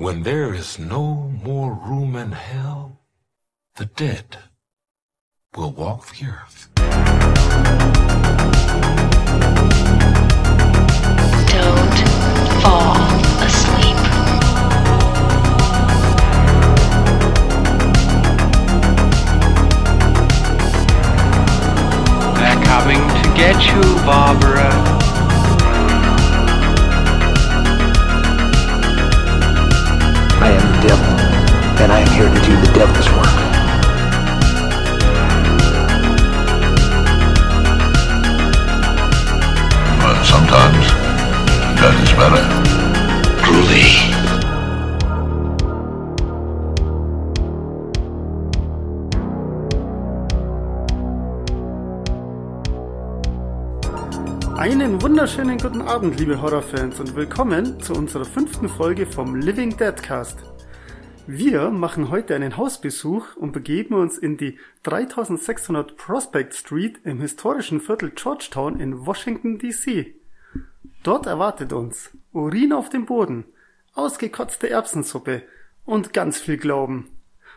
When there is no more room in hell, the dead will walk the earth. Don't fall asleep. They're coming to get you, Barbara. I am the devil, and I am here to do the devil's work. But sometimes, that is better. Groovy. Einen wunderschönen guten Abend, liebe Horrorfans, und willkommen zu unserer 5. Folge vom Living Deadcast. Wir machen heute einen Hausbesuch und begeben uns in die 3600 Prospect Street im historischen Viertel Georgetown in Washington D.C. Dort erwartet uns Urin auf dem Boden, ausgekotzte Erbsensuppe und ganz viel Glauben.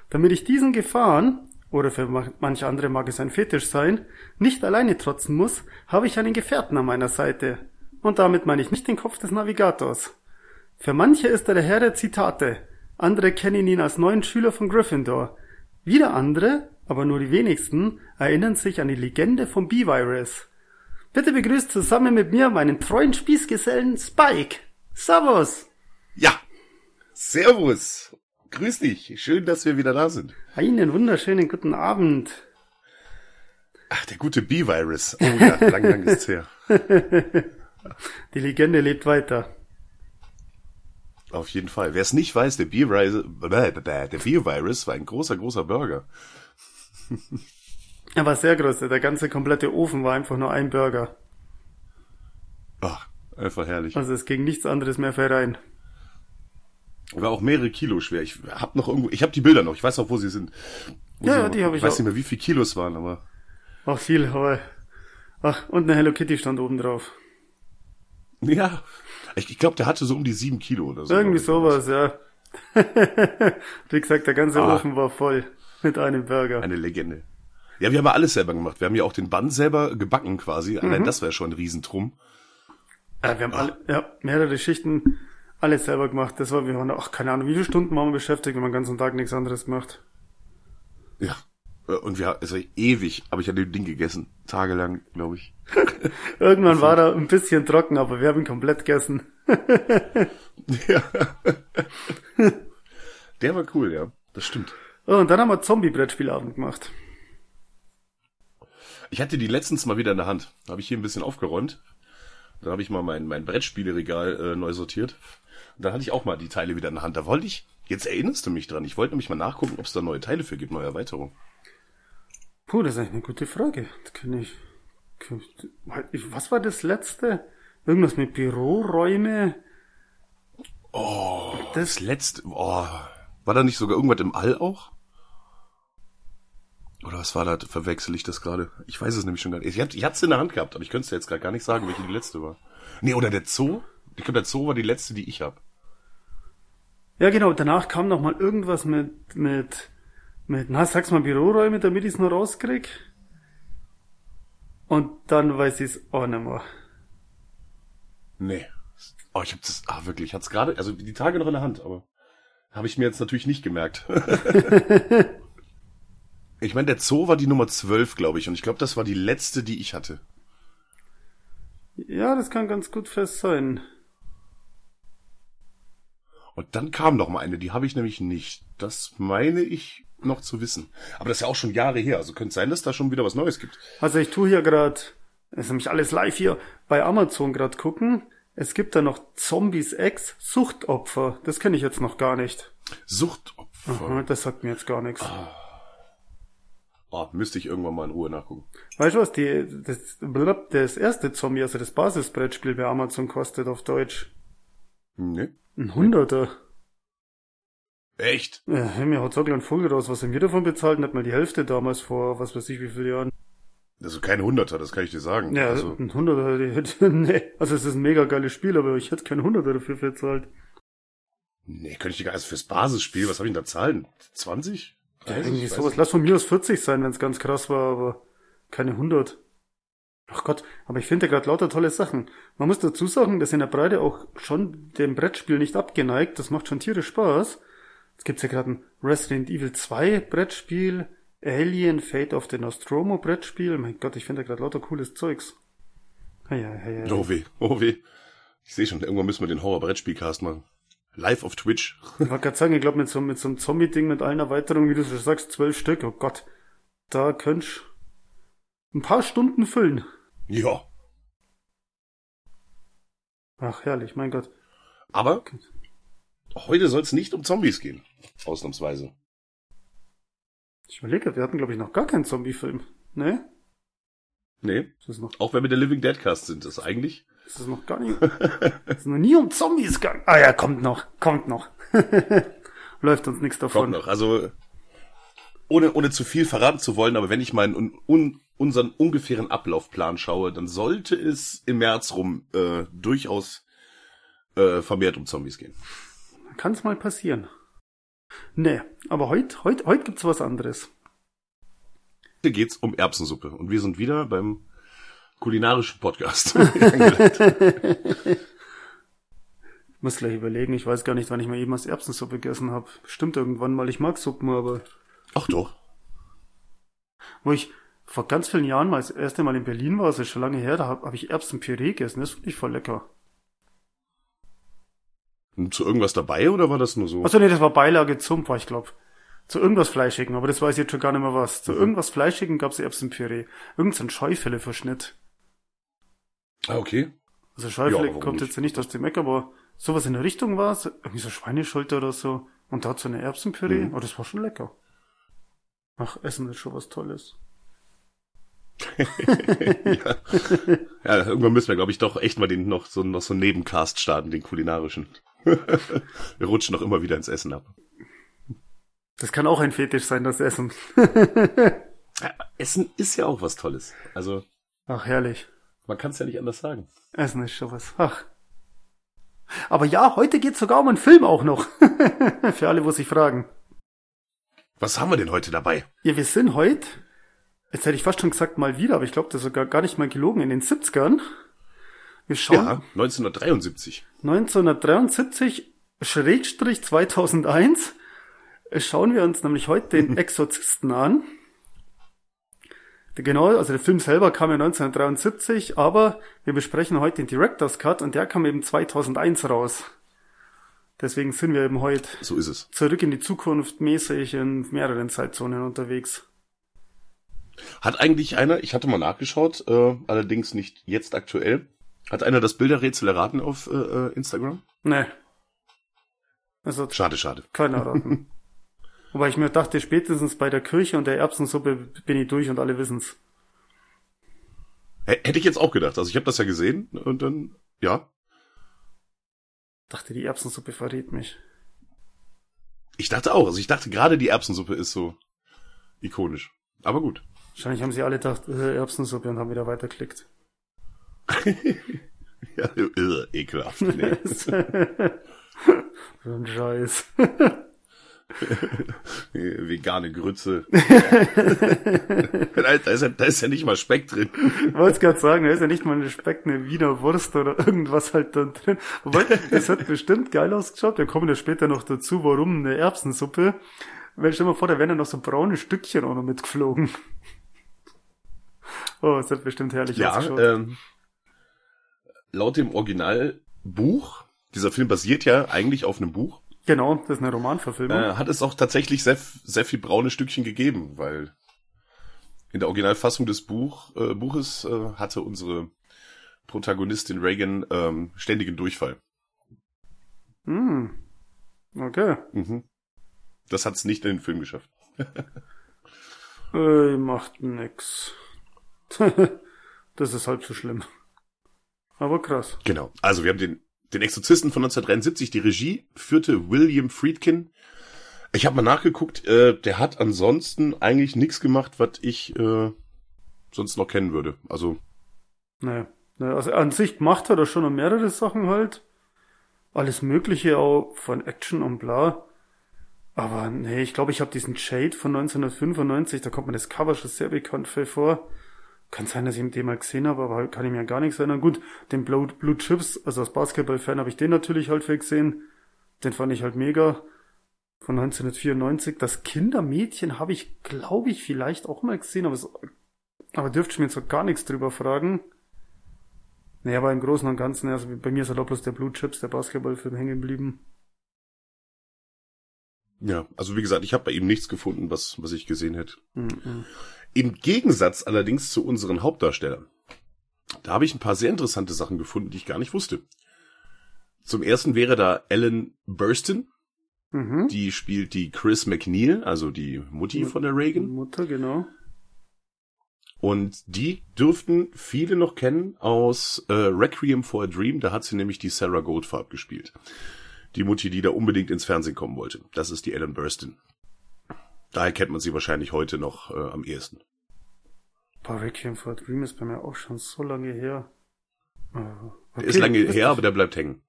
Damit ich diesen Gefahren, oder für manche andere mag es ein Fetisch sein, nicht alleine trotzen muss, habe ich einen Gefährten an meiner Seite. Und damit meine ich nicht den Kopf des Navigators. Für manche ist er der Herr der Zitate, andere kennen ihn als neuen Schüler von Gryffindor. Wieder andere, aber nur die wenigsten, erinnern sich an die Legende vom B-Virus. Bitte begrüßt zusammen mit mir meinen treuen Spießgesellen Spike. Servus! Ja, servus! Grüß dich, schön, dass wir wieder da sind. Einen wunderschönen guten Abend. Ach, der gute B-Virus. Oh ja, lang ist's her. Die Legende lebt weiter. Auf jeden Fall. Wer es nicht weiß, der B-Virus war ein großer, großer Burger. Er war sehr groß. Der ganze komplette Ofen war einfach nur ein Burger. Ach, einfach herrlich. Also es ging nichts anderes mehr rein. War auch mehrere Kilo schwer. Ich habe die Bilder noch. Ich weiß auch, wo sie sind. Ich weiß nicht mehr, wie viel Kilos waren, aber. Ach, viel, aber. Ach, und eine Hello Kitty stand oben drauf. Ja. Ich glaube, der hatte so um die 7 Kilo oder so. Irgendwie sowas, ja. Wie gesagt, der ganze Ofen war voll mit einem Burger. Eine Legende. Ja, wir haben ja alles selber gemacht. Wir haben ja auch den Bun selber gebacken quasi. Allein das wäre schon ein Riesentrum. Ja, wir haben mehrere Schichten. Alles selber gemacht, das war, wir waren keine Ahnung, wie viele Stunden waren wir beschäftigt, wenn man den ganzen Tag nichts anderes gemacht. Ja, und es war ewig, aber ich hatte den Ding gegessen, tagelang, glaube ich. Irgendwann war er ein bisschen trocken, aber wir haben ihn komplett gegessen. Ja. Der war cool, ja, das stimmt. Und dann haben wir Zombie-Brettspielabend gemacht. Ich hatte die letztens mal wieder in der Hand, da habe ich hier ein bisschen aufgeräumt. Da habe ich mal mein Brettspieleregal neu sortiert. Da hatte ich auch mal die Teile wieder in der Hand. Da wollte ich, jetzt erinnerst du mich dran, ich wollte nämlich mal nachgucken, ob es da neue Teile für gibt, neue Erweiterungen. Puh, das ist eigentlich eine gute Frage. Das was war das letzte? Irgendwas mit Büroräume? Oh, das letzte, war da nicht sogar irgendwas im All auch? Oder was war das? Verwechsel ich das gerade? Ich weiß es nämlich schon gar nicht. Ich hatte es in der Hand gehabt, aber ich könnte es dir jetzt gerade gar nicht sagen, welche die letzte war. Nee, oder der Zoo? Ich glaube, der Zoo war die letzte, die ich habe. Ja, genau. Danach kam noch mal irgendwas mit sag's mal Büroräume, damit ich es noch rauskrieg. Und dann weiß ich es auch nicht mehr. Nee. Oh, ich habe das, wirklich, ich hatte es gerade, also die Tage noch in der Hand, aber habe ich mir jetzt natürlich nicht gemerkt. Ich meine, der Zoo war die Nummer 12, glaube ich. Und ich glaube, das war die letzte, die ich hatte. Ja, das kann ganz gut fest sein. Und dann kam noch mal eine. Die habe ich nämlich nicht. Das meine ich noch zu wissen. Aber das ist ja auch schon Jahre her. Also könnte sein, dass da schon wieder was Neues gibt. Also ich tue hier gerade, das ist nämlich alles live hier, bei Amazon gerade gucken. Es gibt da noch Zombies X Suchtopfer. Das kenne ich jetzt noch gar nicht. Suchtopfer? Aha, das sagt mir jetzt gar nichts. Müsste ich irgendwann mal in Ruhe nachgucken. Weißt du was, das erste Zombie, also das Basisbrettspiel bei Amazon kostet auf Deutsch? Ne. Ein 100er. Echt? Ja, mir haut Zockler ein Vogel raus, was haben wir davon bezahlt? Nicht mal die Hälfte damals vor, was weiß ich, wie viele Jahren. Also kein 100er, das kann ich dir sagen. Ja, also ein 100er, also es ist ein mega geiles Spiel, aber ich hätte kein 100er dafür bezahlt. Nee, könnte ich nicht. Also fürs Basisspiel, was habe ich denn da Zahlen? 20? Ja, irgendwie sowas. Lass von mir aus 40 sein, wenn es ganz krass war, aber keine 100. Ach Gott, aber ich finde da gerade lauter tolle Sachen. Man muss dazu sagen, dass in der Breite auch schon dem Brettspiel nicht abgeneigt. Das macht schon tierisch Spaß. Jetzt gibt's ja gerade ein Resident Evil 2 Brettspiel, Alien Fate of the Nostromo Brettspiel. Mein Gott, ich finde da gerade lauter cooles Zeugs. Hey. Oh weh, oh weh. Ich sehe schon, irgendwann müssen wir den Horror-Brettspielcast machen. Live auf Twitch. Ich wollte gerade sagen, ich glaube mit so einem Zombie-Ding mit allen Erweiterungen, wie du schon sagst, 12 Stück, oh Gott. Da könntest du ein paar Stunden füllen. Ja. Ach, herrlich, mein Gott. Aber heute soll es nicht um Zombies gehen. Ausnahmsweise. Ich überlege, wir hatten, glaube ich, noch gar keinen Zombie-Film. Ne? Nee. Auch wenn wir der Living Deadcast sind, das eigentlich. Das ist noch gar nicht. Es ist noch nie um Zombies gegangen. Ah ja, kommt noch. Läuft uns nichts davon. Kommt noch. Also ohne zu viel verraten zu wollen, aber wenn ich meinen unseren ungefähren Ablaufplan schaue, dann sollte es im März rum durchaus vermehrt um Zombies gehen. Kann es mal passieren. Nee, aber heute gibt's was anderes. Heute geht's um Erbsensuppe und wir sind wieder beim kulinarischen Podcast. Ich muss gleich überlegen, ich weiß gar nicht, wann ich mal jemals Erbsensuppe gegessen habe. Bestimmt irgendwann mal, ich mag Suppen, aber... Ach doch. Wo ich vor ganz vielen Jahren mal das erste Mal in Berlin war, das ist schon lange her, da habe ich Erbsenpüree gegessen, das finde ich voll lecker. Und zu irgendwas dabei oder war das nur so? Achso, nee, das war Beilage zum, war ich glaube. Zu irgendwas Fleischigen, aber das weiß ich jetzt schon gar nicht mehr was. Zu irgendwas Fleischigen gab's Erbsenpüree. Irgend so ein Schäufele-Verschnitt. Ah, okay. Also Schäufele ja, kommt nicht? Jetzt ja nicht aus dem Eck, aber sowas in der Richtung war es. Irgendwie so Schweineschulter oder so. Und dazu eine Erbsenpüree. Mhm. Oh, das war schon lecker. Ach, Essen ist schon was Tolles. Ja. Ja, irgendwann müssen wir, glaube ich, doch echt mal den noch so einen Nebencast starten, den kulinarischen. Wir rutschen doch immer wieder ins Essen ab. Das kann auch ein Fetisch sein, das Essen. Ja, Essen ist ja auch was Tolles. Also. Ach, herrlich. Man kann es ja nicht anders sagen. Essen ist schon was. Ach. Aber ja, heute geht es sogar um einen Film auch noch. Für alle, wo sich fragen. Was haben wir denn heute dabei? Ja, wir sind heute, jetzt hätte ich fast schon gesagt mal wieder, aber ich glaube, das ist sogar gar nicht mal gelogen, in den 70ern. Wir schauen. Ja, 1973. 1973/2001. Schauen wir uns nämlich heute den Exorzisten an. Genau, also der Film selber kam ja 1973, aber wir besprechen heute den Director's Cut und der kam eben 2001 raus. Deswegen sind wir eben heute so ist es. Zurück in die Zukunft mäßig in mehreren Zeitzonen unterwegs. Hat eigentlich einer, ich hatte mal nachgeschaut, allerdings nicht jetzt aktuell, hat einer das Bilderrätsel erraten auf Instagram? Nee. Also, schade. Keiner raten. Wobei ich mir dachte, spätestens bei der Kirche und der Erbsensuppe bin ich durch und alle wissen's. Hätte ich jetzt auch gedacht. Also ich habe das ja gesehen und dann, ja. Dachte, die Erbsensuppe verrät mich. Ich dachte auch. Also ich dachte gerade, die Erbsensuppe ist so ikonisch. Aber gut. Wahrscheinlich haben sie alle gedacht, Erbsensuppe und haben wieder weiterklickt. Ja, ekelhaft. Nee. So ein Scheiß. Vegane Grütze. Da ist ja nicht mal Speck drin. Ich wollte es gerade sagen, da ist ja nicht mal ein Speck, eine Wiener Wurst oder irgendwas halt dann drin. Wobei, das hat bestimmt geil ausgeschaut. Wir kommen ja später noch dazu, warum eine Erbsensuppe. Stell dir mal vor, da wären ja noch so braune Stückchen auch noch mitgeflogen. Oh, es hat bestimmt herrlich ausgeschaut. Laut dem Originalbuch, dieser Film basiert ja eigentlich auf einem Buch. Genau, das ist eine Romanverfilmung. Hat es auch tatsächlich sehr, sehr viel braune Stückchen gegeben, weil in der Originalfassung des Buches hatte unsere Protagonistin Regan ständigen Durchfall. Okay. Mhm. Das hat's nicht in den Film geschafft. Macht nix. Das ist halb so schlimm. Aber krass. Genau, also wir haben den Exorzisten von 1973, die Regie führte William Friedkin. Ich habe mal nachgeguckt, der hat ansonsten eigentlich nichts gemacht, was ich sonst noch kennen würde. Also, naja, also an sich macht er da schon mehrere Sachen halt. alles Mögliche auch von Action und bla. Aber nee, ich glaube, ich habe diesen Shade von 1995, da kommt mir das Cover schon sehr bekannt vor. Kann sein, dass ich den mal gesehen habe, aber kann ich mir gar nichts erinnern. Gut, den Blue Chips, also als Basketball-Fan habe ich den natürlich halt gesehen. Den fand ich halt mega. Von 1994. Das Kindermädchen habe ich, glaube ich, vielleicht auch mal gesehen, aber dürfte ich mir jetzt auch gar nichts drüber fragen. Naja, aber im Großen und Ganzen, also bei mir ist halt auch bloß der Blue Chips, der Basketballfilm, hängen geblieben. Ja, also wie gesagt, ich habe bei ihm nichts gefunden, was ich gesehen hätte. Mm-mm. Im Gegensatz allerdings zu unseren Hauptdarstellern. Da habe ich ein paar sehr interessante Sachen gefunden, die ich gar nicht wusste. Zum ersten wäre da Ellen Burstyn. Mhm. Die spielt die Chris MacNeil, also die Mutti von der Regan. Mutter, genau. Und die dürften viele noch kennen aus Requiem for a Dream. Da hat sie nämlich die Sarah Goldfarb gespielt. Die Mutti, die da unbedingt ins Fernsehen kommen wollte. Das ist die Ellen Burstyn. Daher kennt man sie wahrscheinlich heute noch am ehesten. Requiem for a Dream ist bei mir auch schon so lange her. Okay. Ist lange her, aber der bleibt hängen.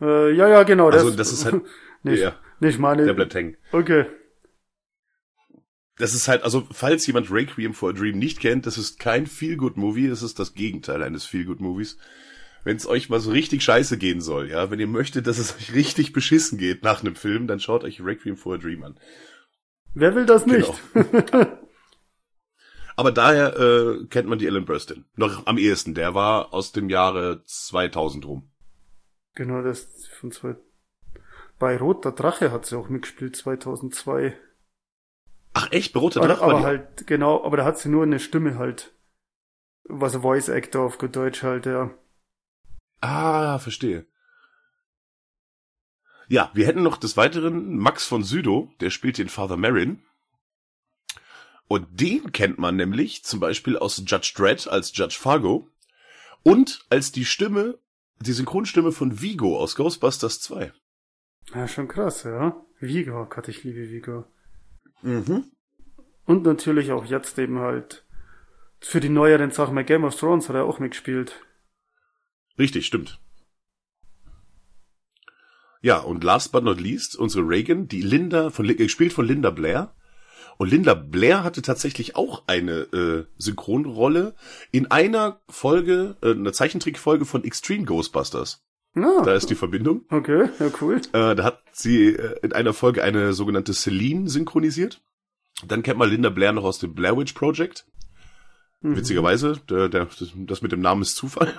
Ja, genau. Also das ist halt... nicht meine... Der bleibt hängen. Okay. Das ist halt, also falls jemand Requiem for a Dream nicht kennt, das ist kein Feel-Good-Movie, das ist das Gegenteil eines Feel-Good-Movies. Wenn es euch mal so richtig scheiße gehen soll, ja, wenn ihr möchtet, dass es euch richtig beschissen geht nach einem Film, dann schaut euch Requiem for a Dream an. Wer will das nicht? Genau. Aber daher kennt man die Ellen Burstyn noch am ehesten. Der war aus dem Jahre 2000 rum. Genau, das ist von bei Roter Drache hat sie auch mitgespielt 2002. Ach echt, bei Roter Drache? Aber halt, genau, aber da hat sie nur eine Stimme halt. Was Voice Actor auf gut Deutsch halt, ja. Ah, verstehe. Ja, wir hätten noch des Weiteren Max von Sydow, der spielt den Father Merrin. Und den kennt man nämlich zum Beispiel aus Judge Dredd als Judge Fargo und als die Synchronstimme von Vigo aus Ghostbusters 2. Ja, schon krass, ja. Vigo, Gott, ich liebe Vigo. Mhm. Und natürlich auch jetzt eben halt für die neueren Sachen bei Game of Thrones hat er auch mitgespielt. Richtig, stimmt. Ja, und last but not least, unsere Regan, die Linda, gespielt von Linda Blair. Und Linda Blair hatte tatsächlich auch eine Synchronrolle in einer Folge, einer Zeichentrickfolge von Extreme Ghostbusters. Ah, da ist die Verbindung. Okay, ja cool. Da hat sie in einer Folge eine sogenannte Celine synchronisiert. Dann kennt man Linda Blair noch aus dem Blair Witch Project. Mhm. Witzigerweise, das mit dem Namen ist Zufall.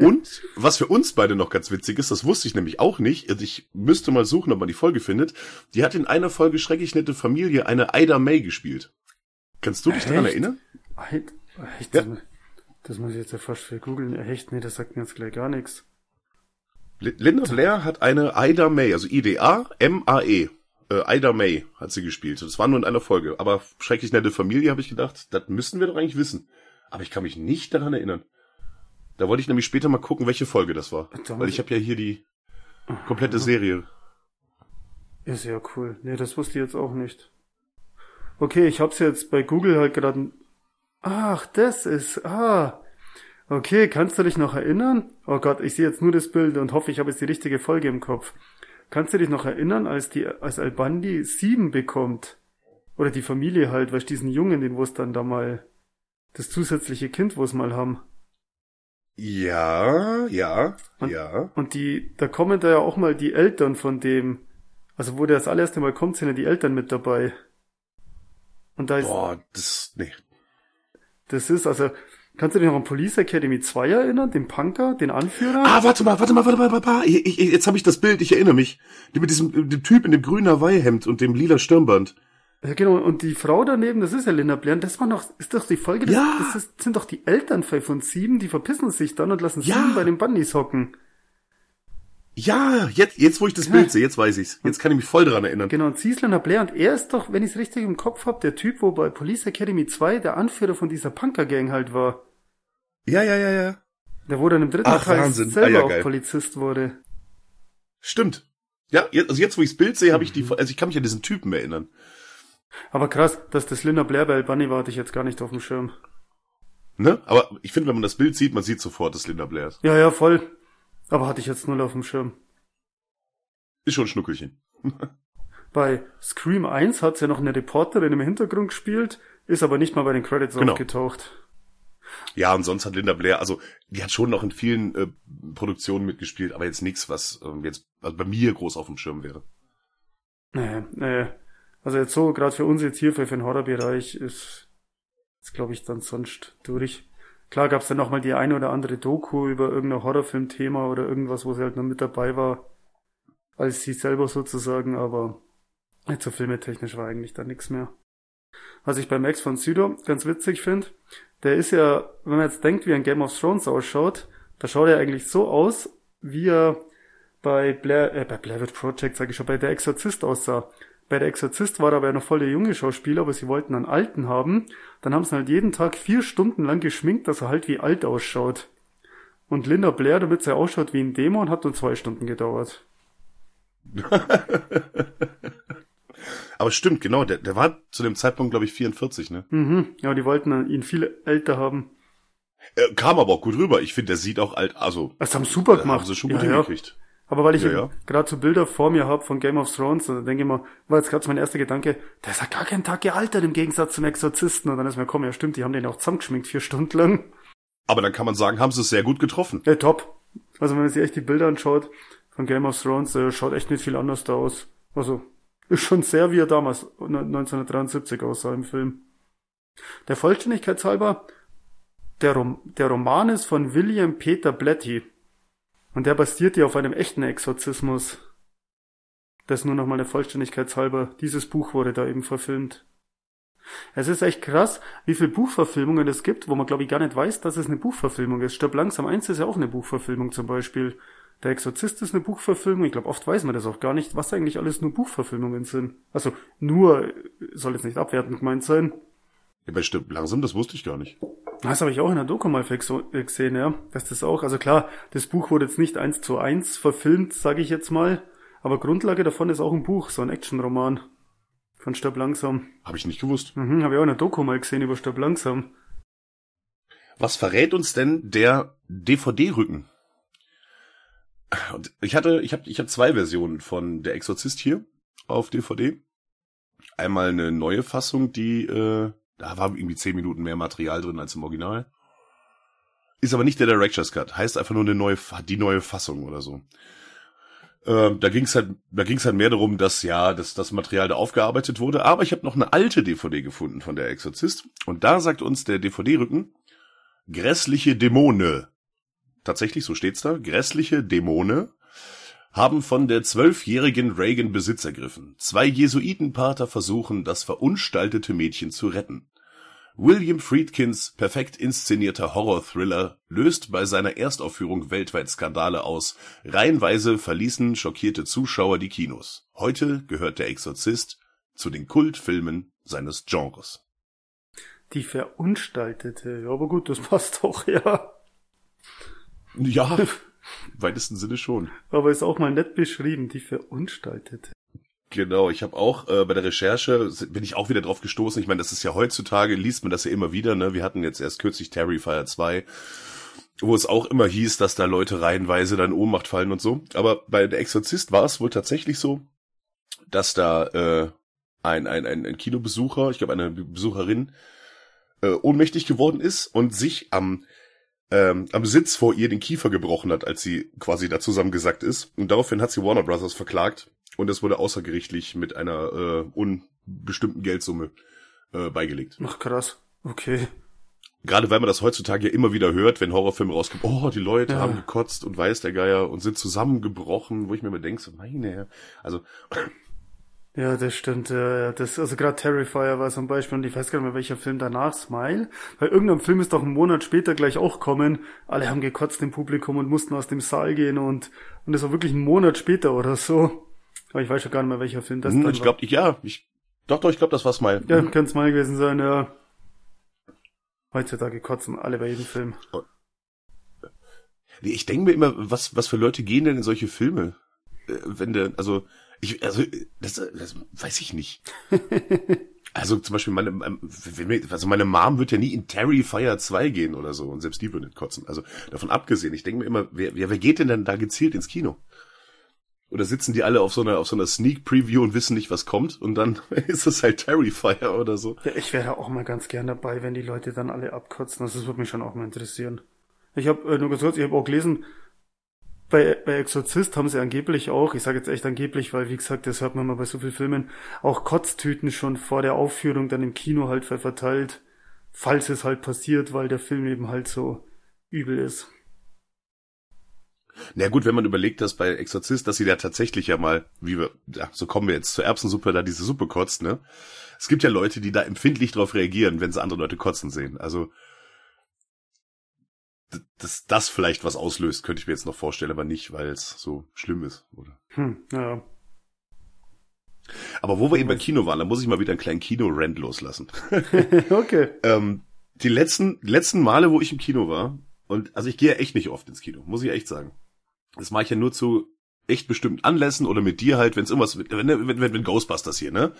Und was für uns beide noch ganz witzig ist, das wusste ich nämlich auch nicht, also ich müsste mal suchen, ob man die Folge findet, die hat in einer Folge Schrecklich nette Familie eine Ida May gespielt. Kannst du dich daran erinnern? Echt? Ja. Das muss ich jetzt ja fast für googeln. Echt? Nee, das sagt mir jetzt gleich gar nichts. Linda Blair hat eine Ida May, also I-D-A-M-A-E. Ida May hat sie gespielt. Das war nur in einer Folge, aber Schrecklich nette Familie habe ich gedacht, das müssen wir doch eigentlich wissen. Aber ich kann mich nicht daran erinnern. Da wollte ich nämlich später mal gucken, welche Folge das war. Weil ich habe ja hier die komplette Serie. Ist ja cool. Nee, das wusste ich jetzt auch nicht. Okay, ich hab's jetzt bei Google halt gerade... Ach, das ist... Ah. Okay, kannst du dich noch erinnern? Oh Gott, ich sehe jetzt nur das Bild und hoffe, ich habe jetzt die richtige Folge im Kopf. Kannst du dich noch erinnern, als Al Bundy 7 bekommt? Oder die Familie halt, weil diesen Jungen, den wo's dann da mal... Das zusätzliche Kind, wo's mal haben. Ja. Und da kommen da ja auch mal die Eltern von dem, also wo der das allererste Mal kommt, sind ja die Eltern mit dabei. Und da ist... Boah, das ist, also, kannst du dich noch an Police Academy 2 erinnern? Den Punker, den Anführer? Ah, warte mal. Jetzt habe ich das Bild, ich erinnere mich. Mit dem Typ in dem grünen Hawaii-Hemd und dem lila Stirnband. Ja, genau, und die Frau daneben, das ist ja Linda Blair, das war noch, ist doch die Folge, ja. Das sind doch die Eltern von 7, die verpissen sich dann und lassen 7 bei den Bunnies hocken. Ja, jetzt wo ich das Bild sehe, jetzt weiß ich's. Jetzt kann ich mich voll dran erinnern. Genau, und sie ist Linda Blair und er ist doch, wenn ich's richtig im Kopf hab, der Typ, wo bei Police Academy 2 der Anführer von dieser Punker-Gang halt war. Ja. Der wurde dann im dritten Teil selber auch Polizist wurde. Stimmt. Ja, jetzt wo ich's Bild sehe, habe ich ich kann mich an diesen Typen erinnern. Aber krass, dass das Linda Blair bei Bunny war, hatte ich jetzt gar nicht auf dem Schirm. Ne? Aber ich finde, wenn man das Bild sieht, man sieht sofort, dass Linda Blair ist. Ja, voll. Aber hatte ich jetzt null auf dem Schirm. Ist schon ein Schnuckelchen. Bei Scream 1 hat es ja noch eine Reporterin im Hintergrund gespielt, ist aber nicht mal bei den Credits aufgetaucht. Ja, und sonst hat Linda Blair, also die hat schon noch in vielen Produktionen mitgespielt, aber jetzt nichts, was jetzt also bei mir groß auf dem Schirm wäre. Nee. Also jetzt so, gerade für uns jetzt hier, für den Horrorbereich, ist glaube ich, dann sonst durch. Klar gab es dann nochmal die eine oder andere Doku über irgendein Horrorfilmthema oder irgendwas, wo sie halt noch mit dabei war, als sie selber sozusagen, aber jetzt so filmetechnisch war eigentlich da nichts mehr. Was ich bei Max von Sydow ganz witzig finde, der ist ja, wenn man jetzt denkt, wie ein Game of Thrones ausschaut, da schaut er eigentlich so aus, wie er bei Blair Witch Project, sage ich schon, bei Der Exorzist aussah. Bei Der Exorzist war aber ja noch voll der junge Schauspieler, aber sie wollten einen alten haben. Dann haben sie ihn halt jeden Tag 4 Stunden lang geschminkt, dass er halt wie alt ausschaut. Und Linda Blair, damit sie ausschaut wie ein Dämon, hat nur 2 Stunden gedauert. Aber stimmt, genau, der war zu dem Zeitpunkt, glaube ich, 44, ne? Mhm, ja, die wollten ihn viel älter haben. Kam aber auch gut rüber. Ich finde, der sieht auch alt, also... Das haben super gemacht. Haben sie schon gut hingekriegt. Aber weil ich gerade so Bilder vor mir habe von Game of Thrones, und dann denke ich mir, war jetzt gerade so mein erster Gedanke, der ist ja gar keinen Tag gealtert im Gegensatz zum Exorzisten. Und dann ist mir gekommen, ja stimmt, die haben den auch zusammengeschminkt 4 Stunden lang. Aber dann kann man sagen, haben sie es sehr gut getroffen. Ja, top. Also wenn man sich echt die Bilder anschaut von Game of Thrones, schaut echt nicht viel anders da aus. Also... Ist schon sehr, wie er damals 1973 aussah im Film. Der Vollständigkeit halber, der Roman ist von William Peter Blatty. Und der basiert ja auf einem echten Exorzismus. Das nur nochmal der Vollständigkeit halber. Dieses Buch wurde da eben verfilmt. Es ist echt krass, wie viele Buchverfilmungen es gibt, wo man, glaube ich, gar nicht weiß, dass es eine Buchverfilmung ist. Stirb langsam 1 ist ja auch eine Buchverfilmung zum Beispiel. Der Exorzist ist eine Buchverfilmung. Ich glaube, oft weiß man das auch gar nicht, was eigentlich alles nur Buchverfilmungen sind. Also nur, soll jetzt nicht abwertend gemeint sein. Ja, bei Stirb langsam, das wusste ich gar nicht. Das habe ich auch in der Doku mal gesehen, ja. Das ist auch, also klar, das Buch wurde jetzt nicht 1:1 verfilmt, sage ich jetzt mal. Aber Grundlage davon ist auch ein Buch, so ein Actionroman von Stirb langsam. Habe ich nicht gewusst. Habe ich auch in der Doku mal gesehen über Stirb langsam. Was verrät uns denn der DVD-Rücken? Und ich habe 2 Versionen von Der Exorzist hier auf DVD. Einmal eine neue Fassung, die da war irgendwie 10 Minuten mehr Material drin als im Original. Ist aber nicht der Director's Cut, heißt einfach nur die neue Fassung oder so. Da ging's halt mehr darum, dass dass das Material da aufgearbeitet wurde. Aber ich habe noch eine alte DVD gefunden von Der Exorzist und da sagt uns der DVD-Rücken grässliche Dämonen. Tatsächlich, so steht's da, grässliche Dämonen haben von der 12-jährigen Regan Besitz ergriffen. 2 Jesuitenpater versuchen, das verunstaltete Mädchen zu retten. William Friedkins perfekt inszenierter Horror-Thriller löst bei seiner Erstaufführung weltweit Skandale aus. Reihenweise verließen schockierte Zuschauer die Kinos. Heute gehört Der Exorzist zu den Kultfilmen seines Genres. Die verunstaltete, ja, aber gut, das passt doch, ja. Ja, im weitesten Sinne schon. Aber ist auch mal nett beschrieben, die verunstaltete. Genau, ich habe auch bei der Recherche, bin ich auch wieder drauf gestoßen. Ich meine, das ist ja heutzutage, liest man das ja immer wieder, ne? Wir hatten jetzt erst kürzlich Terrifier 2, wo es auch immer hieß, dass da Leute reihenweise dann in Ohnmacht fallen und so. Aber bei Der Exorzist war es wohl tatsächlich so, dass da ein Kinobesucher, ich glaube eine Besucherin, ohnmächtig geworden ist und sich am Sitz vor ihr den Kiefer gebrochen hat, als sie quasi da zusammengesackt ist. Und daraufhin hat sie Warner Brothers verklagt und es wurde außergerichtlich mit einer unbestimmten Geldsumme beigelegt. Ach krass, okay. Gerade weil man das heutzutage ja immer wieder hört, wenn Horrorfilme rauskommen, oh, die Leute haben gekotzt und weiß der Geier und sind zusammengebrochen, wo ich mir immer denke, so, meine Herr, also... Ja, das stimmt. Das, also gerade Terrifier war zum Beispiel, und ich weiß gar nicht mehr, welcher Film danach, Smile. Weil irgendein Film ist doch einen Monat später gleich auch kommen. Alle haben gekotzt im Publikum und mussten aus dem Saal gehen und das war wirklich einen Monat später oder so. Aber ich weiß schon gar nicht mehr, welcher Film das dann war. Ich glaube, das war Smile. Ja, kann Smile gewesen sein, ja. Heutzutage kotzen alle bei jedem Film. Ich denke mir immer, was für Leute gehen denn in solche Filme? Wenn der, also... Das weiß ich nicht. Also zum Beispiel meine Mom wird ja nie in Terrifier 2 gehen oder so und selbst die würde nicht kotzen. Also davon abgesehen, ich denke mir immer, wer geht denn da gezielt ins Kino? Oder sitzen die alle auf so einer Sneak-Preview und wissen nicht, was kommt? Und dann ist es halt Terrifier oder so. Ja, ich wäre auch mal ganz gern dabei, wenn die Leute dann alle abkotzen. Also das würde mich schon auch mal interessieren. Ich habe nur gesagt, ich habe auch gelesen, bei Exorzist haben sie angeblich auch, ich sage jetzt echt angeblich, weil wie gesagt, das hört man mal bei so vielen Filmen, auch Kotztüten schon vor der Aufführung dann im Kino halt verteilt, falls es halt passiert, weil der Film eben halt so übel ist. Na gut, wenn man überlegt, dass bei Exorzist, dass sie da tatsächlich ja mal, so kommen wir jetzt zur Erbsensuppe, da diese Suppe kotzt, ne? Es gibt ja Leute, die da empfindlich drauf reagieren, wenn sie andere Leute kotzen sehen. Also, dass das vielleicht was auslöst, könnte ich mir jetzt noch vorstellen, aber nicht, weil es so schlimm ist, oder? Ja. Aber wo wir eben beim Kino waren, da muss ich mal wieder einen kleinen Kino-Rant loslassen. Okay. Die letzten Male, wo ich im Kino war, und also ich gehe ja echt nicht oft ins Kino, muss ich echt sagen. Das mache ich ja nur zu echt bestimmten Anlässen oder mit dir halt, wenn es irgendwas, wenn Ghostbusters hier, ne?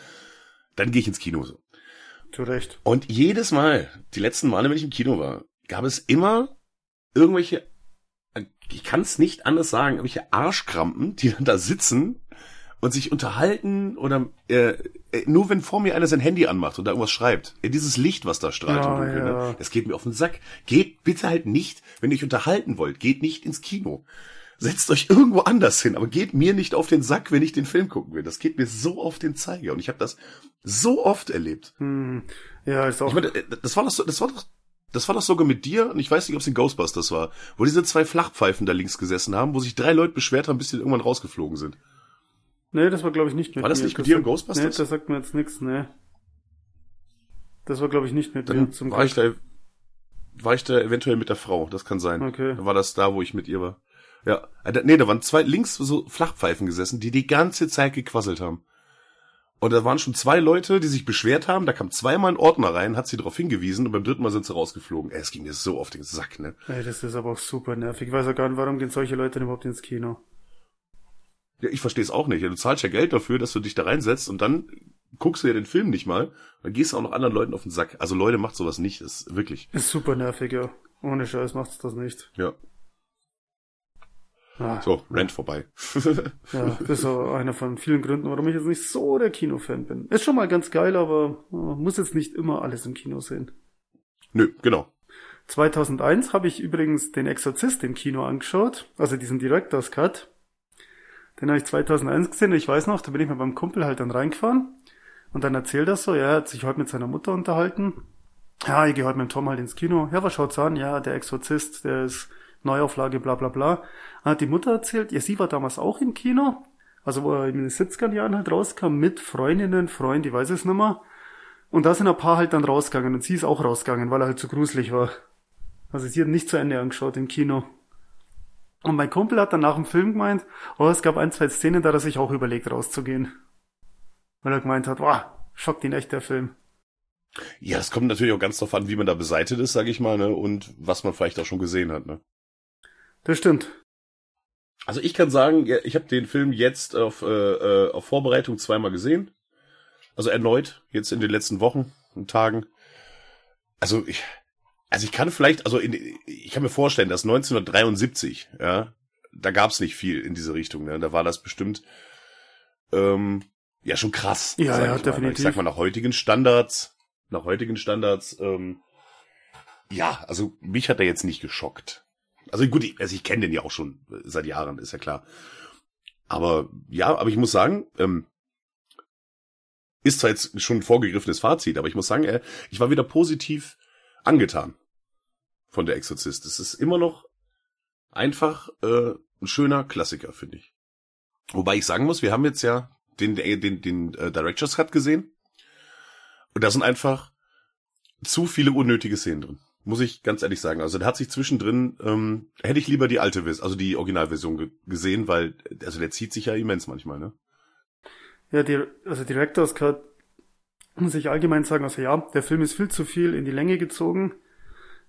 Dann gehe ich ins Kino so. Zu Recht. Und jedes Mal, die letzten Male, wenn ich im Kino war, gab es immer irgendwelche, ich kann es nicht anders sagen, irgendwelche Arschkrampen, die dann da sitzen und sich unterhalten oder nur wenn vor mir einer sein Handy anmacht und da irgendwas schreibt. Dieses Licht, was da strahlt im Dunkeln, ne? Das geht mir auf den Sack. Geht bitte halt nicht, wenn ihr euch unterhalten wollt, geht nicht ins Kino. Setzt euch irgendwo anders hin, aber geht mir nicht auf den Sack, wenn ich den Film gucken will. Das geht mir so auf den Zeiger und ich habe das so oft erlebt. Ja, ist auch. Ich meine, das war doch sogar mit dir, und ich weiß nicht, ob es in Ghostbusters war, wo diese zwei Flachpfeifen da links gesessen haben, wo sich 3 Leute beschwert haben, bis die irgendwann rausgeflogen sind. Nee, das war, glaube ich, nicht mit dir. War das nicht mit dir in Ghostbusters? Nee, das sagt mir jetzt nichts, ne. Das war, glaube ich, nicht mit dir zum Glück. War ich da eventuell mit der Frau, das kann sein. Okay. Dann war das da, wo ich mit ihr war. Ja, nee, da waren 2 links so Flachpfeifen gesessen, die ganze Zeit gequasselt haben. Und da waren schon 2 Leute, die sich beschwert haben. Da kam 2-mal ein Ordner rein, hat sie darauf hingewiesen und beim 3. Mal sind sie rausgeflogen. Es ging mir so auf den Sack, ne? Ey, das ist aber auch super nervig. Ich weiß ja gar nicht, warum gehen solche Leute denn überhaupt ins Kino? Ja, ich verstehe es auch nicht. Du zahlst ja Geld dafür, dass du dich da reinsetzt und dann guckst du ja den Film nicht mal. Dann gehst du auch noch anderen Leuten auf den Sack. Also Leute, macht sowas nicht. Das ist wirklich... Ist super nervig, ja. Ohne Scheiß macht's das nicht. Ja. Ah. So, Rant vorbei. Ja, das ist auch einer von vielen Gründen, warum ich jetzt nicht so der Kinofan bin. Ist schon mal ganz geil, aber man muss jetzt nicht immer alles im Kino sehen. Nö, genau. 2001 habe ich übrigens den Exorzist im Kino angeschaut, also diesen Director's Cut. Den habe ich 2001 gesehen und ich weiß noch, da bin ich mal beim Kumpel halt dann reingefahren und dann erzählt er so, ja, er hat sich heute mit seiner Mutter unterhalten. Ja, ich gehe heute mit dem Tom halt ins Kino. Ja, was schaut's an? Ja, der Exorzist, der ist... Neuauflage, bla bla bla. Dann hat die Mutter erzählt, ja, sie war damals auch im Kino, also wo er in den 70er Jahren halt rauskam, mit Freundinnen, Freunden, ich weiß es nicht mehr. Und da sind ein paar halt dann rausgegangen und sie ist auch rausgegangen, weil er halt zu gruselig war. Also sie hat nicht zu Ende angeschaut im Kino. Und mein Kumpel hat dann nach dem Film gemeint, oh, es gab 1, 2 Szenen, da hat er sich auch überlegt, rauszugehen. Weil er gemeint hat, wow, schockt ihn echt der Film. Ja, es kommt natürlich auch ganz drauf an, wie man da beseitigt ist, sag ich mal, ne, und was man vielleicht auch schon gesehen hat, ne. Das stimmt. Also ich kann sagen, ich habe den Film jetzt auf Vorbereitung 2-mal gesehen. Also erneut, jetzt in den letzten Wochen und Tagen. Ich kann mir vorstellen, dass 1973, ja, da gab's nicht viel in diese Richtung. Ne? Da war das bestimmt ja schon krass. Ja, definitiv. Ich sag mal, nach heutigen Standards, ja, also mich hat er jetzt nicht geschockt. Also gut, ich kenne den ja auch schon seit Jahren, ist ja klar. Aber ich muss sagen, ist zwar jetzt schon ein vorgegriffenes Fazit, aber ich muss sagen, ich war wieder positiv angetan von Der Exorzist. Es ist immer noch einfach ein schöner Klassiker, finde ich. Wobei ich sagen muss, wir haben jetzt ja den Director's Cut gesehen und da sind einfach zu viele unnötige Szenen drin. Muss ich ganz ehrlich sagen. Also da hat sich zwischendrin, hätte ich lieber die Originalversion gesehen, weil, also der zieht sich ja immens manchmal, ne? Ja, Director's Cut, muss ich allgemein sagen, also ja, der Film ist viel zu viel in die Länge gezogen.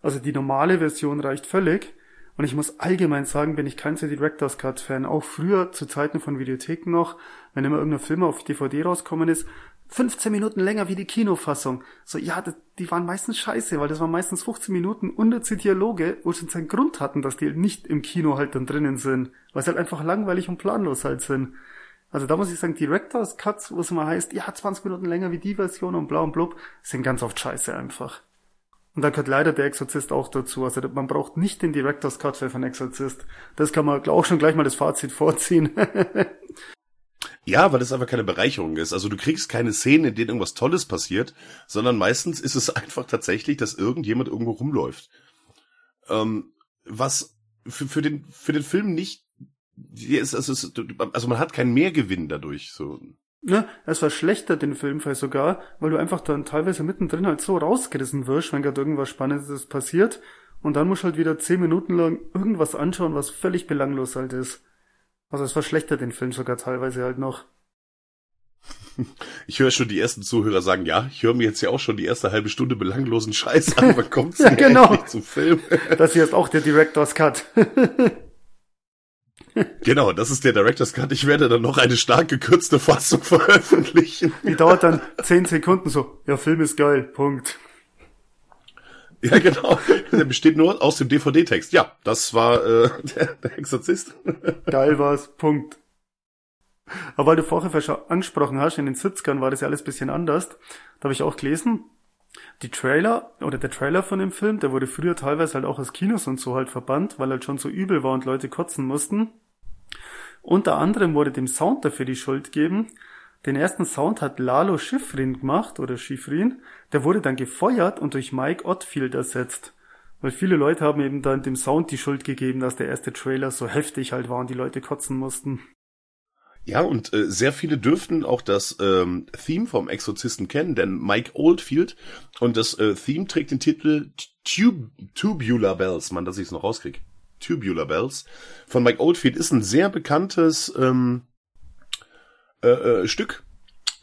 Also die normale Version reicht völlig. Und ich muss allgemein sagen, bin ich kein Director's Cut Fan. Auch früher, zu Zeiten von Videotheken noch, wenn immer irgendein Film auf DVD rausgekommen ist, 15 Minuten länger wie die Kinofassung. So, ja, die waren meistens scheiße, weil das waren meistens 15 Minuten unnütze Dialoge, wo sie einen Grund hatten, dass die nicht im Kino halt dann drinnen sind, weil sie halt einfach langweilig und planlos halt sind. Also da muss ich sagen, Director's Cuts, wo es immer heißt, ja, 20 Minuten länger wie die Version und bla und blub, sind ganz oft scheiße einfach. Und da gehört leider Der Exorzist auch dazu. Also man braucht nicht den Director's Cut für einen Exorzist. Das kann man auch schon gleich mal das Fazit vorziehen. Ja, weil das einfach keine Bereicherung ist. Also du kriegst keine Szene, in denen irgendwas Tolles passiert, sondern meistens ist es einfach tatsächlich, dass irgendjemand irgendwo rumläuft. Was für den Film nicht ist, also man hat keinen Mehrgewinn dadurch, so. Ne, es verschlechtert den Filmfall sogar, weil du einfach dann teilweise mittendrin halt so rausgerissen wirst, wenn gerade irgendwas Spannendes passiert, und dann musst du halt wieder 10 Minuten lang irgendwas anschauen, was völlig belanglos halt ist. Also es verschlechtert den Film sogar teilweise halt noch. Ich höre schon die ersten Zuhörer sagen, ja, ich höre mir jetzt ja auch schon die erste halbe Stunde belanglosen Scheiß an, wann kommt's denn ja, genau. Endlich zum Film? Das hier ist auch der Director's Cut. Genau, das ist der Director's Cut. Ich werde dann noch eine stark gekürzte Fassung veröffentlichen. Die dauert dann 10 Sekunden so. Ja, Film ist geil, Punkt. Ja, genau. Der besteht nur aus dem DVD-Text. Ja, das war der Exorzist. Geil war's, Punkt. Aber weil du vorher schon angesprochen hast, in den 70ern war das ja alles ein bisschen anders. Da habe ich auch gelesen, der Trailer von dem Film, der wurde früher teilweise halt auch aus Kinos und so halt verbannt, weil halt schon so übel war und Leute kotzen mussten. Unter anderem wurde dem Sound dafür die Schuld gegeben. Den ersten Sound hat Lalo Schifrin gemacht, oder Schifrin. Der wurde dann gefeuert und durch Mike Oldfield ersetzt. Weil viele Leute haben eben dann dem Sound die Schuld gegeben, dass der erste Trailer so heftig halt war und die Leute kotzen mussten. Ja, und sehr viele dürften auch das Theme vom Exorzisten kennen, denn Mike Oldfield, und das Theme trägt den Titel Tubular Bells, Mann, dass ich es noch rauskriege. Tubular Bells von Mike Oldfield ist ein sehr bekanntes Stück,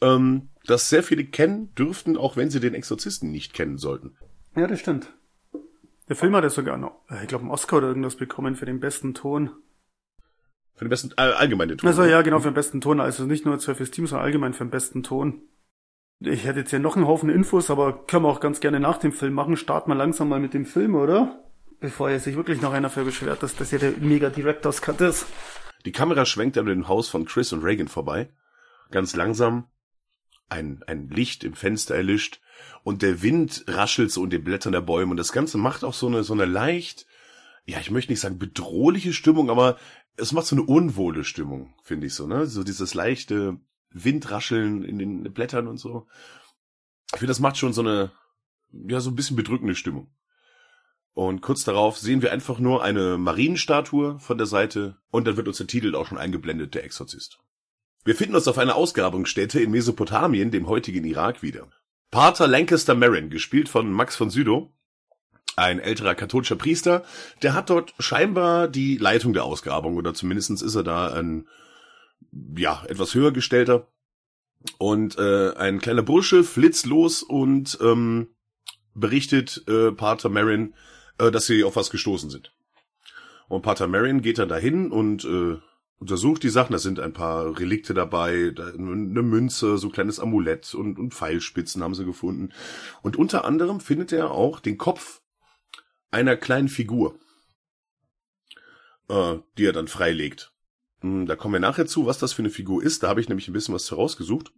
das sehr viele kennen dürften, auch wenn sie den Exorzisten nicht kennen sollten. Ja, das stimmt. Der Film hat ja sogar noch, ich glaube, einen Oscar oder irgendwas bekommen für den besten Ton. Für den besten, allgemeinen Ton. Also ja, genau, für den besten Ton. Also nicht nur fürs Team, sondern allgemein für den besten Ton. Ich hätte jetzt hier noch einen Haufen Infos, aber können wir auch ganz gerne nach dem Film machen. Starten wir langsam mal mit dem Film, oder? Bevor jetzt sich wirklich noch einer für beschwert, dass das hier der Mega-Directors-Cut ist. Die Kamera schwenkt an dem Haus von Chris und Regan vorbei. Ganz langsam. Ein Licht im Fenster erlischt. Und der Wind raschelt so in den Blättern der Bäume. Und das Ganze macht auch so eine leicht, ja, ich möchte nicht sagen bedrohliche Stimmung, aber es macht so eine unwohle Stimmung, finde ich so, ne? So dieses leichte Windrascheln in den Blättern und so. Ich finde, das macht schon so eine, ja, so ein bisschen bedrückende Stimmung. Und kurz darauf sehen wir einfach nur eine Marienstatue von der Seite und dann wird uns der Titel auch schon eingeblendet, Der Exorzist. Wir finden uns auf einer Ausgrabungsstätte in Mesopotamien, dem heutigen Irak, wieder. Pater Lancaster Merrin, gespielt von Max von Sydow, ein älterer katholischer Priester, der hat dort scheinbar die Leitung der Ausgrabung, oder zumindest ist er da ein, ja, etwas höher gestellter. Und ein kleiner Bursche flitzt los und berichtet Pater Merrin, dass sie auf was gestoßen sind. Und Pater Merrin geht dann dahin und untersucht die Sachen. Da sind ein paar Relikte dabei, eine Münze, so ein kleines Amulett und Pfeilspitzen haben sie gefunden. Und unter anderem findet er auch den Kopf einer kleinen Figur, die er dann freilegt. Da kommen wir nachher zu, was das für eine Figur ist. Da habe ich nämlich ein bisschen was herausgesucht.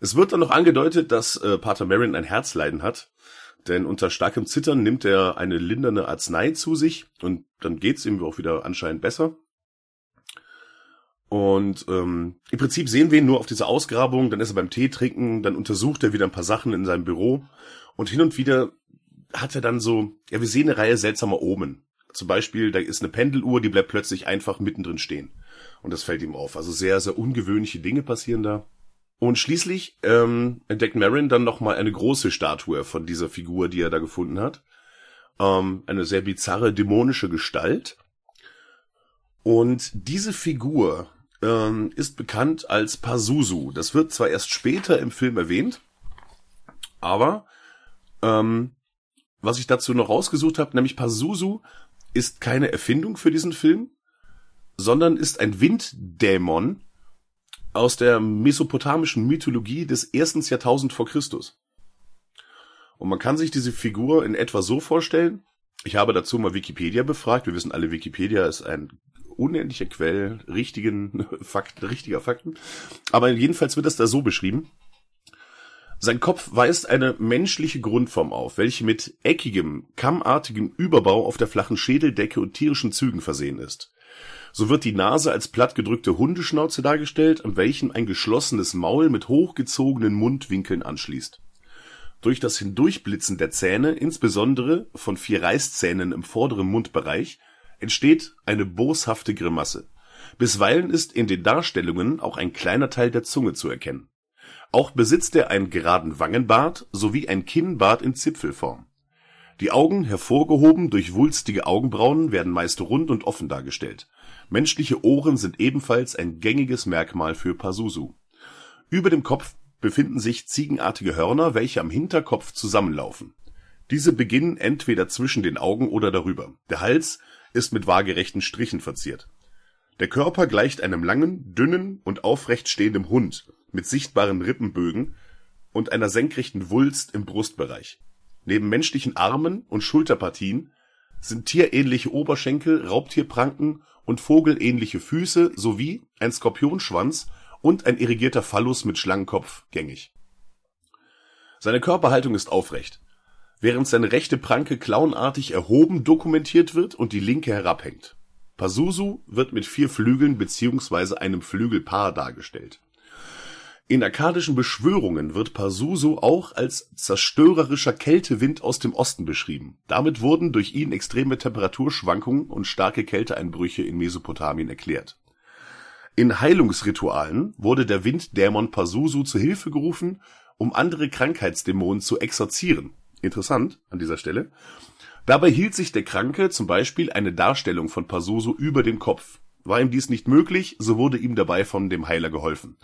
Es wird dann noch angedeutet, dass Pater Merrin ein Herzleiden hat, denn unter starkem Zittern nimmt er eine lindernde Arznei zu sich und dann geht's ihm auch wieder anscheinend besser. Und im Prinzip sehen wir ihn nur auf dieser Ausgrabung, dann ist er beim Tee trinken, dann untersucht er wieder ein paar Sachen in seinem Büro und hin und wieder hat er dann so, ja, wir sehen eine Reihe seltsamer Omen. Zum Beispiel, da ist eine Pendeluhr, die bleibt plötzlich einfach mittendrin stehen. Und das fällt ihm auf. Also sehr, sehr ungewöhnliche Dinge passieren da. Und schließlich entdeckt Merrin dann nochmal eine große Statue von dieser Figur, die er da gefunden hat. Eine sehr bizarre, dämonische Gestalt. Und diese Figur ist bekannt als Pazuzu. Das wird zwar erst später im Film erwähnt, aber was ich dazu noch rausgesucht habe, nämlich Pazuzu ist keine Erfindung für diesen Film, sondern ist ein Winddämon, aus der mesopotamischen Mythologie des 1. Jahrtausend vor Christus. Und man kann sich diese Figur in etwa so vorstellen, ich habe dazu mal Wikipedia befragt, wir wissen alle, Wikipedia ist ein unendlicher Quell richtiger Fakten, aber jedenfalls wird das da so beschrieben. Sein Kopf weist eine menschliche Grundform auf, welche mit eckigem, kammartigem Überbau auf der flachen Schädeldecke und tierischen Zügen versehen ist. So wird die Nase als plattgedrückte Hundeschnauze dargestellt, an welchem ein geschlossenes Maul mit hochgezogenen Mundwinkeln anschließt. Durch das Hindurchblitzen der Zähne, insbesondere von 4 Reißzähnen im vorderen Mundbereich, entsteht eine boshafte Grimasse. Bisweilen ist in den Darstellungen auch ein kleiner Teil der Zunge zu erkennen. Auch besitzt er einen geraden Wangenbart sowie ein Kinnbart in Zipfelform. Die Augen, hervorgehoben durch wulstige Augenbrauen, werden meist rund und offen dargestellt. Menschliche Ohren sind ebenfalls ein gängiges Merkmal für Pazuzu. Über dem Kopf befinden sich ziegenartige Hörner, welche am Hinterkopf zusammenlaufen. Diese beginnen entweder zwischen den Augen oder darüber. Der Hals ist mit waagerechten Strichen verziert. Der Körper gleicht einem langen, dünnen und aufrecht stehenden Hund mit sichtbaren Rippenbögen und einer senkrechten Wulst im Brustbereich. Neben menschlichen Armen und Schulterpartien sind tierähnliche Oberschenkel, Raubtierpranken und vogelähnliche Füße sowie ein Skorpionschwanz und ein irrigierter Phallus mit Schlangenkopf gängig. Seine Körperhaltung ist aufrecht, während seine rechte Pranke klauenartig erhoben dokumentiert wird und die linke herabhängt. Pazuzu wird mit 4 Flügeln bzw. einem Flügelpaar dargestellt. In akkadischen Beschwörungen wird Pazuzu auch als zerstörerischer Kältewind aus dem Osten beschrieben. Damit wurden durch ihn extreme Temperaturschwankungen und starke Kälteeinbrüche in Mesopotamien erklärt. In Heilungsritualen wurde der Winddämon Pazuzu zu Hilfe gerufen, um andere Krankheitsdämonen zu exorzieren. Interessant an dieser Stelle. Dabei hielt sich der Kranke zum Beispiel eine Darstellung von Pazuzu über dem Kopf. War ihm dies nicht möglich, so wurde ihm dabei von dem Heiler geholfen.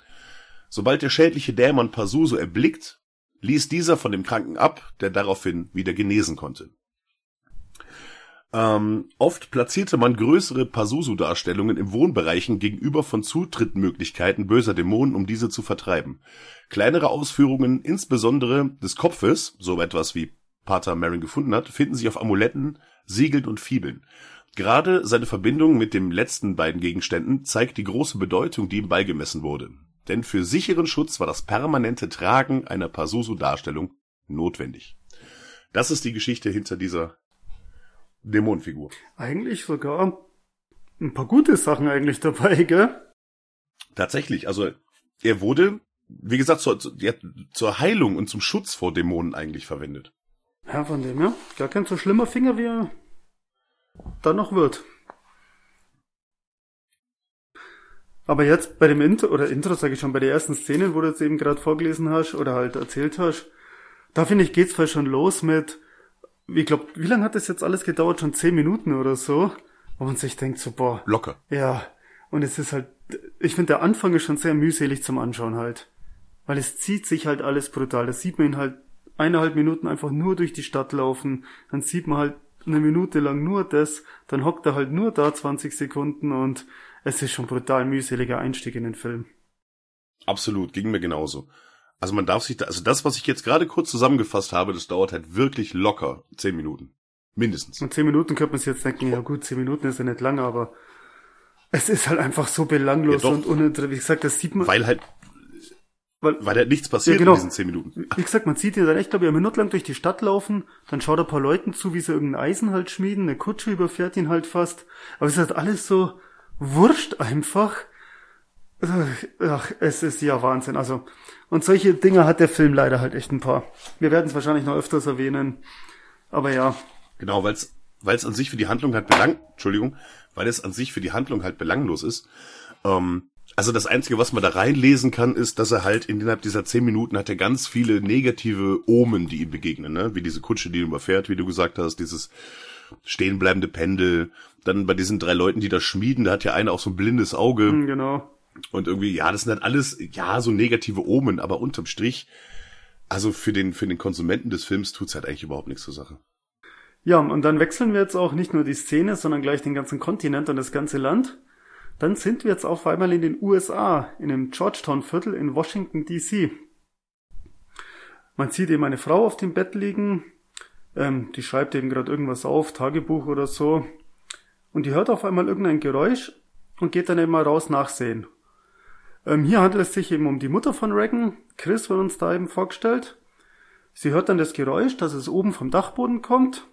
Sobald der schädliche Dämon Pazuzu erblickt, ließ dieser von dem Kranken ab, der daraufhin wieder genesen konnte. Oft platzierte man größere Pazuzu-Darstellungen im Wohnbereichen gegenüber von Zutrittmöglichkeiten böser Dämonen, um diese zu vertreiben. Kleinere Ausführungen, insbesondere des Kopfes, so etwas wie Pater Merrin gefunden hat, finden sich auf Amuletten, Siegeln und Fibeln. Gerade seine Verbindung mit den letzten beiden Gegenständen zeigt die große Bedeutung, die ihm beigemessen wurde. Denn für sicheren Schutz war das permanente Tragen einer Pazuzu-Darstellung notwendig. Das ist die Geschichte hinter dieser Dämonenfigur. Eigentlich sogar ein paar gute Sachen eigentlich dabei, gell? Tatsächlich, also er wurde, wie gesagt, zur Heilung und zum Schutz vor Dämonen eigentlich verwendet. Ja, von dem, ja. Gar kein so schlimmer Finger, wie er dann noch wird. Aber jetzt bei dem Intro, sage ich schon, bei der ersten Szene, wo du jetzt eben gerade vorgelesen hast oder halt erzählt hast, da finde ich, geht's voll schon los mit, ich glaube, wie lange hat das jetzt alles gedauert? Schon 10 Minuten oder so? Wo man sich denkt so, boah. Locker. Ja. Und es ist halt, ich finde, der Anfang ist schon sehr mühselig zum Anschauen halt. Weil es zieht sich halt alles brutal. Das sieht man ihn halt 1,5 Minuten einfach nur durch die Stadt laufen. Dann sieht man halt 1 Minute lang nur das. Dann hockt er halt nur da 20 Sekunden und es ist schon brutal mühseliger Einstieg in den Film. Absolut, ging mir genauso. Also man darf sich da, also das, was ich jetzt gerade kurz zusammengefasst habe, das dauert halt wirklich locker 10 Minuten. Mindestens. Und 10 Minuten könnte man sich jetzt denken, ja gut, 10 Minuten ist ja nicht lange, aber es ist halt einfach so belanglos, ja, und uninteressant. Wie gesagt, das sieht man. Weil halt nichts passiert, ja, genau, in diesen 10 Minuten. Wie gesagt, man sieht ihn dann echt, glaube ich, 1 Minute lang durch die Stadt laufen, dann schaut er ein paar Leuten zu, wie sie irgendein Eisen halt schmieden, eine Kutsche überfährt ihn halt fast. Aber es ist halt alles so wurscht einfach. Ach, es ist ja Wahnsinn. Also, und solche Dinge hat der Film leider halt echt ein paar. Wir werden es wahrscheinlich noch öfters erwähnen. Aber ja. Genau, weil es an sich für die Handlung halt belanglos ist. Also das Einzige, was man da reinlesen kann, ist, dass er halt innerhalb dieser 10 Minuten hat er ganz viele negative Omen, die ihm begegnen, ne? Wie diese Kutsche, die ihn überfährt, wie du gesagt hast, dieses stehenbleibende Pendel. Dann bei diesen 3 Leuten, die das schmieden, da hat ja einer auch so ein blindes Auge. Genau. Und irgendwie, ja, das sind halt alles, ja, so negative Omen, aber unterm Strich, also für den Konsumenten des Films tut's halt eigentlich überhaupt nichts zur Sache. Ja, und dann wechseln wir jetzt auch nicht nur die Szene, sondern gleich den ganzen Kontinent und das ganze Land. Dann sind wir jetzt auf einmal in den USA, in dem Georgetown-Viertel in Washington D.C. Man sieht eben eine Frau auf dem Bett liegen, die schreibt eben gerade irgendwas auf, Tagebuch oder so. Und die hört auf einmal irgendein Geräusch und geht dann eben mal raus nachsehen. Hier handelt es sich eben um die Mutter von Regan. Chris wird uns da eben vorgestellt. Sie hört dann das Geräusch, dass es oben vom Dachboden kommt.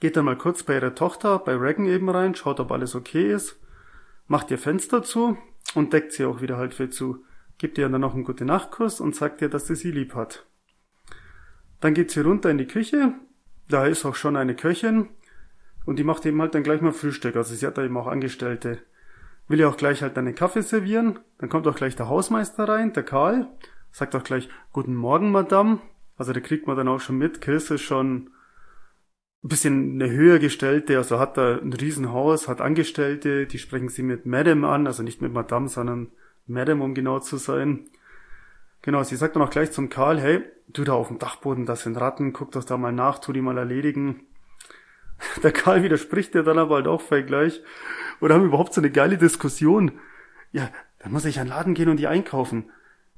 Geht dann mal kurz bei ihrer Tochter, bei Regan eben rein, schaut, ob alles okay ist. Macht ihr Fenster zu und deckt sie auch wieder halt viel zu. Gibt ihr dann noch einen Gute-Nacht-Kuss und sagt ihr, dass sie lieb hat. Dann geht sie runter in die Küche. Da ist auch schon eine Köchin. Und die macht eben halt dann gleich mal Frühstück. Also sie hat da eben auch Angestellte. Will ja auch gleich halt dann den Kaffee servieren. Dann kommt auch gleich der Hausmeister rein, der Karl. Sagt auch gleich, guten Morgen, Madame. Also da kriegt man dann auch schon mit. Chris ist schon ein bisschen eine höher gestellte. Also hat da ein Riesenhaus, hat Angestellte. Die sprechen sie mit Madame an. Also nicht mit Madame, sondern Madame, um genau zu sein. Genau, sie sagt dann auch gleich zum Karl, hey, du da auf dem Dachboden, das sind Ratten. Guck das da mal nach, tu die mal erledigen. Der Karl widerspricht dir dann aber halt auch gleich. Oder haben überhaupt so eine geile Diskussion. Ja, dann muss ich an den Laden gehen und die einkaufen.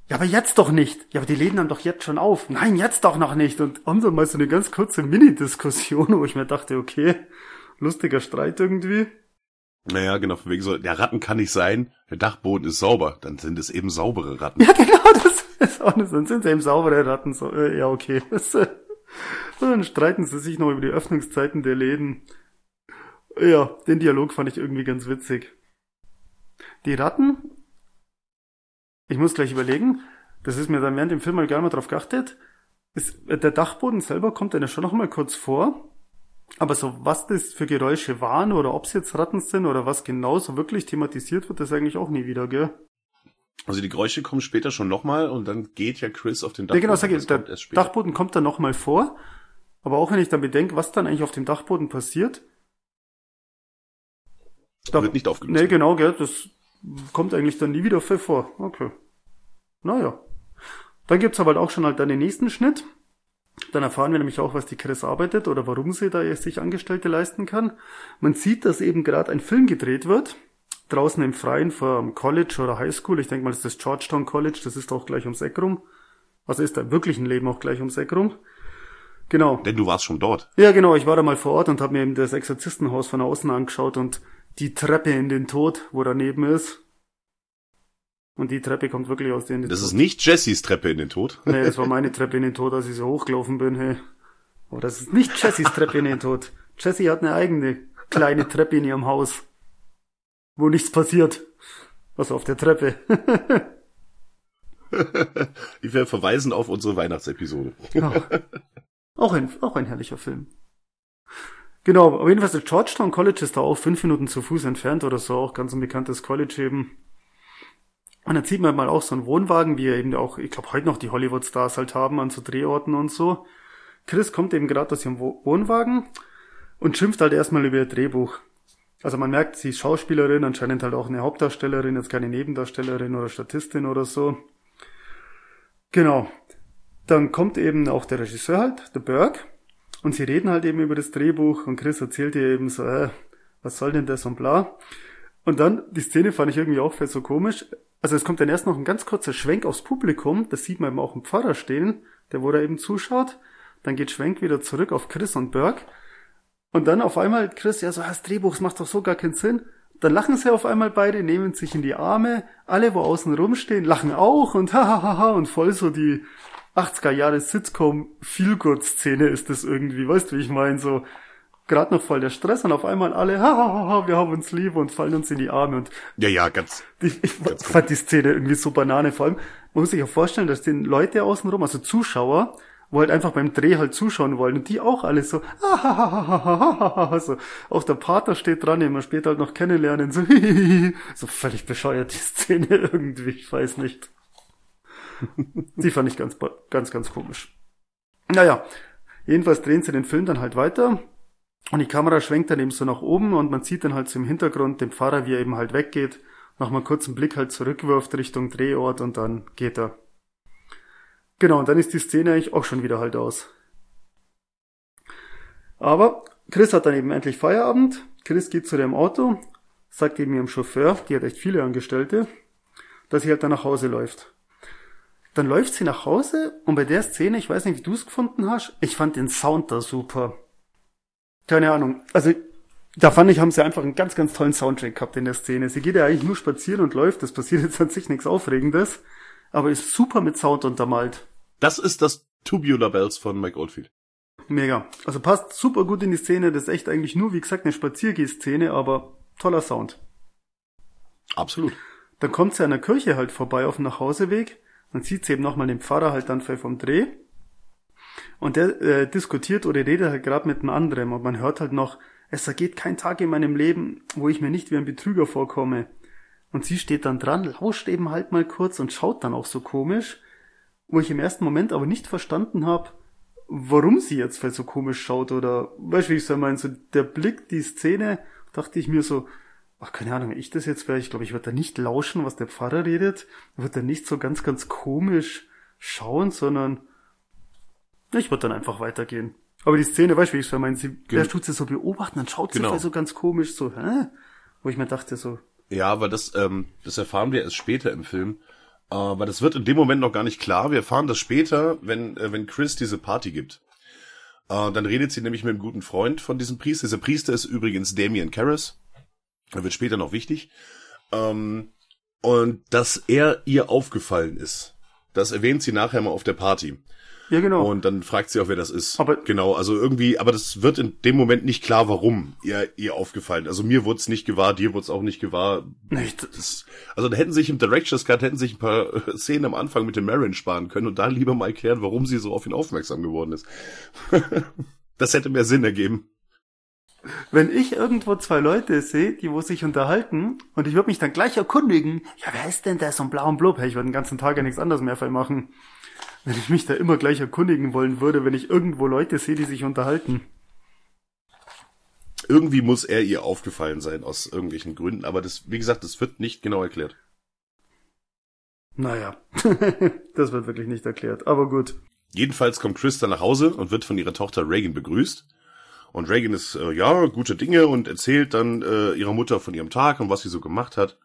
Ja, aber jetzt doch nicht. Ja, aber die Läden haben doch jetzt schon auf. Nein, jetzt doch noch nicht. Und haben dann mal so eine ganz kurze Mini-Diskussion, wo ich mir dachte, okay, lustiger Streit irgendwie. Naja, genau, von wegen so, der Ratten kann nicht sein, der Dachboden ist sauber. Dann sind es eben saubere Ratten. Ja, genau, das ist auch nicht so. Dann sind es eben saubere Ratten. So, ja, okay. Dann streiten sie sich noch über die Öffnungszeiten der Läden. Ja, den Dialog fand ich irgendwie ganz witzig. Die Ratten, ich muss gleich überlegen, das ist mir dann während dem Film mal gar nicht mehr drauf geachtet, ist, der Dachboden selber kommt dann ja schon noch mal kurz vor, aber so was das für Geräusche waren oder ob es jetzt Ratten sind oder was genau so wirklich thematisiert wird, das eigentlich auch nie wieder, gell? Also die Geräusche kommen später schon nochmal und dann geht ja Chris auf den Dachboden. Ja, genau, der Dachboden kommt dann nochmal vor, aber auch wenn ich dann bedenke, was dann eigentlich auf dem Dachboden passiert, das wird nicht aufgelöst. Nee, genau, gell, das kommt eigentlich dann nie wieder vor. Okay. Naja. Dann gibt's aber auch schon halt dann den nächsten Schnitt. Dann erfahren wir nämlich auch, was die Chris arbeitet oder warum sie da sich Angestellte leisten kann. Man sieht, dass eben gerade ein Film gedreht wird. Draußen im Freien vor dem College oder Highschool. Ich denke mal, das ist das Georgetown College. Das ist auch gleich ums Eck rum. Also ist da im wirklichen Leben auch gleich ums Eck rum. Genau. Denn du warst schon dort. Ja, genau. Ich war da mal vor Ort und habe mir eben das Exorzistenhaus von außen angeschaut und die Treppe in den Tod, wo daneben ist. Und die Treppe kommt wirklich aus den Tod. Das ist nicht Jessys Treppe in den Tod. Nee, das war meine Treppe in den Tod, als ich so hochgelaufen bin. Hey. Aber das ist nicht Jessys Treppe in den Tod. Jessie hat eine eigene kleine Treppe in ihrem Haus, wo nichts passiert. Was auf der Treppe. Ich werde verweisen auf unsere Weihnachtsepisode. Auch ein herrlicher Film. Genau, auf jeden Fall, das Georgetown College ist da auch 5 Minuten zu Fuß entfernt oder so, auch ganz ein bekanntes College eben. Und dann sieht man mal auch so einen Wohnwagen, wie er eben auch, ich glaube, heute noch die Hollywood-Stars halt haben an so Drehorten und so. Chris kommt eben gerade aus ihrem Wohnwagen und schimpft halt erstmal über ihr Drehbuch. Also man merkt, sie ist Schauspielerin, anscheinend halt auch eine Hauptdarstellerin, jetzt keine Nebendarstellerin oder Statistin oder so. Genau. Dann kommt eben auch der Regisseur halt, der Burke. Und sie reden halt eben über das Drehbuch und Chris erzählt ihr eben so, was soll denn das und bla. Und dann, die Szene fand ich irgendwie auch so komisch. Also es kommt dann erst noch ein ganz kurzer Schwenk aufs Publikum. Das sieht man eben auch im Pfarrer stehen, der wo da eben zuschaut. Dann geht Schwenk wieder zurück auf Chris und Burke. Und dann auf einmal Chris, ja so, das Drehbuch, das macht doch so gar keinen Sinn. Dann lachen sie auf einmal beide, nehmen sich in die Arme. Alle, wo außen rumstehen, lachen auch und hahaha und voll so die 80er-Jahres-Sitcom-Feel-Good-Szene ist das irgendwie, weißt du, wie ich meine, so gerade noch voll der Stress und auf einmal alle, hahaha, wir haben uns lieb und fallen uns in die Arme und ja, ganz. Ich fand die Szene irgendwie so Banane, vor allem, man muss sich auch vorstellen, dass den Leute außenrum, also Zuschauer, wo halt einfach beim Dreh halt zuschauen wollen und die auch alle so, hahaha, so, auch der Pater steht dran, den wir später halt noch kennenlernen, so, so völlig bescheuert die Szene irgendwie, ich weiß nicht. Die fand ich ganz, ganz, ganz komisch. Naja, jedenfalls drehen sie den Film dann halt weiter und die Kamera schwenkt dann eben so nach oben und man sieht dann halt so im Hintergrund den Pfarrer, wie er eben halt weggeht, nochmal kurz einen Blick halt zurückwirft Richtung Drehort und dann geht er. Genau, und dann ist die Szene eigentlich auch schon wieder halt aus. Aber Chris hat dann eben endlich Feierabend. Chris geht zu dem Auto, sagt eben ihrem Chauffeur, die hat echt viele Angestellte, dass sie halt dann nach Hause läuft. Dann läuft sie nach Hause und bei der Szene, ich weiß nicht, wie du es gefunden hast, ich fand den Sound da super. Keine Ahnung, also da fand ich, haben sie einfach einen ganz, ganz tollen Soundtrack gehabt in der Szene. Sie geht ja eigentlich nur spazieren und läuft, das passiert jetzt an sich nichts Aufregendes, aber ist super mit Sound untermalt. Das ist das Tubular Bells von Mike Oldfield. Mega, also passt super gut in die Szene, das ist echt eigentlich nur, wie gesagt, eine Spaziergeh-Szene, aber toller Sound. Absolut. Dann kommt sie an der Kirche halt vorbei auf dem Nachhauseweg, dann sieht sie eben nochmal den Pfarrer halt dann vom Dreh und der diskutiert oder redet halt gerade mit einem anderen und man hört halt noch, es vergeht kein Tag in meinem Leben, wo ich mir nicht wie ein Betrüger vorkomme. Und sie steht dann dran, lauscht eben halt mal kurz und schaut dann auch so komisch, wo ich im ersten Moment aber nicht verstanden habe, warum sie jetzt so komisch schaut oder, weißt du, wie ich es meine, so der Blick, die Szene, dachte ich mir so, ach, keine Ahnung, wenn ich das jetzt wäre, ich glaube, ich würde da nicht lauschen, was der Pfarrer redet, würde da nicht so ganz, ganz komisch schauen, sondern ich würde dann einfach weitergehen. Aber die Szene, weißt du, wie ich es meine, der tut sie so beobachten, dann schaut sie so ganz komisch, so, hä? Wo ich mir dachte so. Ja, aber das erfahren wir erst später im Film. Aber das wird in dem Moment noch gar nicht klar. Wir erfahren das später, wenn Chris diese Party gibt. Dann redet sie nämlich mit einem guten Freund von diesem Priester. Dieser Priester ist übrigens Damien Karras. Er wird später noch wichtig. Und dass er ihr aufgefallen ist. Das erwähnt sie nachher mal auf der Party. Ja, genau. Und dann fragt sie auch, wer das ist. Aber genau, also irgendwie, aber das wird in dem Moment nicht klar, warum ihr aufgefallen. Also mir wurde es nicht gewahr, dir wurde es auch nicht gewahr. Nicht. Also da hätten sich im Director's Cut ein paar Szenen am Anfang mit dem Merrin sparen können und da lieber mal erklären, warum sie so auf ihn aufmerksam geworden ist. Das hätte mehr Sinn ergeben. Wenn ich irgendwo zwei Leute sehe, die wo sich unterhalten und ich würde mich dann gleich erkundigen, ja, wer ist denn der so ein blauen Blub? Hey, ich würde den ganzen Tag ja nichts anderes mehr machen. Wenn ich mich da immer gleich erkundigen wollen würde, wenn ich irgendwo Leute sehe, die sich unterhalten. Irgendwie muss er ihr aufgefallen sein, aus irgendwelchen Gründen. Aber das, wie gesagt, das wird nicht genau erklärt. Naja, das wird wirklich nicht erklärt, aber gut. Jedenfalls kommt Chris dann nach Hause und wird von ihrer Tochter Regan begrüßt. Und Regan ist, gute Dinge und erzählt dann ihrer Mutter von ihrem Tag und was sie so gemacht hat.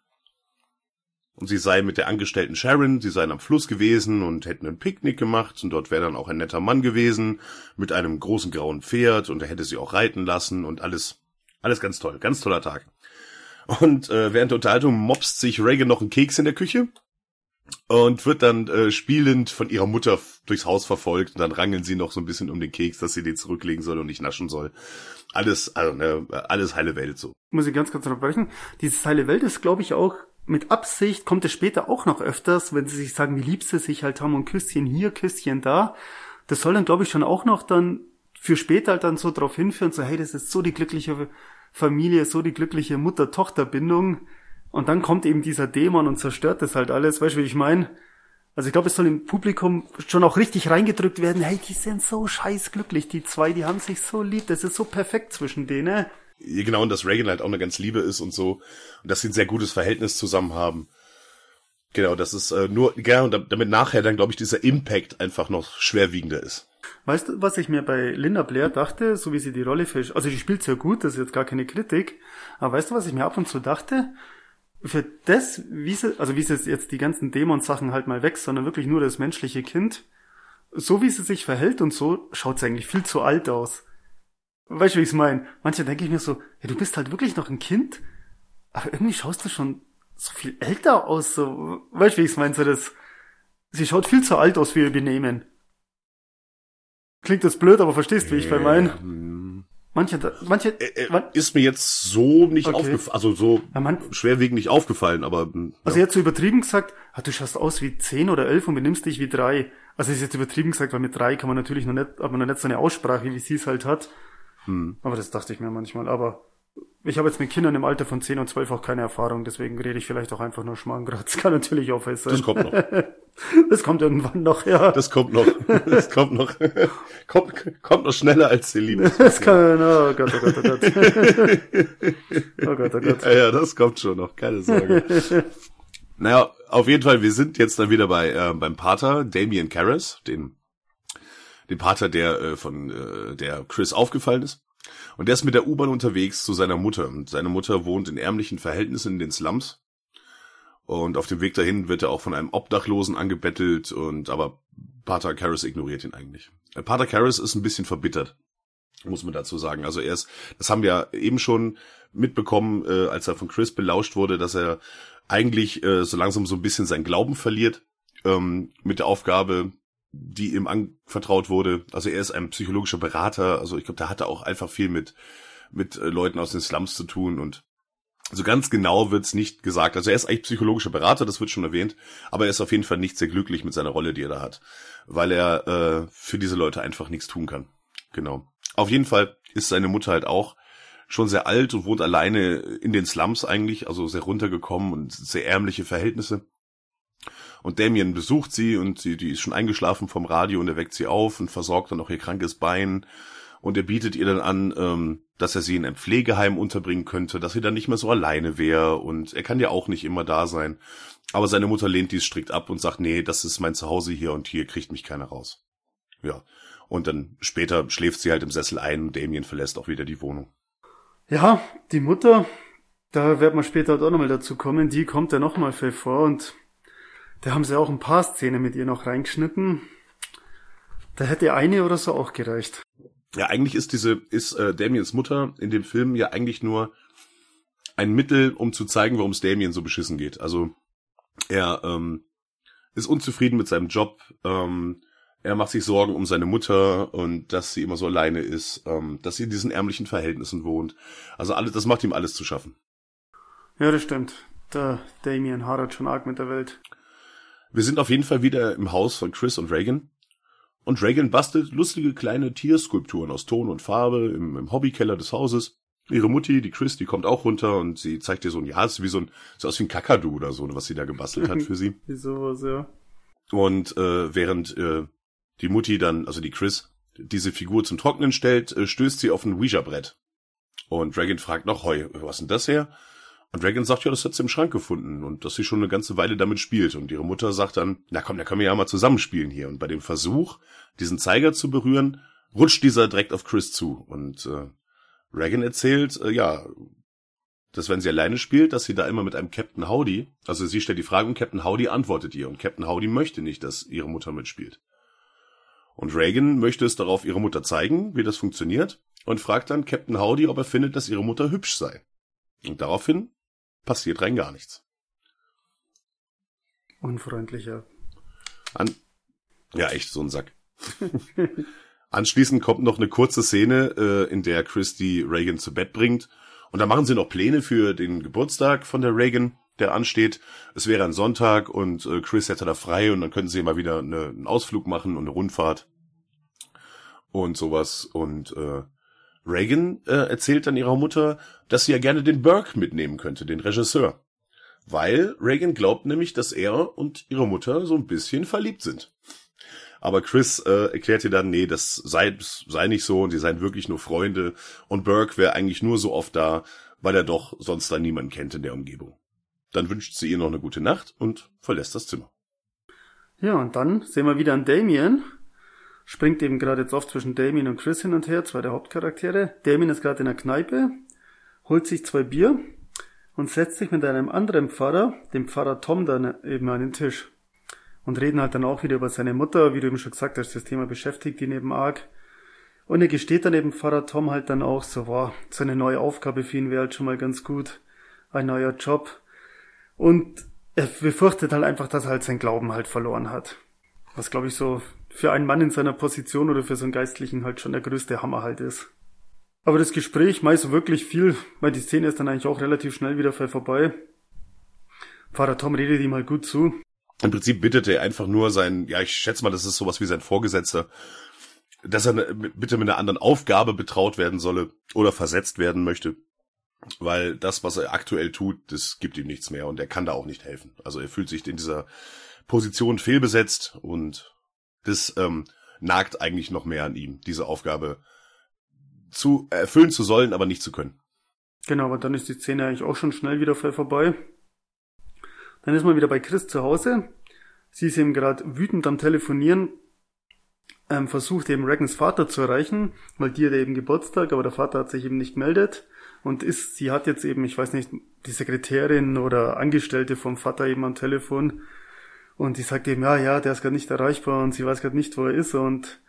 Und sie sei mit der Angestellten Sharon, sie seien am Fluss gewesen und hätten ein Picknick gemacht und dort wäre dann auch ein netter Mann gewesen mit einem großen grauen Pferd und er hätte sie auch reiten lassen und alles ganz toll, ganz toller Tag. Und während der Unterhaltung mobst sich Regan noch einen Keks in der Küche und wird dann spielend von ihrer Mutter durchs Haus verfolgt und dann rangeln sie noch so ein bisschen um den Keks, dass sie den zurücklegen soll und nicht naschen soll. Alles heile Welt so. Muss ich ganz unterbrechen. Dieses heile Welt ist, glaube ich, auch mit Absicht, kommt es später auch noch öfters, wenn sie sich sagen, wie lieb sie sich halt haben und Küsschen hier, Küsschen da. Das soll dann, glaube ich, schon auch noch dann für später halt dann so drauf hinführen, so hey, das ist so die glückliche Familie, so die glückliche Mutter-Tochter-Bindung. Und dann kommt eben dieser Dämon und zerstört das halt alles. Weißt du, wie ich meine? Also ich glaube, es soll im Publikum schon auch richtig reingedrückt werden. Hey, die sind so scheißglücklich, die zwei, die haben sich so lieb. Das ist so perfekt zwischen denen. Genau, und dass Regan halt auch eine ganz Liebe ist und so. Und dass sie ein sehr gutes Verhältnis zusammen haben. Genau, das ist und damit nachher dann, glaube ich, dieser Impact einfach noch schwerwiegender ist. Weißt du, was ich mir bei Linda Blair dachte, so wie sie die Rolle fischt? Also die spielt sehr gut, das ist jetzt gar keine Kritik. Aber weißt du, was ich mir ab und zu dachte? Für das, wie sie jetzt die ganzen Dämon-Sachen halt mal weg, sondern wirklich nur das menschliche Kind. So wie sie sich verhält und so, schaut sie eigentlich viel zu alt aus. Weißt du, wie ich es meine? Manchmal denke ich mir so, ja, du bist halt wirklich noch ein Kind, aber irgendwie schaust du schon so viel älter aus. So. Weißt du, wie ich es meine? So das, sie schaut viel zu alt aus für ihr Benehmen. Klingt das blöd, aber verstehst du, wie ich meine? Ist mir jetzt so nicht aufgefallen, also so ja, schwerwiegend nicht aufgefallen, aber... Ja. Also jetzt so übertrieben gesagt, du schaust aus wie 10 oder 11 und benimmst dich wie 3. Also ist jetzt übertrieben gesagt, weil mit 3 kann man natürlich noch nicht so eine Aussprache, wie sie es halt hat. Aber das dachte ich mir manchmal, aber ich habe jetzt mit Kindern im Alter von 10 und 12 auch keine Erfahrung, deswegen rede ich vielleicht auch einfach nur Schmarrngratz, kann natürlich auch fest sein. Das kommt noch. Das kommt irgendwann noch, ja. Das kommt noch. Kommt noch schneller als die Liebe. Das kann, oh Gott. Oh Gott. Ja, das kommt schon noch, keine Sorge. Naja, auf jeden Fall, wir sind jetzt dann wieder beim Pater Damien Karras, den Pater, der von der Chris aufgefallen ist. Und er ist mit der U-Bahn unterwegs zu seiner Mutter. Und seine Mutter wohnt in ärmlichen Verhältnissen in den Slums. Und auf dem Weg dahin wird er auch von einem Obdachlosen angebettelt, aber Pater Karras ignoriert ihn eigentlich. Pater Karras ist ein bisschen verbittert, muss man dazu sagen. Also das haben wir eben schon mitbekommen, als er von Chris belauscht wurde, dass er eigentlich so langsam so ein bisschen seinen Glauben verliert mit der Aufgabe, die ihm anvertraut wurde. Also er ist ein psychologischer Berater. Also ich glaube, da hat er auch einfach viel mit Leuten aus den Slums zu tun und so ganz genau wird's nicht gesagt. Also er ist eigentlich psychologischer Berater, das wird schon erwähnt, aber er ist auf jeden Fall nicht sehr glücklich mit seiner Rolle, die er da hat, weil er für diese Leute einfach nichts tun kann. Genau. Auf jeden Fall ist seine Mutter halt auch schon sehr alt und wohnt alleine in den Slums eigentlich, also sehr runtergekommen und sehr ärmliche Verhältnisse. Und Damien besucht sie und die ist schon eingeschlafen vom Radio und er weckt sie auf und versorgt dann auch ihr krankes Bein. Und er bietet ihr dann an, dass er sie in einem Pflegeheim unterbringen könnte, dass sie dann nicht mehr so alleine wäre und er kann ja auch nicht immer da sein. Aber seine Mutter lehnt dies strikt ab und sagt, nee, das ist mein Zuhause hier und hier kriegt mich keiner raus. Ja, und dann später schläft sie halt im Sessel ein und Damien verlässt auch wieder die Wohnung. Ja, die Mutter, da wird man später auch nochmal dazu kommen, die kommt ja nochmal viel vor und da haben sie auch ein paar Szenen mit ihr noch reingeschnitten. Da hätte eine oder so auch gereicht. Ja, eigentlich ist Damiens Mutter in dem Film ja eigentlich nur ein Mittel, um zu zeigen, warum es Damien so beschissen geht. Also er ist unzufrieden mit seinem Job, er macht sich Sorgen um seine Mutter und dass sie immer so alleine ist, dass sie in diesen ärmlichen Verhältnissen wohnt. Also alles, das macht ihm alles zu schaffen. Ja, das stimmt. Der Damien hadert schon arg mit der Welt. Wir sind auf jeden Fall wieder im Haus von Chris und Regan. Und Regan bastelt lustige kleine Tierskulpturen aus Ton und Farbe im Hobbykeller des Hauses. Ihre Mutti, die Chris, die kommt auch runter und sie zeigt ihr so ein, ja, es ist wie so ein, so aus wie ein Kakadu oder so, was sie da gebastelt hat für sie. Wie sowas, ja. Und während die Mutti dann, also die Chris, diese Figur zum Trocknen stellt, stößt sie auf ein Ouija-Brett. Und Regan fragt noch, hoi, was ist denn das her? Und Regan sagt, ja, das hat sie im Schrank gefunden und dass sie schon eine ganze Weile damit spielt. Und ihre Mutter sagt dann, na komm, da können wir ja mal zusammenspielen hier. Und bei dem Versuch, diesen Zeiger zu berühren, rutscht dieser direkt auf Chris zu. Und Regan erzählt, ja, dass wenn sie alleine spielt, dass sie da immer mit einem Captain Howdy, also sie stellt die Frage und Captain Howdy antwortet ihr. Und Captain Howdy möchte nicht, dass ihre Mutter mitspielt. Und Regan möchte es darauf ihrer Mutter zeigen, wie das funktioniert, und fragt dann Captain Howdy, ob er findet, dass ihre Mutter hübsch sei. Und daraufhin passiert rein gar nichts. Unfreundlicher. Ja, echt, so ein Sack. Anschließend kommt noch eine kurze Szene, in der Chris die Regan zu Bett bringt. Und da machen sie noch Pläne für den Geburtstag von der Regan, der ansteht. Es wäre ein Sonntag und Chris hätte da frei und dann könnten sie mal wieder einen Ausflug machen und eine Rundfahrt und sowas. Und Regan erzählt dann ihrer Mutter, dass sie ja gerne den Burke mitnehmen könnte, den Regisseur. Weil Regan glaubt nämlich, dass er und ihre Mutter so ein bisschen verliebt sind. Aber Chris erklärt ihr dann, nee, das sei nicht so und die seien wirklich nur Freunde. Und Burke wäre eigentlich nur so oft da, weil er doch sonst da niemanden kennt in der Umgebung. Dann wünscht sie ihr noch eine gute Nacht und verlässt das Zimmer. Ja, und dann sehen wir wieder an Damien. Springt eben gerade jetzt oft zwischen Damien und Chris hin und her, zwei der Hauptcharaktere. Damien ist gerade in der Kneipe, holt sich 2 Bier und setzt sich mit einem anderen Pfarrer, dem Pfarrer Tom, dann eben an den Tisch. Und reden halt dann auch wieder über seine Mutter, wie du eben schon gesagt hast, das Thema beschäftigt ihn eben arg. Und er gesteht dann eben Pfarrer Tom halt dann auch so, wow, so eine neue Aufgabe für ihn wäre halt schon mal ganz gut, ein neuer Job. Und er befürchtet halt einfach, dass er halt seinen Glauben halt verloren hat. Was, glaube ich, so für einen Mann in seiner Position oder für so einen Geistlichen halt schon der größte Hammer halt ist. Aber das Gespräch meist wirklich viel, weil die Szene ist dann eigentlich auch relativ schnell wieder vorbei. Pfarrer Tom redet ihm halt gut zu. Im Prinzip bittet er einfach nur seinen, ja, ich schätze mal, das ist sowas wie sein Vorgesetzter, dass er bitte mit einer anderen Aufgabe betraut werden solle oder versetzt werden möchte, weil das, was er aktuell tut, das gibt ihm nichts mehr und er kann da auch nicht helfen. Also er fühlt sich in dieser Position fehlbesetzt und das nagt eigentlich noch mehr an ihm, diese Aufgabe zu erfüllen zu sollen, aber nicht zu können. Genau, aber dann ist die Szene eigentlich auch schon schnell wieder vorbei. Dann ist man wieder bei Chris zu Hause. Sie ist eben gerade wütend am Telefonieren, versucht eben Regans Vater zu erreichen, weil die hat eben Geburtstag, aber der Vater hat sich eben nicht gemeldet und sie hat jetzt eben, ich weiß nicht, die Sekretärin oder Angestellte vom Vater eben am Telefon und die sagt eben, ja, der ist gerade nicht erreichbar und sie weiß gerade nicht, wo er ist und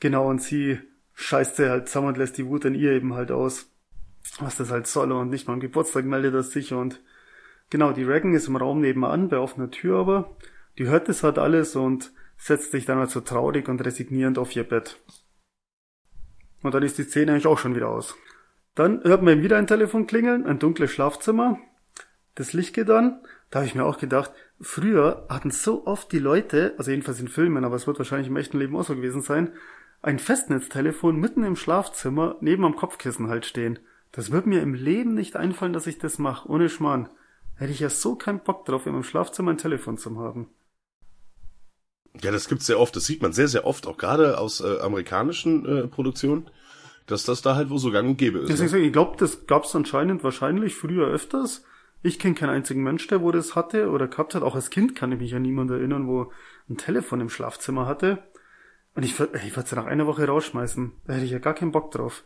genau, und sie scheißt sie halt zusammen und lässt die Wut in ihr eben halt aus, was das halt soll, und nicht mal am Geburtstag meldet er sich und genau, die Regan ist im Raum nebenan, bei offener Tür aber, die hört das halt alles und setzt sich dann halt so traurig und resignierend auf ihr Bett. Und dann ist die Szene eigentlich auch schon wieder aus. Dann hört man wieder ein Telefon klingeln, ein dunkles Schlafzimmer. Das Licht geht an. Da habe ich mir auch gedacht, früher hatten so oft die Leute, also jedenfalls in Filmen, aber es wird wahrscheinlich im echten Leben auch so gewesen sein, ein Festnetztelefon mitten im Schlafzimmer neben am Kopfkissen halt stehen. Das wird mir im Leben nicht einfallen, dass ich das mache, ohne Schmarrn. Hätte ich ja so keinen Bock drauf, in meinem Schlafzimmer ein Telefon zu haben. Ja, das gibt's sehr oft. Das sieht man sehr, sehr oft, auch gerade aus amerikanischen Produktionen, dass das da halt wo so gang und gäbe ist. Deswegen, ne? Ich glaube, das gab's anscheinend wahrscheinlich früher öfters. Ich kenne keinen einzigen Mensch, der wo das hatte oder gehabt hat. Auch als Kind kann ich mich an niemand erinnern, wo ein Telefon im Schlafzimmer hatte. Und ich würd's ja nach einer Woche rausschmeißen. Da hätte ich ja gar keinen Bock drauf.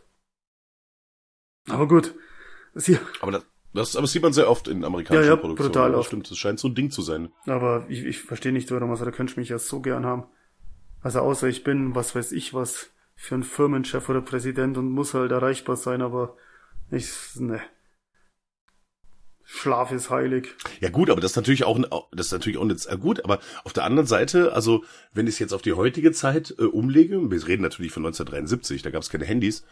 Aber gut. Aber das sieht man sehr oft in amerikanischen Produktionen. Brutal oft. Stimmt, das scheint so ein Ding zu sein. Aber ich verstehe nicht, warum, also da könnte ich mich ja so gern haben. Also außer ich bin, was weiß ich was, für einen Firmenchef oder Präsident und muss halt erreichbar sein, aber Schlaf ist heilig. Ja gut, aber das ist natürlich auch nicht gut, aber auf der anderen Seite, also wenn ich es jetzt auf die heutige Zeit umlege, wir reden natürlich von 1973, da gab es keine Handys,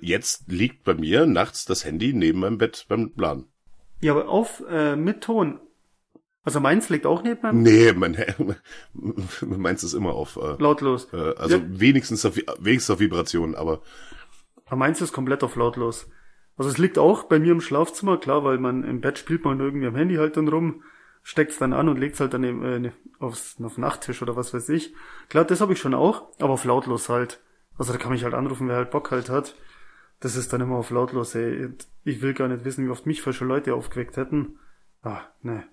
jetzt liegt bei mir nachts das Handy neben meinem Bett beim Laden. Ja, aber mit Ton. Also meins liegt auch neben meinem Bett? Nee, meins ist immer auf... lautlos. Wenigstens auf Vibrationen, aber meins ist komplett auf lautlos. Also es liegt auch bei mir im Schlafzimmer, klar, weil man im Bett spielt man irgendwie am Handy halt dann rum, steckt es dann an und legt es halt dann auf den Nachttisch oder was weiß ich. Klar, das habe ich schon auch, aber auf lautlos halt. Also da kann mich halt anrufen, wer halt Bock halt hat. Das ist dann immer auf lautlos, ey. Ich will gar nicht wissen, wie oft mich falsche Leute aufgeweckt hätten. Ah, ne.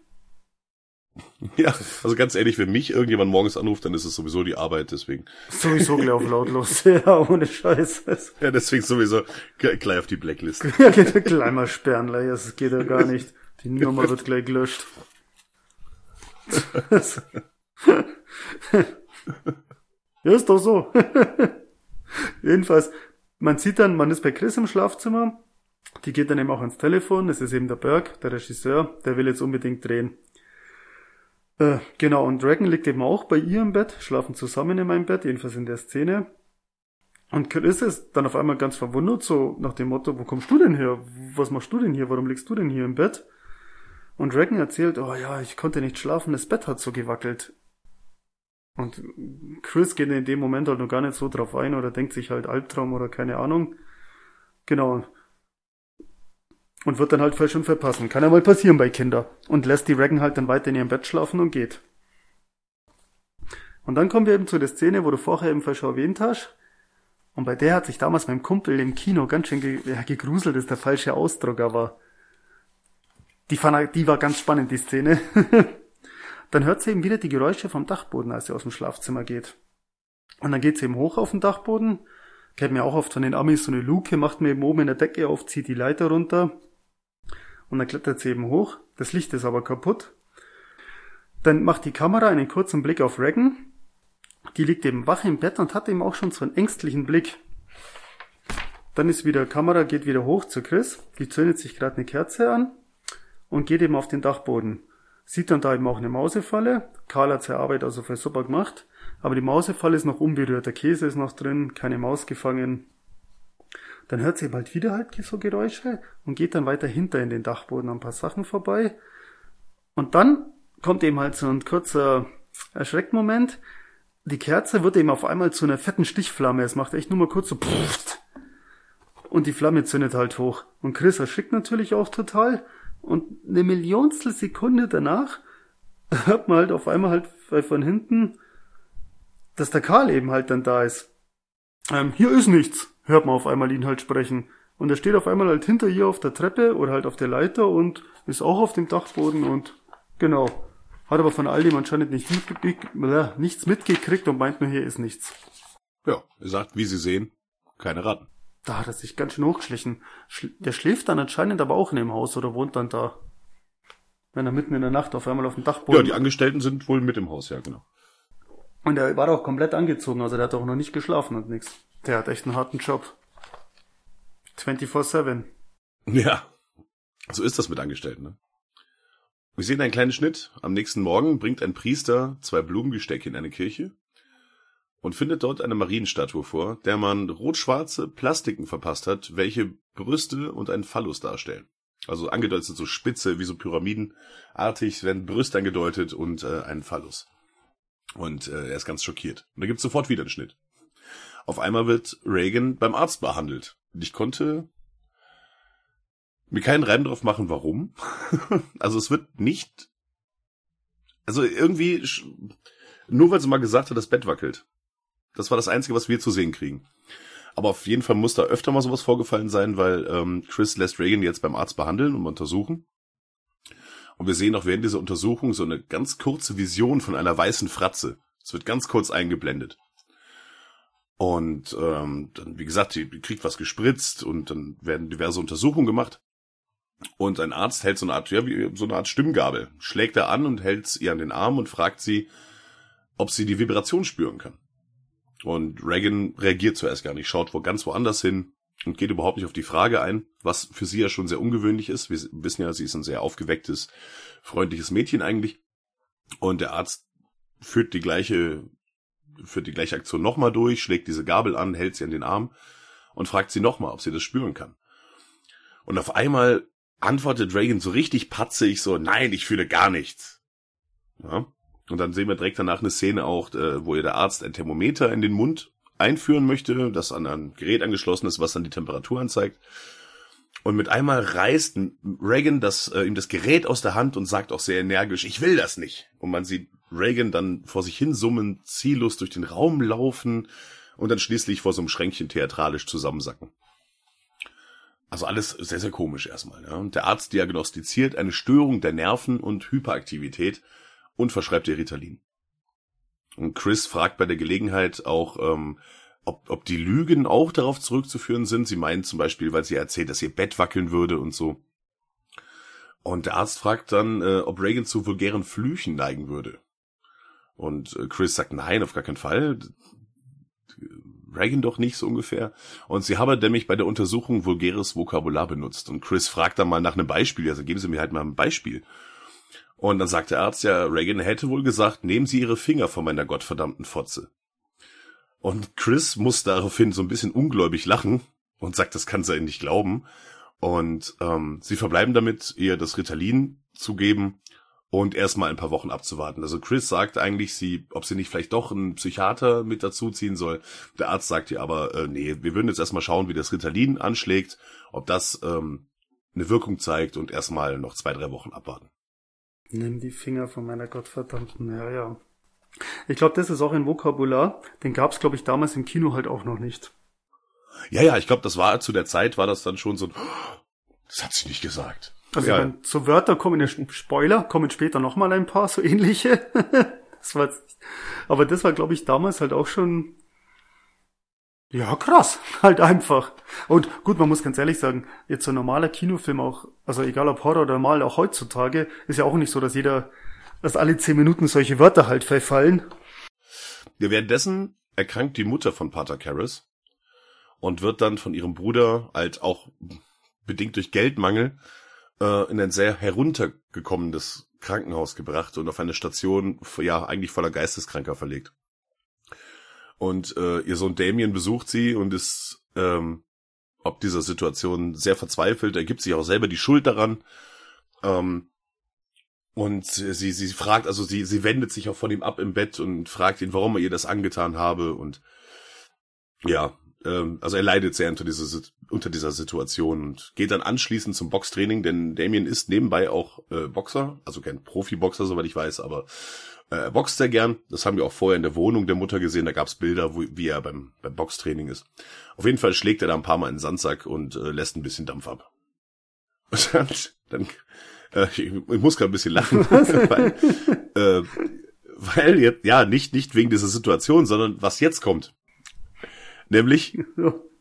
Ja, also ganz ehrlich, wenn mich irgendjemand morgens anruft, dann ist es sowieso die Arbeit, deswegen. Sowieso gleich auf lautlos, ja, ohne Scheiß. Ja, deswegen sowieso gleich auf die Blacklist. Ja, gleich mal sperren, das geht ja gar nicht. Die Nummer wird gleich gelöscht. Ja, ist doch so. Jedenfalls, man sieht dann, man ist bei Chris im Schlafzimmer, die geht dann eben auch ans Telefon, es ist eben der Burke, der Regisseur, der will jetzt unbedingt drehen. Genau, und Regan liegt eben auch bei ihr im Bett, schlafen zusammen in meinem Bett, jedenfalls in der Szene. Und Chris ist dann auf einmal ganz verwundert, so nach dem Motto, wo kommst du denn her? Was machst du denn hier? Warum liegst du denn hier im Bett? Und Regan erzählt, oh ja, ich konnte nicht schlafen, das Bett hat so gewackelt. Und Chris geht in dem Moment halt noch gar nicht so drauf ein oder denkt sich halt Albtraum oder keine Ahnung. Genau. Und wird dann halt falsch und verpassen. Kann ja mal passieren bei Kindern. Und lässt die Regan halt dann weiter in ihrem Bett schlafen und geht. Und dann kommen wir eben zu der Szene, wo du vorher eben falsch erwähnt hast. Und bei der hat sich damals mein Kumpel im Kino ganz schön gegruselt, ist der falsche Ausdruck, aber die war ganz spannend, die Szene. Dann hört sie eben wieder die Geräusche vom Dachboden, als sie aus dem Schlafzimmer geht. Und dann geht sie eben hoch auf den Dachboden. Kennt man ja auch oft von den Amis, so eine Luke macht man eben oben in der Decke auf, zieht die Leiter runter. Und dann klettert sie eben hoch. Das Licht ist aber kaputt. Dann macht die Kamera einen kurzen Blick auf Regan. Die liegt eben wach im Bett und hat eben auch schon so einen ängstlichen Blick. Dann ist wieder, Kamera geht wieder hoch zu Chris. Die zündet sich gerade eine Kerze an und geht eben auf den Dachboden. Sieht dann da eben auch eine Mausefalle. Karl hat seine Arbeit also voll super gemacht. Aber die Mausefalle ist noch unberührt. Der Käse ist noch drin, keine Maus gefangen. Dann hört sie eben halt wieder halt so Geräusche und geht dann weiter hinter in den Dachboden an ein paar Sachen vorbei. Und dann kommt eben halt so ein kurzer Erschreckmoment. Die Kerze wird eben auf einmal zu einer fetten Stichflamme. Es macht echt nur mal kurz so pfft. Und die Flamme zündet halt hoch. Und Chris erschrickt natürlich auch total. Und eine Millionstel Sekunde danach hört man halt auf einmal halt von hinten, dass der Karl eben halt dann da ist. Hier ist nichts, hört man auf einmal ihn halt sprechen. Und er steht auf einmal halt hinter ihr auf der Treppe oder halt auf der Leiter und ist auch auf dem Dachboden und genau. Hat aber von all dem anscheinend nichts mitgekriegt und meint nur, hier ist nichts. Ja, er sagt, wie Sie sehen, keine Ratten. Da hat er sich ganz schön hochgeschlichen. Der schläft dann anscheinend aber auch in dem Haus oder wohnt dann da. Wenn er mitten in der Nacht auf einmal auf dem Dachboden... Ja, die Angestellten sind wohl mit im Haus, ja, genau. Und er war doch komplett angezogen, also der hat auch noch nicht geschlafen und nichts. Der hat echt einen harten Job. 24/7. Ja, so ist das mit Angestellten, ne? Wir sehen einen kleinen Schnitt. Am nächsten Morgen bringt ein Priester 2 Blumengestecke in eine Kirche und findet dort eine Marienstatue vor, der man rot-schwarze Plastiken verpasst hat, welche Brüste und einen Phallus darstellen. Also angedeutet sind so spitze, wie so pyramidenartig, werden Brüste angedeutet und einen Phallus. Und er ist ganz schockiert. Und da gibt es sofort wieder einen Schnitt. Auf einmal wird Regan beim Arzt behandelt. Und ich konnte mir keinen Reim drauf machen, warum. Also es wird nicht... Also irgendwie... Nur weil sie mal gesagt hat, das Bett wackelt. Das war das Einzige, was wir zu sehen kriegen. Aber auf jeden Fall muss da öfter mal sowas vorgefallen sein, weil Chris lässt Regan jetzt beim Arzt behandeln und untersuchen. Und wir sehen auch während dieser Untersuchung so eine ganz kurze Vision von einer weißen Fratze. Es wird ganz kurz eingeblendet. Und dann, wie gesagt, die kriegt was gespritzt und dann werden diverse Untersuchungen gemacht. Und ein Arzt hält so eine Art, ja, wie so eine Art Stimmgabel, schlägt er an und hält ihr an den Arm und fragt sie, ob sie die Vibration spüren kann. Und Regan reagiert zuerst gar nicht, schaut ganz woanders hin und geht überhaupt nicht auf die Frage ein, was für sie ja schon sehr ungewöhnlich ist. Wir wissen ja, sie ist ein sehr aufgewecktes, freundliches Mädchen eigentlich. Und der Arzt führt die gleiche Aktion nochmal durch, schlägt diese Gabel an, hält sie an den Arm und fragt sie nochmal, ob sie das spüren kann. Und auf einmal antwortet Regan so richtig patzig, so, nein, ich fühle gar nichts. Ja. Und dann sehen wir direkt danach eine Szene auch, wo ihr der Arzt ein Thermometer in den Mund einführen möchte, das an ein Gerät angeschlossen ist, was dann die Temperatur anzeigt. Und mit einmal reißt Regan ihm das Gerät aus der Hand und sagt auch sehr energisch, ich will das nicht. Und man sieht Regan dann vor sich hin summen, ziellos durch den Raum laufen und dann schließlich vor so einem Schränkchen theatralisch zusammensacken. Also alles sehr, sehr komisch erstmal. Ja? Und der Arzt diagnostiziert eine Störung der Nerven und Hyperaktivität und verschreibt ihr Ritalin. Und Chris fragt bei der Gelegenheit auch, ob die Lügen auch darauf zurückzuführen sind. Sie meinen zum Beispiel, weil sie erzählt, dass ihr Bett wackeln würde und so. Und der Arzt fragt dann, ob Regan zu vulgären Flüchen neigen würde. Und Chris sagt, nein, auf gar keinen Fall. Regan doch nicht, so ungefähr. Und sie habe nämlich bei der Untersuchung vulgäres Vokabular benutzt. Und Chris fragt dann mal nach einem Beispiel. Also geben Sie mir halt mal ein Beispiel. Und dann sagt der Arzt, ja, Regan hätte wohl gesagt, nehmen Sie Ihre Finger von meiner gottverdammten Fotze. Und Chris muss daraufhin so ein bisschen ungläubig lachen und sagt, das kann sie nicht glauben. Und sie verbleiben damit, ihr das Ritalin zu geben und erstmal ein paar Wochen abzuwarten. Also Chris sagt eigentlich, ob sie nicht vielleicht doch einen Psychiater mit dazuziehen soll. Der Arzt sagt ihr aber, nee, wir würden jetzt erstmal schauen, wie das Ritalin anschlägt, ob das eine Wirkung zeigt und erstmal noch 2-3 Wochen abwarten. Nimm die Finger von meiner gottverdammten, ja. Ich glaube, das ist auch ein Vokabular, den gab's, glaube ich, damals im Kino halt auch noch nicht. Ja, ich glaube, zu der Zeit war das dann schon so ein, das hat sie nicht gesagt. Also ja. So Wörter kommen, Spoiler, kommen später nochmal ein paar, so ähnliche. Aber das war, glaube ich, damals halt auch schon, ja, krass, halt einfach. Und gut, man muss ganz ehrlich sagen, jetzt so ein normaler Kinofilm auch, also egal ob Horror oder normal, auch heutzutage, ist ja auch nicht so, dass alle 10 Minuten solche Wörter halt verfallen. Ja, währenddessen erkrankt die Mutter von Pater Karras und wird dann von ihrem Bruder, halt auch bedingt durch Geldmangel, in ein sehr heruntergekommenes Krankenhaus gebracht und auf eine Station, ja, eigentlich voller Geisteskranker verlegt. Und ihr Sohn Damien besucht sie und ist ob dieser Situation sehr verzweifelt. Er gibt sich auch selber die Schuld daran. Und sie fragt, also sie wendet sich auch von ihm ab im Bett und fragt ihn, warum er ihr das angetan habe. Und ja, also er leidet sehr unter dieser Situation und geht dann anschließend zum Boxtraining, denn Damien ist nebenbei auch Boxer, also kein Profiboxer, soweit ich weiß, aber er boxt sehr gern. Das haben wir auch vorher in der Wohnung der Mutter gesehen. Da gab's Bilder, wie er beim Boxtraining ist. Auf jeden Fall schlägt er da ein paar Mal in den Sandsack und lässt ein bisschen Dampf ab. Und dann ich muss gerade ein bisschen lachen, weil jetzt, ja, nicht wegen dieser Situation, sondern was jetzt kommt. Nämlich,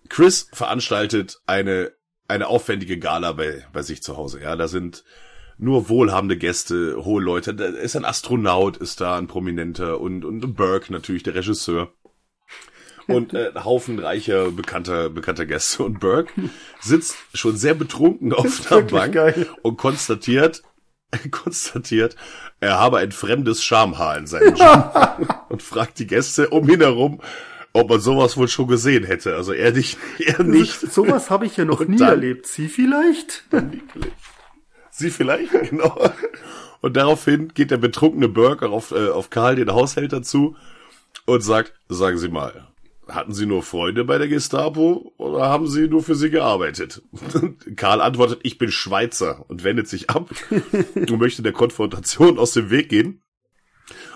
Chris veranstaltet eine aufwendige Gala bei sich zu Hause. Ja, da sind nur wohlhabende Gäste, hohe Leute. Da ist ein Astronaut, ist da ein Prominenter und Burke natürlich, der Regisseur. Und ein Haufen reicher, bekannter Gäste. Und Burke sitzt schon sehr betrunken auf einer Bank und konstatiert, er habe ein fremdes Schamhaar in seinem Schamhaar und fragt die Gäste um ihn herum, ob man sowas wohl schon gesehen hätte. Also er nicht. Also, sowas habe ich ja noch nie erlebt. Sie vielleicht? Sie vielleicht, genau. Und daraufhin geht der betrunkene Burke auf Karl, den Haushälter, zu und sagt, sagen Sie mal, hatten Sie nur Freunde bei der Gestapo oder haben Sie nur für sie gearbeitet? Karl antwortet, ich bin Schweizer, und wendet sich ab und möchte der Konfrontation aus dem Weg gehen.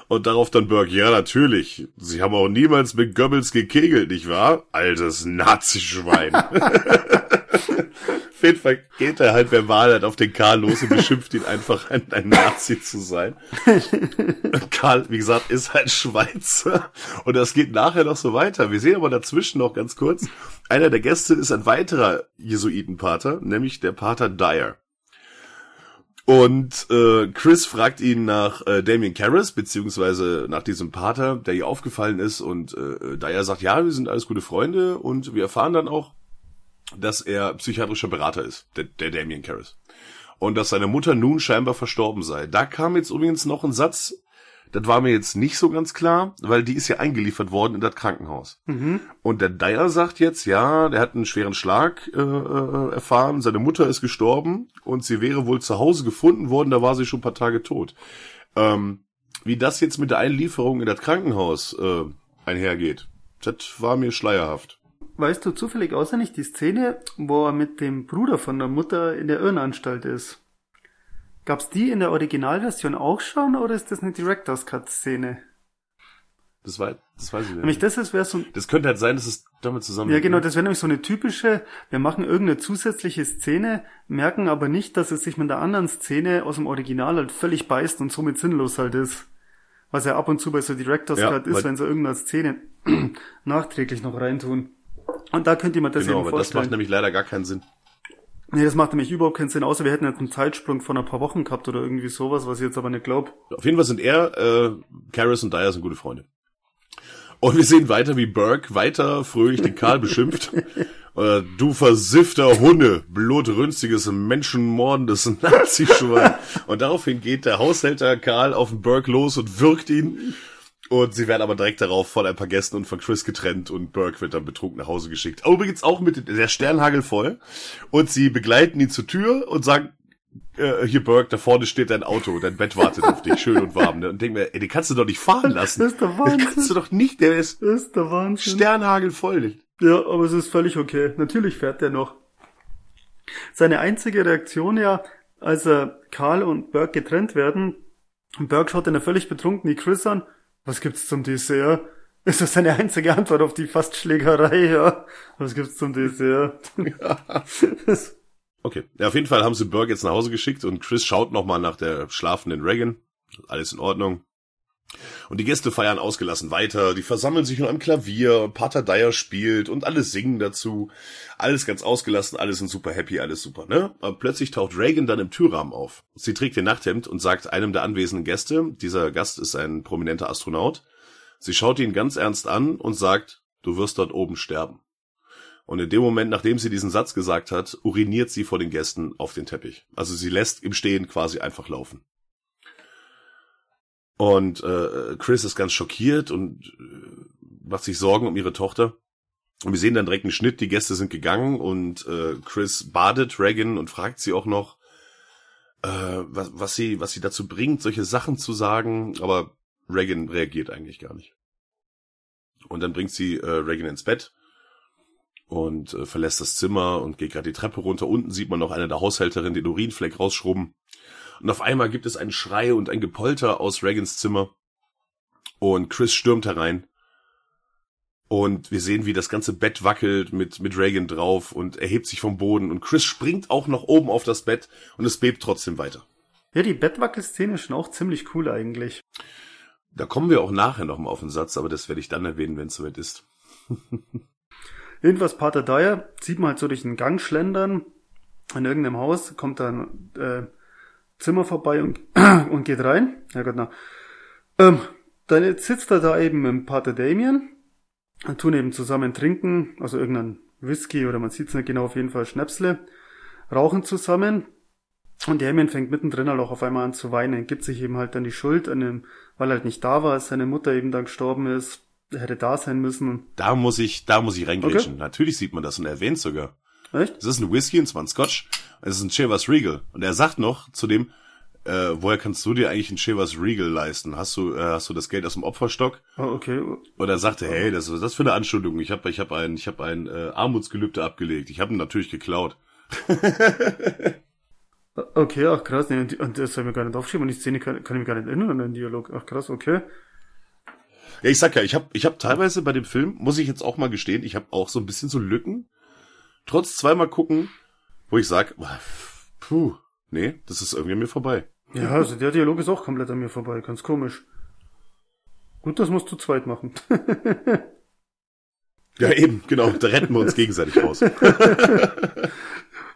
Und darauf dann Burke, ja natürlich, Sie haben auch niemals mit Goebbels gekegelt, nicht wahr? Altes Nazi-Schwein. Auf jeden Fall geht er halt verbal halt auf den Karl los und beschimpft ihn einfach, ein Nazi zu sein. Karl, wie gesagt, ist halt Schweizer. Und das geht nachher noch so weiter. Wir sehen aber dazwischen noch ganz kurz, einer der Gäste ist ein weiterer Jesuitenpater, nämlich der Pater Dyer. Und Chris fragt ihn nach Damien Karras, beziehungsweise nach diesem Pater, der ihr aufgefallen ist. Und Dyer sagt, ja, wir sind alles gute Freunde. Und wir erfahren dann auch, dass er psychiatrischer Berater ist, der Damien Karras. Und dass seine Mutter nun scheinbar verstorben sei. Da kam jetzt übrigens noch ein Satz, das war mir jetzt nicht so ganz klar, weil die ist ja eingeliefert worden in das Krankenhaus. Mhm. Und der Dyer sagt jetzt, ja, der hat einen schweren Schlag erfahren, seine Mutter ist gestorben und sie wäre wohl zu Hause gefunden worden, da war sie schon ein paar Tage tot. Wie das jetzt mit der Einlieferung in das Krankenhaus einhergeht, das war mir schleierhaft. Weißt du zufällig auswendig die Szene, wo er mit dem Bruder von der Mutter in der Irrenanstalt ist? Gab's die in der Originalversion auch schon, oder ist das eine Director's Cut-Szene? Das weiß ich nicht. Nämlich das könnte halt sein, dass es damit zusammenhängt. Ja, genau, das wäre nämlich so eine typische, wir machen irgendeine zusätzliche Szene, merken aber nicht, dass es sich mit der anderen Szene aus dem Original halt völlig beißt und somit sinnlos halt ist. Was ja ab und zu bei so Director's Cut ist, wenn sie irgendeine Szene nachträglich noch reintun. Und da könnte jemand das eben vorstellen. Genau, aber das macht nämlich leider gar keinen Sinn. Nee, das macht nämlich überhaupt keinen Sinn, außer wir hätten jetzt einen Zeitsprung von ein paar Wochen gehabt oder irgendwie sowas, was ich jetzt aber nicht glaube. Auf jeden Fall sind Karras und Dyer sind gute Freunde. Und wir sehen weiter, wie Burke weiter fröhlich den Karl beschimpft. Du versiffter Hunde, blutrünstiges, menschenmordendes Nazi-Schwein. Und daraufhin geht der Haushälter Karl auf den Burke los und würgt ihn. Und sie werden aber direkt darauf von ein paar Gästen und von Chris getrennt und Burke wird dann betrunken nach Hause geschickt. Aber übrigens auch mit der Sternhagel voll. Und sie begleiten ihn zur Tür und sagen, hier Burke, da vorne steht dein Auto, dein Bett wartet auf dich, schön und warm. Ne? Und denken mir, den kannst du doch nicht fahren lassen. Das ist der Wahnsinn. Den kannst du doch nicht, das ist der Wahnsinn. Sternhagel voll. Ja, aber es ist völlig okay. Natürlich fährt der noch. Seine einzige Reaktion ja, als Karl und Burke getrennt werden, und Burke schaut dann völlig betrunken die Chris an, was gibt's zum Dessert? Ist das seine einzige Antwort auf die Fastschlägerei, ja? Was gibt's zum Dessert? Okay. Ja, auf jeden Fall haben sie Burke jetzt nach Hause geschickt und Chris schaut nochmal nach der schlafenden Regan. Alles in Ordnung. Und die Gäste feiern ausgelassen weiter. Die versammeln sich nur am Klavier. Pater Dyer spielt und alle singen dazu. Alles ganz ausgelassen. Alle sind super happy. Alles super, ne? Aber plötzlich taucht Regan dann im Türrahmen auf. Sie trägt ihr Nachthemd und sagt einem der anwesenden Gäste, dieser Gast ist ein prominenter Astronaut. Sie schaut ihn ganz ernst an und sagt, du wirst dort oben sterben. Und in dem Moment, nachdem sie diesen Satz gesagt hat, uriniert sie vor den Gästen auf den Teppich. Also sie lässt im Stehen quasi einfach laufen. Und Chris ist ganz schockiert und macht sich Sorgen um ihre Tochter. Und wir sehen dann direkt einen Schnitt, die Gäste sind gegangen und Chris badet Regan und fragt sie auch noch, was sie dazu bringt, solche Sachen zu sagen. Aber Regan reagiert eigentlich gar nicht. Und dann bringt sie Regan ins Bett und verlässt das Zimmer und geht gerade die Treppe runter. Unten sieht man noch eine der Haushälterinnen den Urinfleck rausschrubben. Und auf einmal gibt es einen Schrei und ein Gepolter aus Regans Zimmer. Und Chris stürmt herein. Und wir sehen, wie das ganze Bett wackelt mit Regan drauf und erhebt sich vom Boden. Und Chris springt auch nach oben auf das Bett und es bebt trotzdem weiter. Ja, die Bettwackelszene ist schon auch ziemlich cool eigentlich. Da kommen wir auch nachher nochmal auf den Satz, aber das werde ich dann erwähnen, wenn es soweit ist. Jedenfalls Pater Dyer sieht man halt so durch den Gang schlendern in irgendeinem Haus, kommt dann Zimmer vorbei und geht rein. Ja Gott, na. Dann sitzt er da eben mit Pater Damien und tun eben zusammen trinken, also irgendein Whisky oder man sieht es nicht genau, auf jeden Fall Schnäpsle, rauchen zusammen. Und Damien fängt mittendrin halt auch auf einmal an zu weinen, gibt sich eben halt dann die Schuld an dem, weil er halt nicht da war, seine Mutter eben dann gestorben ist, er hätte da sein müssen. Da muss ich reingrätschen. Okay. Natürlich sieht man das und erwähnt sogar. Echt? Es ist ein Whisky und zwar ein Scotch. Es ist ein Chivas Regal. Und er sagt noch zu dem, woher kannst du dir eigentlich ein Chivas Regal leisten? Hast du das Geld aus dem Opferstock? Oh, okay. Und er sagte, hey, das ist das für eine Anschuldigung. Ich habe ein Armutsgelübde abgelegt. Ich habe ihn natürlich geklaut. Okay, ach krass, nee, und das soll ich mir gar nicht aufschreiben und die Szene kann ich mir gar nicht erinnern an den Dialog. Ach krass, okay. Ja, ich sag ja, ich hab teilweise bei dem Film, muss ich jetzt auch mal gestehen, ich habe auch so ein bisschen so Lücken, trotz zweimal gucken, wo ich sag, puh, nee, das ist irgendwie an mir vorbei. Ja, also der Dialog ist auch komplett an mir vorbei, ganz komisch. Gut, das musst du zweit machen. Ja, eben, genau, da retten wir uns gegenseitig aus.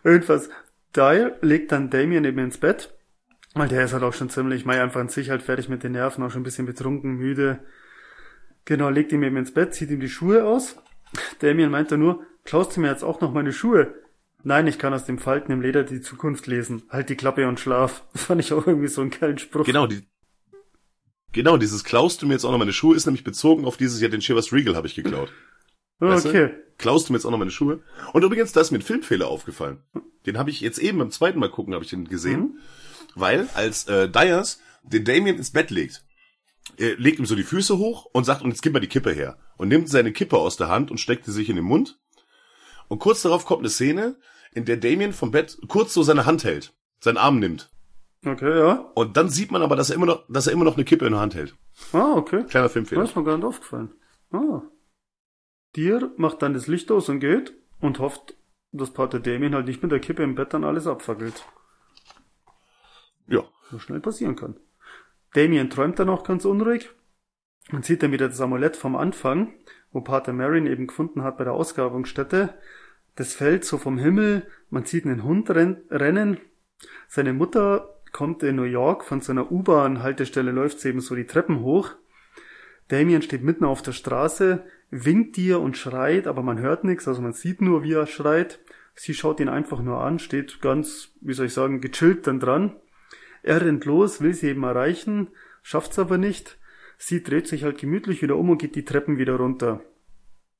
Jedenfalls, Dyer legt dann Damien eben ins Bett, weil der ist halt auch schon ziemlich, einfach an sich halt fertig mit den Nerven, auch schon ein bisschen betrunken, müde. Genau, legt ihm eben ins Bett, zieht ihm die Schuhe aus. Damien meint dann nur, klaust du mir jetzt auch noch meine Schuhe? Nein, ich kann aus dem Falten im Leder die Zukunft lesen. Halt die Klappe und schlaf. Fand ich auch irgendwie so einen geilen Spruch. Genau, dieses klaust du mir jetzt auch noch meine Schuhe ist nämlich bezogen auf dieses, ja, den Chivas Regal habe ich geklaut. Weißt okay. Du? Klaust du mir jetzt auch noch meine Schuhe? Und übrigens, da ist mir ein Filmfehler aufgefallen. Den habe ich jetzt eben beim zweiten Mal gucken, habe ich den gesehen. Mhm. Weil, als Dyers den Damien ins Bett legt, er legt ihm so die Füße hoch und sagt, und jetzt gib mal die Kippe her. Und nimmt seine Kippe aus der Hand und steckt sie sich in den Mund. Und kurz darauf kommt eine Szene, in der Damien vom Bett kurz so seine Hand hält, seinen Arm nimmt. Okay, ja. Und dann sieht man aber, dass er immer noch eine Kippe in der Hand hält. Ah, okay. Kleiner Filmfehler. Das ist mir gar nicht aufgefallen. Ah. Dir macht dann das Licht aus und geht und hofft, dass Pater Damien halt nicht mit der Kippe im Bett dann alles abfackelt. Ja. So schnell passieren kann. Damien träumt dann auch ganz unruhig und sieht dann wieder das Amulett vom Anfang, wo Pater Merrin eben gefunden hat bei der Ausgrabungsstätte. Das fällt so vom Himmel, man sieht einen Hund rennen. Seine Mutter kommt in New York von so einer U-Bahn-Haltestelle, läuft sie eben so die Treppen hoch. Damien steht mitten auf der Straße, winkt ihr und schreit, aber man hört nichts, also man sieht nur, wie er schreit. Sie schaut ihn einfach nur an, steht ganz, gechillt dann dran. Er rennt los, will sie eben erreichen, schafft's aber nicht. Sie dreht sich halt gemütlich wieder um und geht die Treppen wieder runter.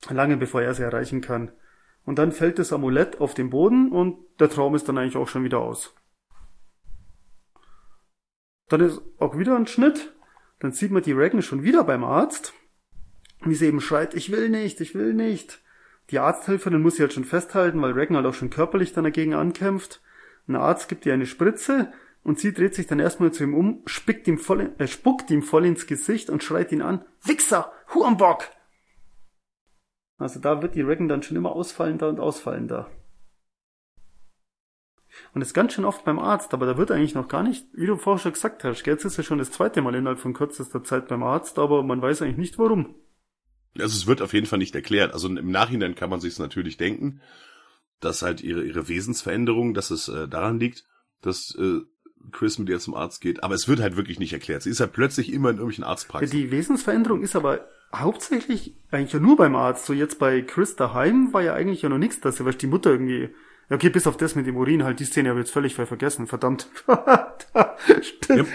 Lange bevor er sie erreichen kann. Und dann fällt das Amulett auf den Boden und der Traum ist dann eigentlich auch schon wieder aus. Dann ist auch wieder ein Schnitt. Dann sieht man die Regan schon wieder beim Arzt, wie sie eben schreit, ich will nicht. Die Arzthelferin muss sie halt schon festhalten, weil Regan halt auch schon körperlich dann dagegen ankämpft. Ein Arzt gibt ihr eine Spritze und sie dreht sich dann erstmal zu ihm um, spuckt ihm voll ins Gesicht und schreit ihn an, Wichser, Hurenbock! Also da wird die Regan dann schon immer ausfallender. Und ist ganz schön oft beim Arzt, aber da wird eigentlich noch gar nicht, wie du vorher schon gesagt hast, jetzt ist ja schon das zweite Mal innerhalb von kürzester Zeit beim Arzt, aber man weiß eigentlich nicht warum. Also es wird auf jeden Fall nicht erklärt. Also im Nachhinein kann man sich es natürlich denken, dass halt ihre Wesensveränderung, dass es daran liegt, dass Chris mit ihr zum Arzt geht. Aber es wird halt wirklich nicht erklärt. Sie ist halt plötzlich immer in irgendwelchen Arztpraxen. Die Wesensveränderung ist aber hauptsächlich eigentlich ja nur beim Arzt. So jetzt bei Chris daheim war ja eigentlich ja noch nichts, dass ja die Mutter irgendwie... Okay, bis auf das mit dem Urin halt, die Szene habe ich jetzt völlig vergessen, verdammt.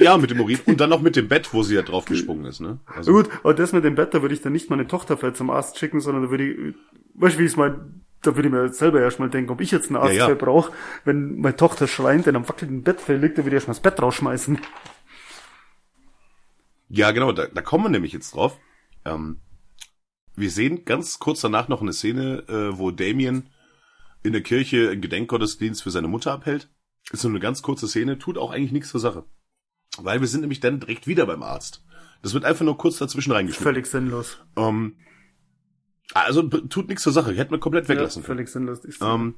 Ja, mit dem Urin und dann noch mit dem Bett, wo sie ja drauf gesprungen ist, ne? Also. Gut, aber das mit dem Bett, da würde ich dann nicht meine Tochter vielleicht zum Arzt schicken, sondern da würde ich, weißt du, wie ich es meine, da würde ich mir selber erstmal denken, ob ich jetzt einen Arzt brauche, wenn meine Tochter schreiend in einem wackelnden Bett liegt, dann würde ich erstmal das Bett rausschmeißen. Ja, genau, da kommen wir nämlich jetzt drauf. Wir sehen ganz kurz danach noch eine Szene, wo Damien in der Kirche einen Gedenkgottesdienst für seine Mutter abhält. Ist nur eine ganz kurze Szene, tut auch eigentlich nichts zur Sache. Weil wir sind nämlich dann direkt wieder beim Arzt. Das wird einfach nur kurz dazwischen reingeschnitten. Völlig sinnlos. Also tut nichts zur Sache, hätte man komplett weglassen können. Völlig sinnlos. Denn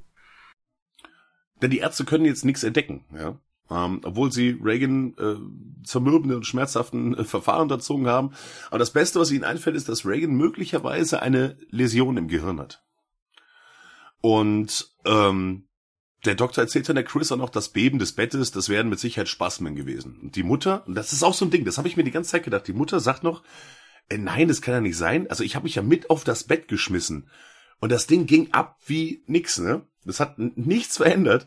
die Ärzte können jetzt nichts entdecken. Ja? Obwohl sie Regan zermürbenden und schmerzhaften Verfahren unterzogen haben. Aber das Beste, was ihnen einfällt, ist, dass Regan möglicherweise eine Läsion im Gehirn hat. Und der Doktor erzählt dann der Chris auch noch, das Beben des Bettes, das wären mit Sicherheit Spasmen gewesen. Und die Mutter, und das ist auch so ein Ding, das habe ich mir die ganze Zeit gedacht, die Mutter sagt noch, nein, das kann ja nicht sein. Also ich habe mich ja mit auf das Bett geschmissen. Und das Ding ging ab wie nix, ne? Das hat nichts verändert.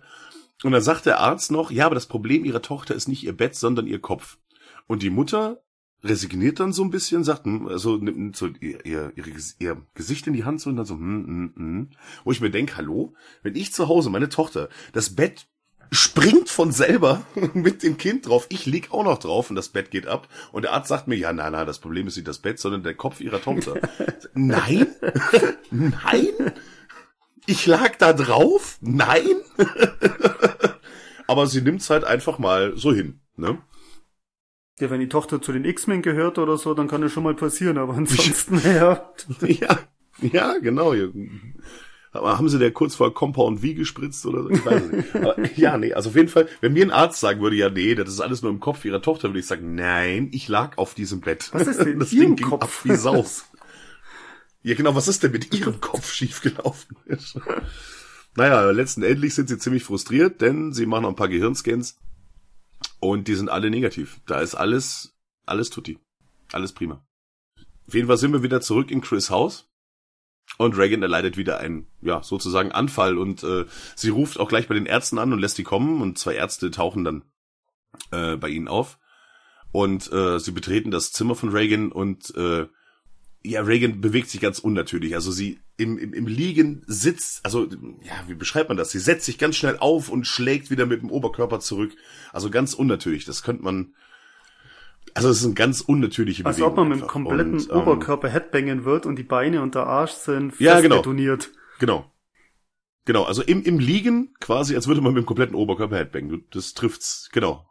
Und dann sagt der Arzt noch, ja, aber das Problem ihrer Tochter ist nicht ihr Bett, sondern ihr Kopf. Und die Mutter resigniert dann so ein bisschen, sagt, also nimmt so ihr Gesicht in die Hand so und dann so, wo ich mir denke, hallo, wenn ich zu Hause, meine Tochter, das Bett springt von selber mit dem Kind drauf, ich lieg auch noch drauf und das Bett geht ab und der Arzt sagt mir, ja, nein, das Problem ist nicht das Bett, sondern der Kopf ihrer Tochter. Nein? Nein? Ich lag da drauf? Nein? Aber sie nimmt's halt einfach mal so hin, ne? Ja, wenn die Tochter zu den X-Men gehört oder so, dann kann das schon mal passieren, aber ansonsten, ja. Ja, genau. Aber haben sie der kurz vor Compound V gespritzt oder so? Ich weiß es nicht. Aber, ja, nee, also auf jeden Fall, wenn mir ein Arzt sagen würde, ja, nee, das ist alles nur im Kopf ihrer Tochter, würde ich sagen, nein, ich lag auf diesem Bett. Was ist denn das Ding ging Kopf? Ab wie Saus. Ja, genau, was ist denn mit ihrem Kopf schiefgelaufen? Naja, letztendlich sind sie ziemlich frustriert, denn sie machen noch ein paar Gehirnscans. Und die sind alle negativ. Da ist alles tutti. Alles prima. Auf jeden Fall sind wir wieder zurück in Chris' Haus. Und Regan erleidet wieder einen, ja, sozusagen Anfall. Und sie ruft auch gleich bei den Ärzten an und lässt die kommen. Und zwei Ärzte tauchen dann bei ihnen auf. Und sie betreten das Zimmer von Regan. Und ja, Regan bewegt sich ganz unnatürlich. Also sie im Liegen sitzt, also ja, wie beschreibt man das? Sie setzt sich ganz schnell auf und schlägt wieder mit dem Oberkörper zurück. Also ganz unnatürlich. Das könnte man, also es ist eine ganz unnatürliche Bewegung. Als ob man mit dem kompletten Oberkörper headbangen wird und die Beine und der Arsch sind fest betoniert. Genau, also im Liegen quasi, als würde man mit dem kompletten Oberkörper headbangen. Das trifft's, genau.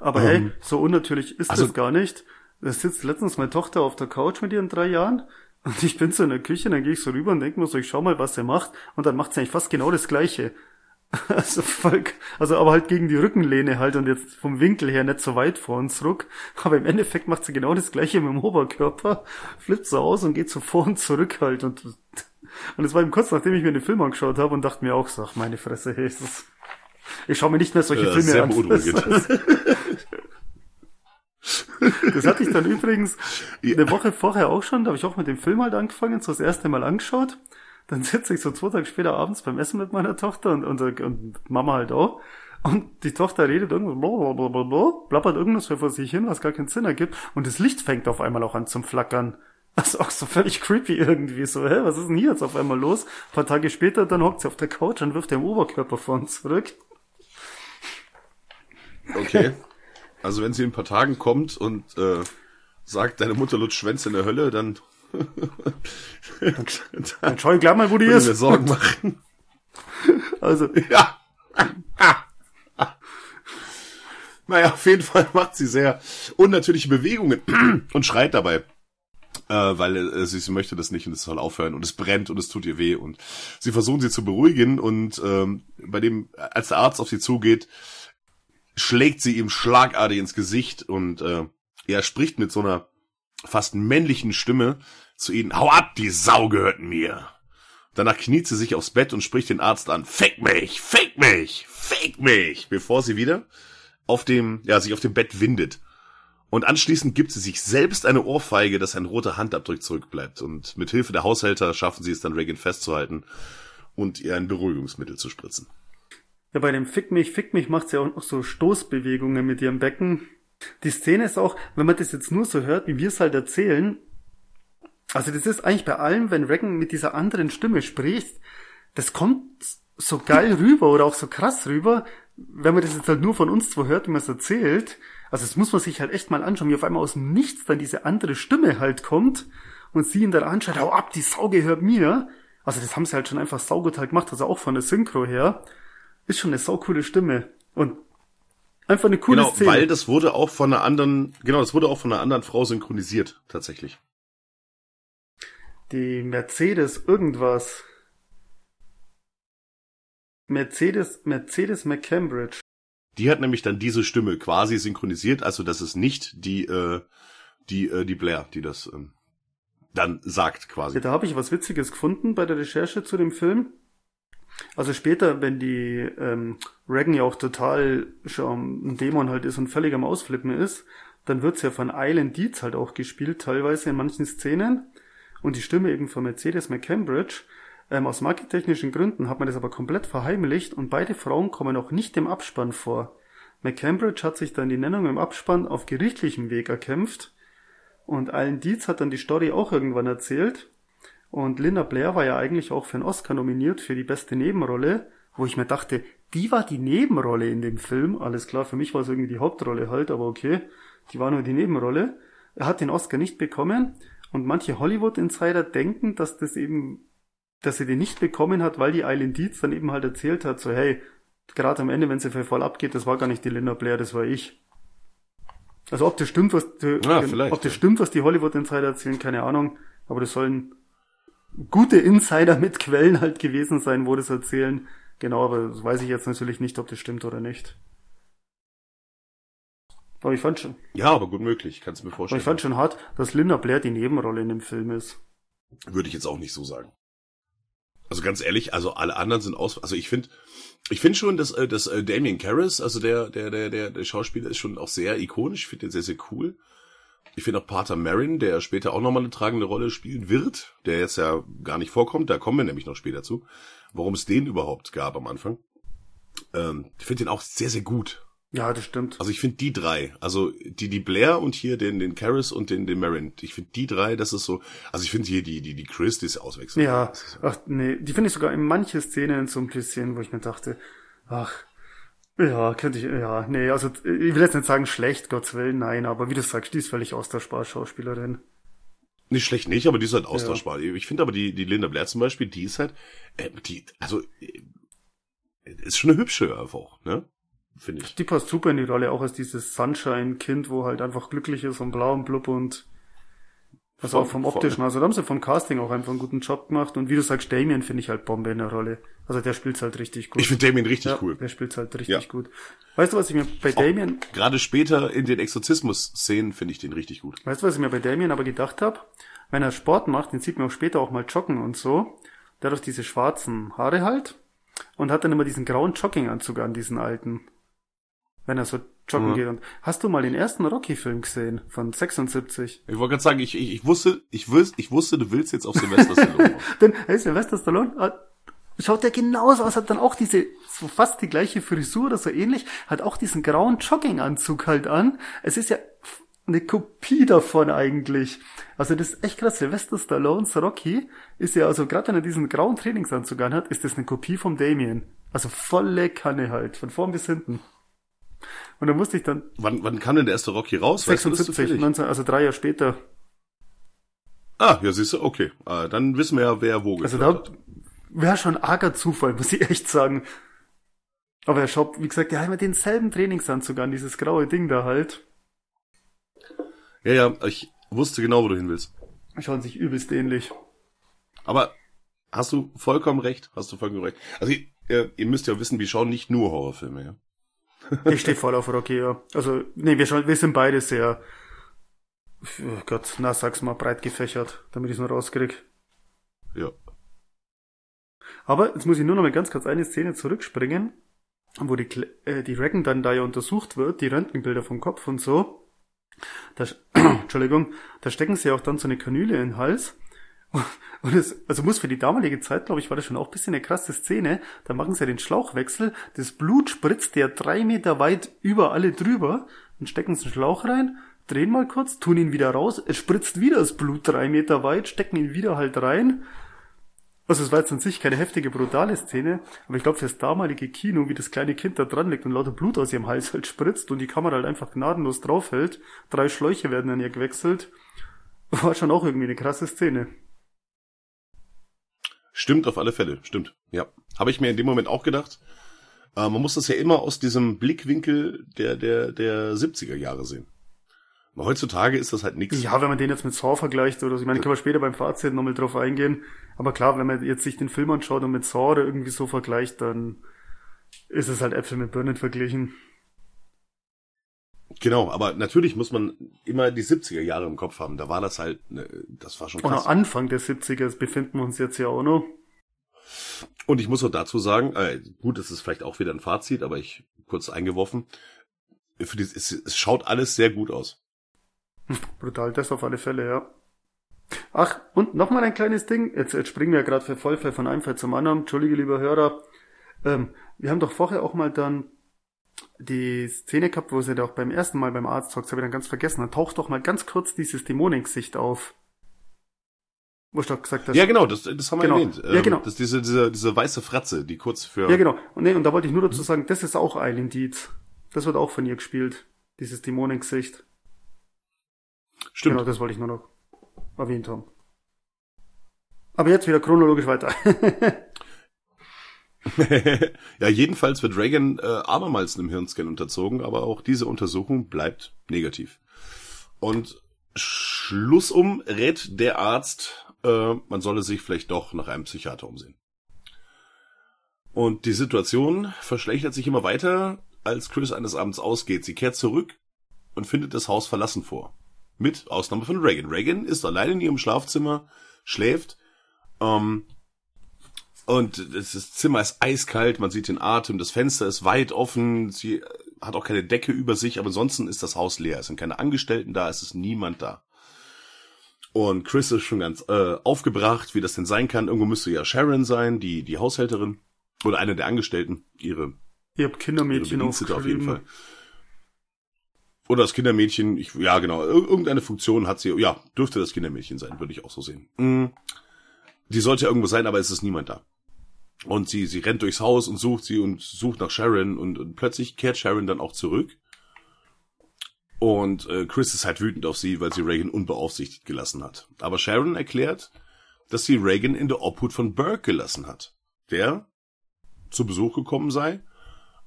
Aber hey, so unnatürlich ist das gar nicht. Da sitzt letztens meine Tochter auf der Couch mit ihren 3 Jahren und ich bin so in der Küche, dann gehe ich so rüber und denke mir so, ich schau mal, was er macht und dann macht sie eigentlich fast genau das Gleiche. Also aber halt gegen die Rückenlehne halt und jetzt vom Winkel her nicht so weit vor uns zurück, aber im Endeffekt macht sie genau das Gleiche mit dem Oberkörper, flippt so aus und geht so vor und zurück halt und es war eben kurz, nachdem ich mir den Film angeschaut habe und dachte mir auch so, ach, meine Fresse, hey, ich schau mir nicht mehr solche Filme sehr an. Das hatte ich dann übrigens eine Woche vorher auch schon, da habe ich auch mit dem Film halt angefangen, so das erste Mal angeschaut. Dann sitze ich so 2 Tage später abends beim Essen mit meiner Tochter und Mama halt auch. Und die Tochter redet irgendwas, blabbert irgendwas vor sich hin, was gar keinen Sinn ergibt. Und das Licht fängt auf einmal auch an zum Flackern. Also auch so völlig creepy irgendwie, so, hä, was ist denn hier jetzt auf einmal los? Ein paar Tage später, dann hockt sie auf der Couch und wirft den Oberkörper vor uns zurück. Okay. Also wenn sie in ein paar Tagen kommt und sagt, deine Mutter lutscht Schwänze in der Hölle, dann schau ich gleich mal, wo die ist. Mir Sorgen machen. Also ja. Naja, auf jeden Fall macht sie sehr unnatürliche Bewegungen und schreit dabei, weil sie möchte das nicht und es soll aufhören und es brennt und es tut ihr weh und sie versuchen sie zu beruhigen und als der Arzt auf sie zugeht, schlägt sie ihm schlagartig ins Gesicht und er spricht mit so einer fast männlichen Stimme zu ihnen, hau ab, die Sau gehört mir. Danach kniet sie sich aufs Bett und spricht den Arzt an, fick mich, bevor sie wieder sich auf dem Bett windet. Und anschließend gibt sie sich selbst eine Ohrfeige, dass ein roter Handabdruck zurückbleibt und mit Hilfe der Haushälter schaffen sie es dann, Regan festzuhalten und ihr ein Beruhigungsmittel zu spritzen. Ja, bei dem Fick mich macht sie auch noch so Stoßbewegungen mit ihrem Becken. Die Szene ist auch, wenn man das jetzt nur so hört, wie wir es halt erzählen, also das ist eigentlich bei allem, wenn Regan mit dieser anderen Stimme spricht, das kommt so geil rüber oder auch so krass rüber, wenn man das jetzt halt nur von uns zwei hört, wie man es erzählt. Also das muss man sich halt echt mal anschauen, wie auf einmal aus dem Nichts dann diese andere Stimme halt kommt und sie ihn dann anschaut, hau ab, die Sau gehört mir. Also das haben sie halt schon einfach saugut halt gemacht, also auch von der Synchro her. Ist schon eine saukoole Stimme und einfach eine coole Szene. Weil das wurde auch von einer anderen, Frau synchronisiert, tatsächlich. Die Mercedes irgendwas. Mercedes McCambridge. Die hat nämlich dann diese Stimme quasi synchronisiert, also das ist nicht die Blair, die das dann sagt quasi. Ja, da habe ich was Witziges gefunden bei der Recherche zu dem Film. Also später, wenn die Regan ja auch total schon ein Dämon halt ist und völlig am Ausflippen ist, dann wird's ja von Eileen Dietz halt auch gespielt, teilweise in manchen Szenen. Und die Stimme eben von Mercedes McCambridge. Aus marketingtechnischen Gründen hat man das aber komplett verheimlicht und beide Frauen kommen auch nicht im Abspann vor. McCambridge hat sich dann die Nennung im Abspann auf gerichtlichem Weg erkämpft und Eileen Dietz hat dann die Story auch irgendwann erzählt. Und Linda Blair war ja eigentlich auch für einen Oscar nominiert für die beste Nebenrolle, wo ich mir dachte, die war die Nebenrolle in dem Film. Alles klar, für mich war es irgendwie die Hauptrolle halt, aber okay, die war nur die Nebenrolle. Er hat den Oscar nicht bekommen und manche Hollywood-Insider denken, dass das eben, dass sie den nicht bekommen hat, weil die Eileen Dietz dann eben halt erzählt hat, so hey, gerade am Ende, wenn sie für voll abgeht, das war gar nicht die Linda Blair, das war ich. Also ob das stimmt, was die, die Hollywood-Insider erzählen, keine Ahnung, aber das sollen gute Insider mit Quellen halt gewesen sein, wo das erzählen. Genau, aber das weiß ich jetzt natürlich nicht, ob das stimmt oder nicht. Aber ich fand schon... Ja, aber gut möglich, kannst du mir vorstellen. Aber ich fand schon hart, dass Linda Blair die Nebenrolle in dem Film ist. Würde ich jetzt auch nicht so sagen. Also ganz ehrlich, also alle anderen sind aus... Also ich finde schon, dass Damien Karras, also der Schauspieler, ist schon auch sehr ikonisch. Ich finde den sehr, sehr cool. Ich finde auch Pater Merrin, der später auch nochmal eine tragende Rolle spielen wird, der jetzt ja gar nicht vorkommt, da kommen wir nämlich noch später zu, warum es den überhaupt gab am Anfang. Ich finde den auch sehr, sehr gut. Ja, das stimmt. Also ich finde die drei, also die Blair und hier den Karras und den Merrin, ich finde die drei, das ist so, also ich finde hier die Chris, die ist auswechselnd. Ja, ach nee, die finde ich sogar in manchen Szenen so ein bisschen, wo ich mir dachte, ach, ja, könnte ich, ja, nee, also ich will jetzt nicht sagen schlecht, Gottes Willen, nein, aber wie du sagst, die ist völlig austauschbar, Schauspielerin. Nicht schlecht nicht, aber die ist halt austauschbar. Ja. Ich finde aber die Linda Blair zum Beispiel, die ist halt, ist schon eine hübsche einfach, ne? Finde ich. Die passt super in die Rolle, auch als dieses Sunshine-Kind, wo halt einfach glücklich ist und blau und blub und also auch vom Optischen. Also da haben sie vom Casting auch einfach einen guten Job gemacht. Und wie du sagst, Damien finde ich halt Bombe in der Rolle. Also der spielt's halt richtig gut. Ich finde Damien richtig cool. Der spielt's halt richtig gut. Weißt du, was ich mir bei Damien... Gerade später in den Exorzismus-Szenen finde ich den richtig gut. Weißt du, was ich mir bei Damien aber gedacht habe? Wenn er Sport macht, den sieht man auch später auch mal joggen und so. Der hat auch diese schwarzen Haare halt und hat dann immer diesen grauen Jogginganzug an, diesen alten. Wenn er so joggen geht. Und hast du mal den ersten Rocky-Film gesehen von 76? Ich wollte gerade sagen, ich wusste, du willst jetzt auf Sylvester Stallone. Denn hey, Sylvester Stallone schaut ja genauso aus, hat dann auch diese so fast die gleiche Frisur oder so ähnlich, hat auch diesen grauen Jogginganzug halt an. Es ist ja eine Kopie davon eigentlich. Also das ist echt krass. Sylvester Stallones Rocky ist ja, also gerade wenn er diesen grauen Trainingsanzug an hat, ist das eine Kopie vom Damien. Also volle Kanne halt, von vorn bis hinten. Und dann musste ich dann... Wann kam denn der erste Rocky raus? 76, 19, also 3 Jahre später. Ah, ja, siehst du, okay. Dann wissen wir ja, wer wo geklaut hat. Also da wäre schon arger Zufall, muss ich echt sagen. Aber er schaut, wie gesagt, der hat immer denselben Trainingsanzug an, dieses graue Ding da halt. Ja, ich wusste genau, wo du hin willst. Schauen sich übelst ähnlich. Aber hast du vollkommen recht. Also ihr müsst ja wissen, wir schauen nicht nur Horrorfilme, ja. Ich stehe voll auf Rocky, ja. Also, nee, wir sind beide sehr, oh Gott, na, sag's mal, breit gefächert, damit ich es noch rauskrieg. Ja. Aber jetzt muss ich nur noch mal ganz kurz eine Szene zurückspringen, wo die Regan dann da ja untersucht wird, die Röntgenbilder vom Kopf und so. Da, Entschuldigung, da stecken sie ja auch dann so eine Kanüle in den Hals. Und muss für die damalige Zeit, glaube ich, war das schon auch ein bisschen eine krasse Szene. Da machen sie ja den Schlauchwechsel, das Blut spritzt ja 3 Meter weit über alle drüber, dann stecken sie einen Schlauch rein, drehen mal kurz, tun ihn wieder raus, es spritzt wieder das Blut 3 Meter weit, stecken ihn wieder halt rein. Also es war jetzt an sich keine heftige, brutale Szene, aber ich glaube, fürs damalige Kino, wie das kleine Kind da dran liegt und lauter Blut aus ihrem Hals halt spritzt und die Kamera halt einfach gnadenlos draufhält, 3 Schläuche werden an ihr gewechselt, war schon auch irgendwie eine krasse Szene. Stimmt, auf alle Fälle, stimmt. Ja, habe ich mir in dem Moment auch gedacht. Man muss das ja immer aus diesem Blickwinkel der 70er Jahre sehen. Aber heutzutage ist das halt nichts. Ja, wenn man den jetzt mit Saw vergleicht oder so. Ich meine, können wir später beim Fazit nochmal drauf eingehen. Aber klar, wenn man jetzt sich den Film anschaut und mit Saw oder irgendwie so vergleicht, dann ist es halt Äpfel mit Birnen verglichen. Genau, aber natürlich muss man immer die 70er Jahre im Kopf haben. Da war das halt, das war schon krass. Und am Anfang der 70er befinden wir uns jetzt ja auch noch. Und ich muss auch dazu sagen, gut, das ist vielleicht auch wieder ein Fazit, aber ich kurz eingeworfen, es schaut alles sehr gut aus. Brutal, das auf alle Fälle, ja. Ach, und nochmal ein kleines Ding. Jetzt springen wir gerade von einem Fall zum anderen. Entschuldige, lieber Hörer. Wir haben doch vorher auch mal dann die Szene gehabt, wo sie da auch beim ersten Mal beim Arzt hockt, das habe ich dann ganz vergessen. Dann taucht doch mal ganz kurz dieses Dämonengesicht auf. Wo ich doch gesagt habe. Ja, genau, das haben wir erwähnt. Ja, genau. Das ist diese weiße Fratze, die kurz für... Ja, genau. Und da wollte ich nur dazu sagen, das ist auch Eileen Dietz. Das wird auch von ihr gespielt. Dieses Dämonengesicht. Stimmt. Genau, das wollte ich nur noch erwähnt haben. Aber jetzt wieder chronologisch weiter. Ja, jedenfalls wird Regan abermals einem Hirnscan unterzogen, aber auch diese Untersuchung bleibt negativ. Und schlussum rät der Arzt, man solle sich vielleicht doch nach einem Psychiater umsehen. Und die Situation verschlechtert sich immer weiter, als Chris eines Abends ausgeht. Sie kehrt zurück und findet das Haus verlassen vor. Mit Ausnahme von Regan. Regan ist allein in ihrem Schlafzimmer, schläft, und das Zimmer ist eiskalt, man sieht den Atem, das Fenster ist weit offen, sie hat auch keine Decke über sich, aber ansonsten ist das Haus leer, es sind keine Angestellten da, es ist niemand da. Und Chris ist schon ganz aufgebracht, wie das denn sein kann. Irgendwo müsste ja Sharon sein, die Haushälterin oder eine der Angestellten, ihr habt Kindermädchen aufgeschrieben. Auf jeden Fall. Oder das Kindermädchen, ja genau, irgendeine Funktion hat sie, ja, dürfte das Kindermädchen sein, würde ich auch so sehen. Die sollte irgendwo sein, aber es ist niemand da. Und sie rennt durchs Haus und sucht nach Sharon und plötzlich kehrt Sharon dann auch zurück. Und Chris ist halt wütend auf sie, weil sie Regan unbeaufsichtigt gelassen hat. Aber Sharon erklärt, dass sie Regan in der Obhut von Burke gelassen hat, der zu Besuch gekommen sei.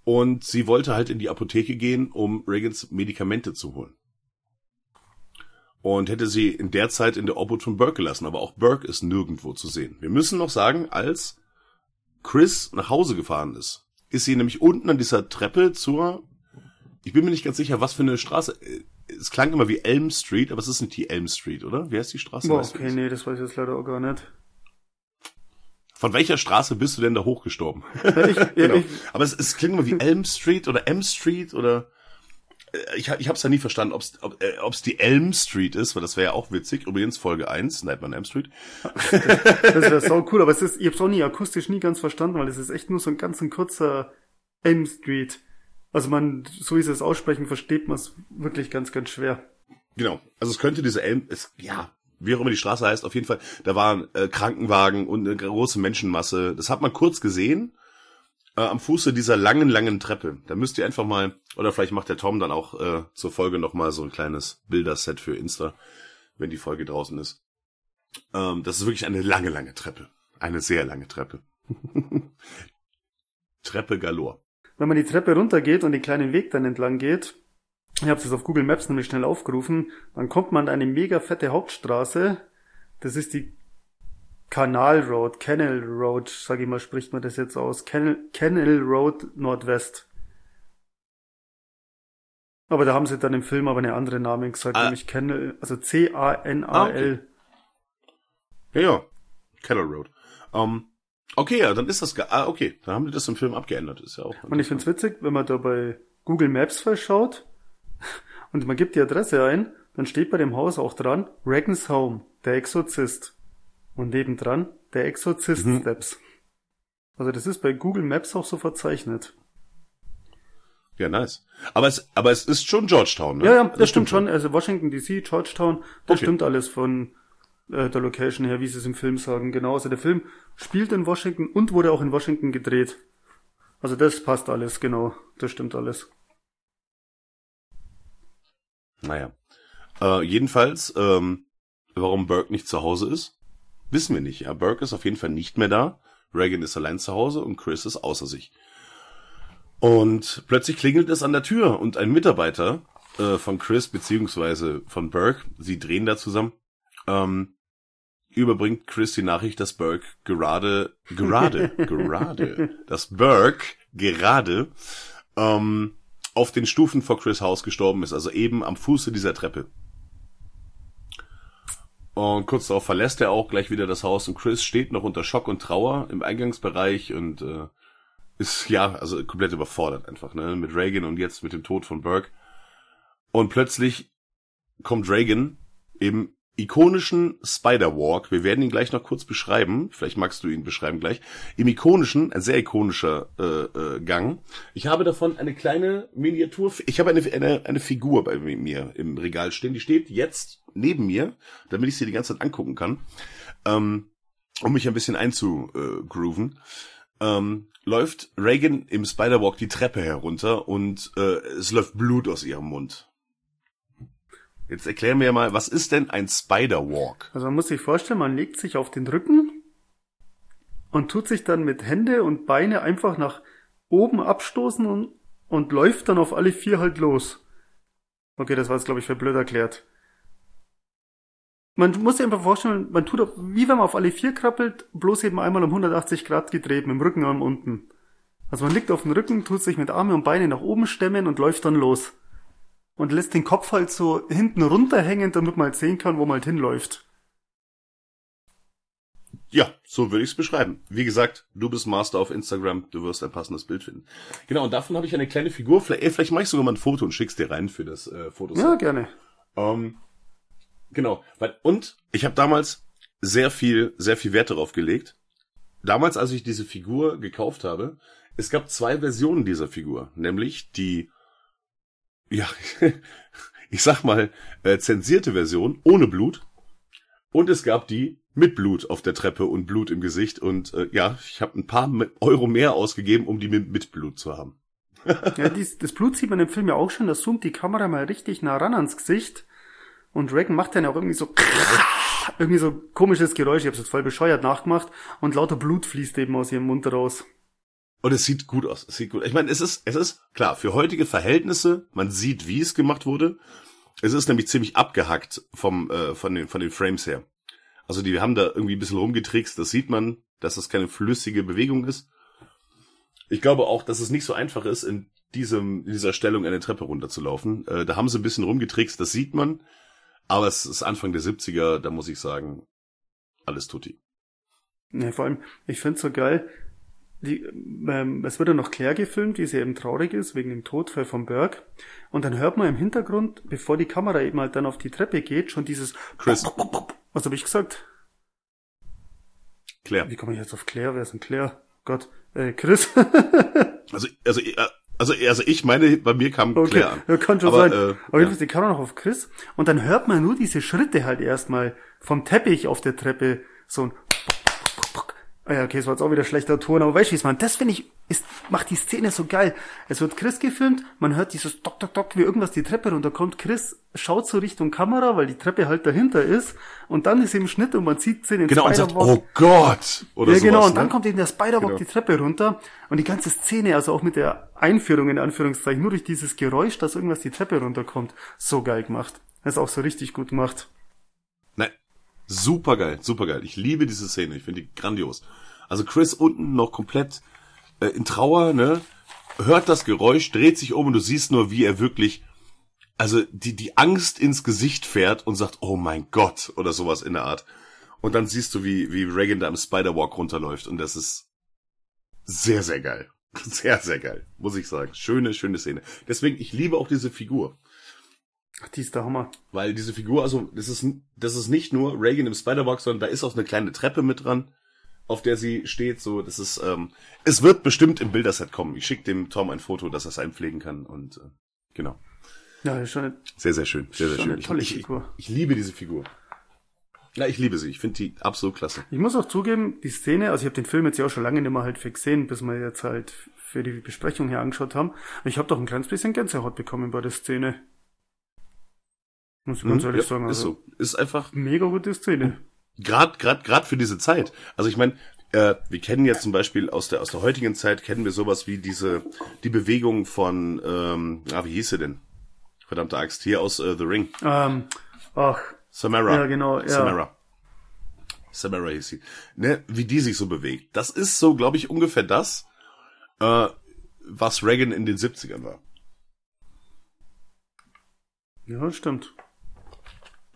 Und sie wollte halt in die Apotheke gehen, um Regans Medikamente zu holen. Und hätte sie in der Zeit in der Obhut von Burke gelassen. Aber auch Burke ist nirgendwo zu sehen. Wir müssen noch sagen, als Chris nach Hause gefahren ist, ist sie nämlich unten an dieser Treppe ich bin mir nicht ganz sicher, was für eine Straße. Es klang immer wie Elm Street, aber es ist nicht die Elm Street, oder? Wie heißt die Straße? Boah, okay, nee, das weiß ich jetzt leider auch gar nicht. Von welcher Straße bist du denn da hochgestorben? Genau. Aber es klingt immer wie Elm Street oder M Street oder... Ich hab's ja nie verstanden, ob's die Elm Street ist, weil das wäre ja auch witzig. Übrigens Folge 1, Nightmare on Elm Street. Das wäre sau cool, aber ich hab's auch akustisch nie ganz verstanden, weil es ist echt nur so ein ganz kurzer Elm Street. Also so wie sie es aussprechen, versteht man es wirklich ganz, ganz schwer. Genau, also es könnte diese wie auch immer die Straße heißt, auf jeden Fall, da waren Krankenwagen und eine große Menschenmasse. Das hat man kurz gesehen, am Fuße dieser langen, langen Treppe. Da müsst ihr einfach mal, oder vielleicht macht der Tom dann auch zur Folge nochmal so ein kleines Bilderset für Insta, wenn die Folge draußen ist. Das ist wirklich eine lange, lange Treppe. Eine sehr lange Treppe. Treppe galore. Wenn man die Treppe runtergeht und den kleinen Weg dann entlang geht, ich habe es jetzt auf Google Maps nämlich schnell aufgerufen, dann kommt man an eine mega fette Hauptstraße. Das ist die Canal Road, sag ich mal, spricht man das jetzt aus. Canal Road Nordwest. Aber da haben sie dann im Film aber eine andere Namen gesagt, nämlich Canal, also C-A-N-A-L. Okay. Ja, Canal Road. Okay, ja, dann ist das, dann haben die das im Film abgeändert, ist ja auch. Und ich find's witzig, wenn man da bei Google Maps verschaut, und man gibt die Adresse ein, dann steht bei dem Haus auch dran, Regans Home, der Exorzist. Und nebendran, der Exorzist Steps. Also das ist bei Google Maps auch so verzeichnet. Ja, nice. Aber es ist schon Georgetown, ne? Ja, das stimmt schon. Also Washington D.C., Georgetown, das stimmt alles von der Location her, wie sie es im Film sagen. Genau, also der Film spielt in Washington und wurde auch in Washington gedreht. Also das passt alles, genau. Das stimmt alles. Naja. Jedenfalls, warum Burke nicht zu Hause ist, wissen wir nicht. Ja, Burke ist auf jeden Fall nicht mehr da. Regan ist allein zu Hause und Chris ist außer sich. Und plötzlich klingelt es an der Tür und ein Mitarbeiter von Chris beziehungsweise von Burke, sie drehen da zusammen, überbringt Chris die Nachricht, dass Burke gerade auf den Stufen vor Chris Haus gestorben ist, also eben am Fuße dieser Treppe. Und kurz darauf verlässt er auch gleich wieder das Haus und Chris steht noch unter Schock und Trauer im Eingangsbereich und ist ja also komplett überfordert einfach, ne, mit Regan und jetzt mit dem Tod von Burke. Und plötzlich kommt Regan im ikonischen Spider-Walk. Wir werden ihn gleich noch kurz beschreiben. Vielleicht magst du ihn beschreiben gleich. Im ikonischen, ein sehr ikonischer Gang. Ich habe davon eine kleine Miniatur. Ich habe eine Figur bei mir im Regal stehen. Die steht jetzt neben mir, damit ich sie die ganze Zeit angucken kann, um mich ein bisschen einzugrooven. Läuft Regan im Spider-Walk die Treppe herunter und es läuft Blut aus ihrem Mund. Jetzt erklären wir mal, was ist denn ein Spider-Walk? Also man muss sich vorstellen, man legt sich auf den Rücken und tut sich dann mit Hände und Beine einfach nach oben abstoßen und läuft dann auf alle vier halt los. Okay, das war jetzt, glaube ich, für blöd erklärt. Man muss sich einfach vorstellen, man tut, wie wenn man auf alle vier krabbelt, bloß eben einmal um 180 Grad gedreht, mit dem Rückenarm unten. Also man liegt auf den Rücken, tut sich mit Arme und Beine nach oben stemmen und läuft dann los. Und lässt den Kopf halt so hinten runterhängen, damit man halt sehen kann, wo man halt hinläuft. Ja, so würde ich es beschreiben. Wie gesagt, du bist Master auf Instagram, du wirst ein passendes Bild finden. Genau, und davon habe ich eine kleine Figur. Vielleicht mache ich sogar mal ein Foto und schick's dir rein für das Foto. Ja, gerne. Genau. Und ich habe damals sehr viel Wert darauf gelegt. Damals, als ich diese Figur gekauft habe, es gab zwei Versionen dieser Figur. Nämlich die... ja, ich sag mal, zensierte Version, ohne Blut. Und es gab die mit Blut auf der Treppe und Blut im Gesicht. Und ja, ich habe ein paar Euro mehr ausgegeben, um die mit Blut zu haben. Ja, das Blut sieht man im Film ja auch schon. Da zoomt die Kamera mal richtig nah ran ans Gesicht. Und Regan macht dann auch irgendwie so komisches Geräusch. Ich habe es voll bescheuert nachgemacht. Und lauter Blut fließt eben aus ihrem Mund raus. Und es sieht gut aus. Ich meine, es ist klar, für heutige Verhältnisse, man sieht, wie es gemacht wurde. Es ist nämlich ziemlich abgehackt von den Frames her. Also die haben da irgendwie ein bisschen rumgetrickst. Das sieht man, dass es keine flüssige Bewegung ist. Ich glaube auch, dass es nicht so einfach ist, in dieser Stellung eine Treppe runterzulaufen. Da haben sie ein bisschen rumgetrickst, das sieht man. Aber es ist Anfang der 70er, da muss ich sagen, alles tutti. Ja, vor allem, ich find's so geil, es wird ja noch Claire gefilmt, die sehr eben traurig ist wegen dem Todfall von Burke. Und dann hört man im Hintergrund, bevor die Kamera eben halt dann auf die Treppe geht, schon dieses Chris. Was habe ich gesagt? Claire. Wie komme ich jetzt auf Claire? Wer ist denn Claire? Gott, Chris. Also ich meine, bei mir kam okay. Claire an. Ja, kann schon sein. Aber jedenfalls, die Kamera noch auf Chris. Und dann hört man nur diese Schritte halt erstmal vom Teppich auf der Treppe. So ein... Ah ja, okay, es war jetzt auch wieder schlechter Ton, aber weißt du, wie es man, das finde ich, macht die Szene so geil. Es wird Chris gefilmt, man hört dieses Dock, Dock, Dock, wie irgendwas die Treppe runterkommt. Chris schaut so Richtung Kamera, weil die Treppe halt dahinter ist. Und dann ist eben Schnitt und man sieht den Spider-Walk. Genau, und sagt, oh Gott! Oder ja, sowas, genau, und dann kommt eben der Spider-Walk die Treppe runter. Und die ganze Szene, also auch mit der Einführung, in Anführungszeichen, nur durch dieses Geräusch, dass irgendwas die Treppe runterkommt, so geil gemacht. Das ist auch so richtig gut gemacht. Nein. Supergeil. Ich liebe diese Szene. Ich finde die grandios. Also Chris unten noch komplett in Trauer, ne? Hört das Geräusch, dreht sich um und du siehst nur, wie er wirklich, also die Angst ins Gesicht fährt und sagt, oh mein Gott, oder sowas in der Art. Und dann siehst du, wie Regan da im Spider-Walk runterläuft und das ist sehr, sehr geil. Sehr, sehr geil, muss ich sagen. Schöne Szene. Deswegen, ich liebe auch diese Figur. Ach, die ist der Hammer. Weil diese Figur, also das ist nicht nur Regan im Spider-Walk, sondern da ist auch eine kleine Treppe mit dran, auf der sie steht. So, das ist, es wird bestimmt im Bilderset kommen. Ich schicke dem Tom ein Foto, dass er es einpflegen kann und genau. Ja, das ist schon eine, sehr schön. Eine tolle Figur. Ich liebe diese Figur. Ja, ich liebe sie. Ich finde die absolut klasse. Ich muss auch zugeben, die Szene, also ich habe den Film jetzt ja auch schon lange nicht mehr halt gesehen, bis wir jetzt halt für die Besprechung hier angeschaut haben. Ich habe doch ein kleines bisschen Gänsehaut bekommen bei der Szene. Muss ich ganz ehrlich sagen. Also ist so. Ist einfach... mega gute Szene. Gerade für diese Zeit. Also ich meine, wir kennen jetzt zum Beispiel aus der heutigen Zeit, kennen wir sowas wie die Bewegung von, wie hieß sie denn? Verdammte Axt. Hier aus The Ring. Samara. Ja, genau. Ja. Samara hieß sie. Ne? Wie die sich so bewegt. Das ist so, glaube ich, ungefähr das, was Regan in den 70ern war. Ja, stimmt.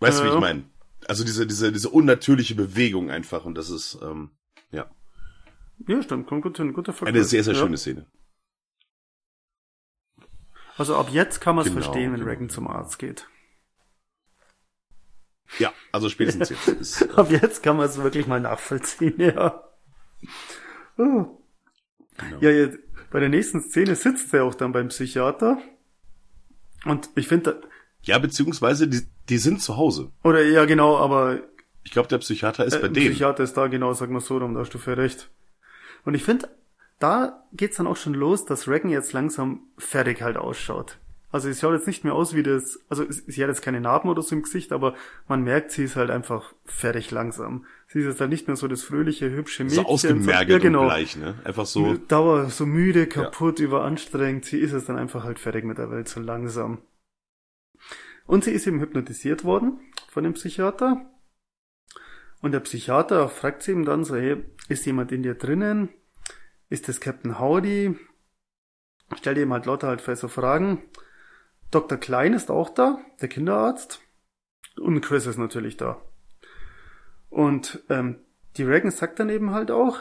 Weißt du, wie ich meine? Also diese unnatürliche Bewegung einfach, und das ist, ja. Ja, stimmt, kommt gut hin, guter Vergleich. Eine sehr, sehr schöne Szene. Also ab jetzt kann man es verstehen, wenn Regan zum Arzt geht. Ja, also spätestens jetzt. Ist, ab jetzt kann man es wirklich mal nachvollziehen, ja. Oh. Genau. Ja, jetzt, bei der nächsten Szene sitzt er auch dann beim Psychiater. Und ich finde... Ja, beziehungsweise die sind zu Hause. Oder ja, genau, aber... Ich glaube, der Psychiater ist bei dem. Der Psychiater ist da, genau, sag mal so, da hast du für recht. Und ich finde, da geht's dann auch schon los, dass Regan jetzt langsam fertig halt ausschaut. Also es schaut jetzt nicht mehr aus wie das... Also sie hat jetzt keine Narben oder so im Gesicht, aber man merkt, sie ist halt einfach fertig langsam. Sie ist jetzt halt nicht mehr so das fröhliche, hübsche Mädchen. So ausgemergelt, ja, genau, und bleich, ne? Einfach so... Dauer, so müde, kaputt, überanstrengend. Sie ist jetzt dann einfach halt fertig mit der Welt, so langsam. Und sie ist eben hypnotisiert worden von dem Psychiater. Und der Psychiater fragt sie ihm dann so, hey, ist jemand in dir drinnen? Ist das Captain Howdy? Stellt ihm halt lauter halt für so Fragen. Dr. Klein ist auch da, der Kinderarzt. Und Chris ist natürlich da. Und die Regan sagt dann eben halt auch,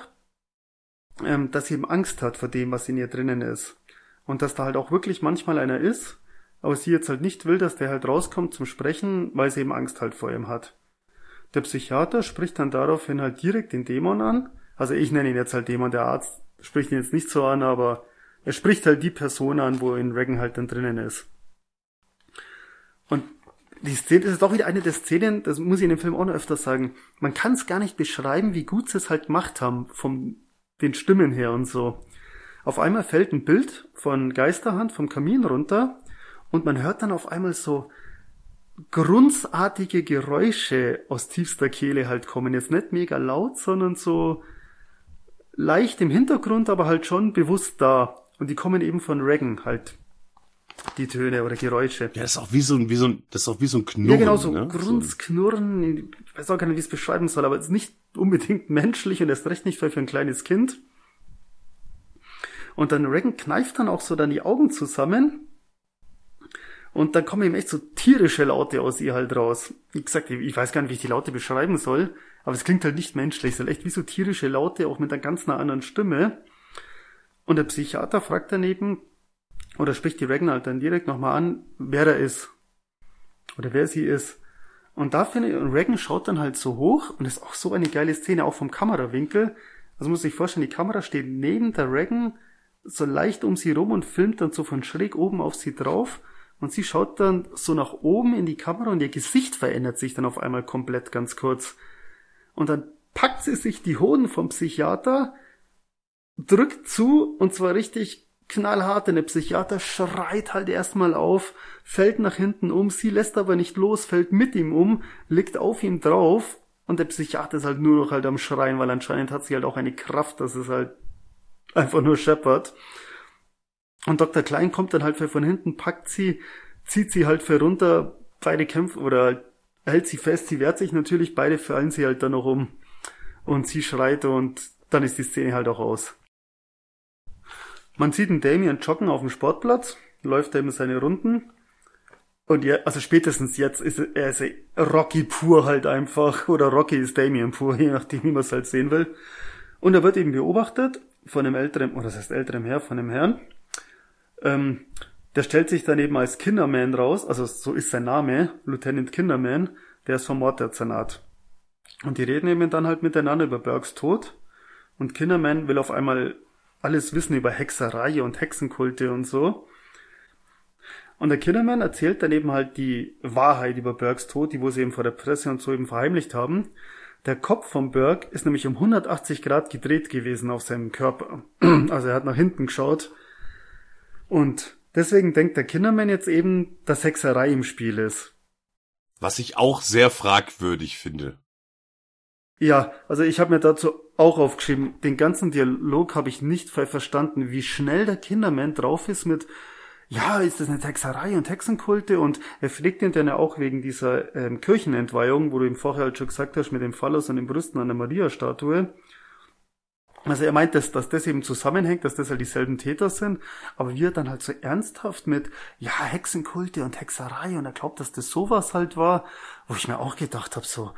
dass sie eben Angst hat vor dem, was in ihr drinnen ist. Und dass da halt auch wirklich manchmal einer ist, aber sie jetzt halt nicht will, dass der halt rauskommt zum Sprechen, weil sie eben Angst halt vor ihm hat. Der Psychiater spricht dann daraufhin halt direkt den Dämon an. Also ich nenne ihn jetzt halt Dämon, der Arzt spricht ihn jetzt nicht so an, aber er spricht halt die Person an, wo in Regan halt dann drinnen ist. Und die Szene ist auch wieder eine der Szenen, das muss ich in dem Film auch noch öfter sagen, man kann es gar nicht beschreiben, wie gut sie es halt gemacht haben, von den Stimmen her und so. Auf einmal fällt ein Bild von Geisterhand vom Kamin runter, und man hört dann auf einmal so grunzartige Geräusche aus tiefster Kehle halt kommen. Jetzt nicht mega laut, sondern so leicht im Hintergrund, aber halt schon bewusst da. Und die kommen eben von Regan halt, die Töne oder Geräusche. Ja, das ist auch wie so ein Knurren. Ja, genau, so, ne? Grunzknurren. Ich weiß auch gar nicht, wie ich es beschreiben soll, aber es ist nicht unbedingt menschlich und erst recht nicht für ein kleines Kind. Und dann Regan kneift dann auch so dann die Augen zusammen. Und dann kommen eben echt so tierische Laute aus ihr halt raus. Wie gesagt, ich weiß gar nicht, wie ich die Laute beschreiben soll, aber es klingt halt nicht menschlich, sondern echt wie so tierische Laute, auch mit einer ganz anderen Stimme. Und der Psychiater fragt daneben, oder spricht die Regan halt dann direkt nochmal an, wer er ist. Oder wer sie ist. Und da finde ich, und Regan schaut dann halt so hoch, und das ist auch so eine geile Szene, auch vom Kamerawinkel. Also muss ich vorstellen, die Kamera steht neben der Regan so leicht um sie rum und filmt dann so von schräg oben auf sie drauf. Und sie schaut dann so nach oben in die Kamera und ihr Gesicht verändert sich dann auf einmal komplett ganz kurz. Und dann packt sie sich die Hoden vom Psychiater, drückt zu, und zwar richtig knallhart, denn der Psychiater schreit halt erstmal auf, fällt nach hinten um, sie lässt aber nicht los, fällt mit ihm um, liegt auf ihm drauf, und der Psychiater ist halt nur noch halt am Schreien, weil anscheinend hat sie halt auch eine Kraft, dass es halt einfach nur scheppert. Und Dr. Klein kommt dann halt von hinten, packt sie, zieht sie halt runter, beide kämpfen, oder hält sie fest, sie wehrt sich natürlich, beide fallen sie halt dann noch um. Und sie schreit, und dann ist die Szene halt auch aus. Man sieht einen Damien joggen auf dem Sportplatz, läuft da eben seine Runden. Und ja, also spätestens jetzt ist er ist Rocky pur halt einfach, oder Rocky ist Damien pur, je nachdem, wie man es halt sehen will. Und er wird eben beobachtet von einem älteren, oder das heißt älterem Herr, von einem Herrn. Der stellt sich dann eben als Kinderman raus, also so ist sein Name, Lieutenant Kinderman, der ist vom Morddezernat. Und die reden eben dann halt miteinander über Burkes Tod, und Kinderman will auf einmal alles wissen über Hexerei und Hexenkulte und so. Und der Kinderman erzählt dann eben halt die Wahrheit über Burkes Tod, die wo sie eben vor der Presse und so eben verheimlicht haben. Der Kopf von Burke ist nämlich um 180 Grad gedreht gewesen auf seinem Körper. Also er hat nach hinten geschaut. Und deswegen denkt der Kinderman jetzt eben, dass Hexerei im Spiel ist. Was ich auch sehr fragwürdig finde. Ja, also ich habe mir dazu auch aufgeschrieben, den ganzen Dialog habe ich nicht verstanden, wie schnell der Kinderman drauf ist mit, ja, ist das nicht Hexerei und Hexenkulte? Und er pflegt ihn dann ja auch wegen dieser Kirchenentweihung, wo du ihm vorher halt schon gesagt hast, mit dem Phallus und den Brüsten an der Maria-Statue. Also er meint, dass das eben zusammenhängt, dass das halt dieselben Täter sind, aber wir dann halt so ernsthaft mit, ja, Hexenkulte und Hexerei, und er glaubt, dass das sowas halt war, wo ich mir auch gedacht habe, so,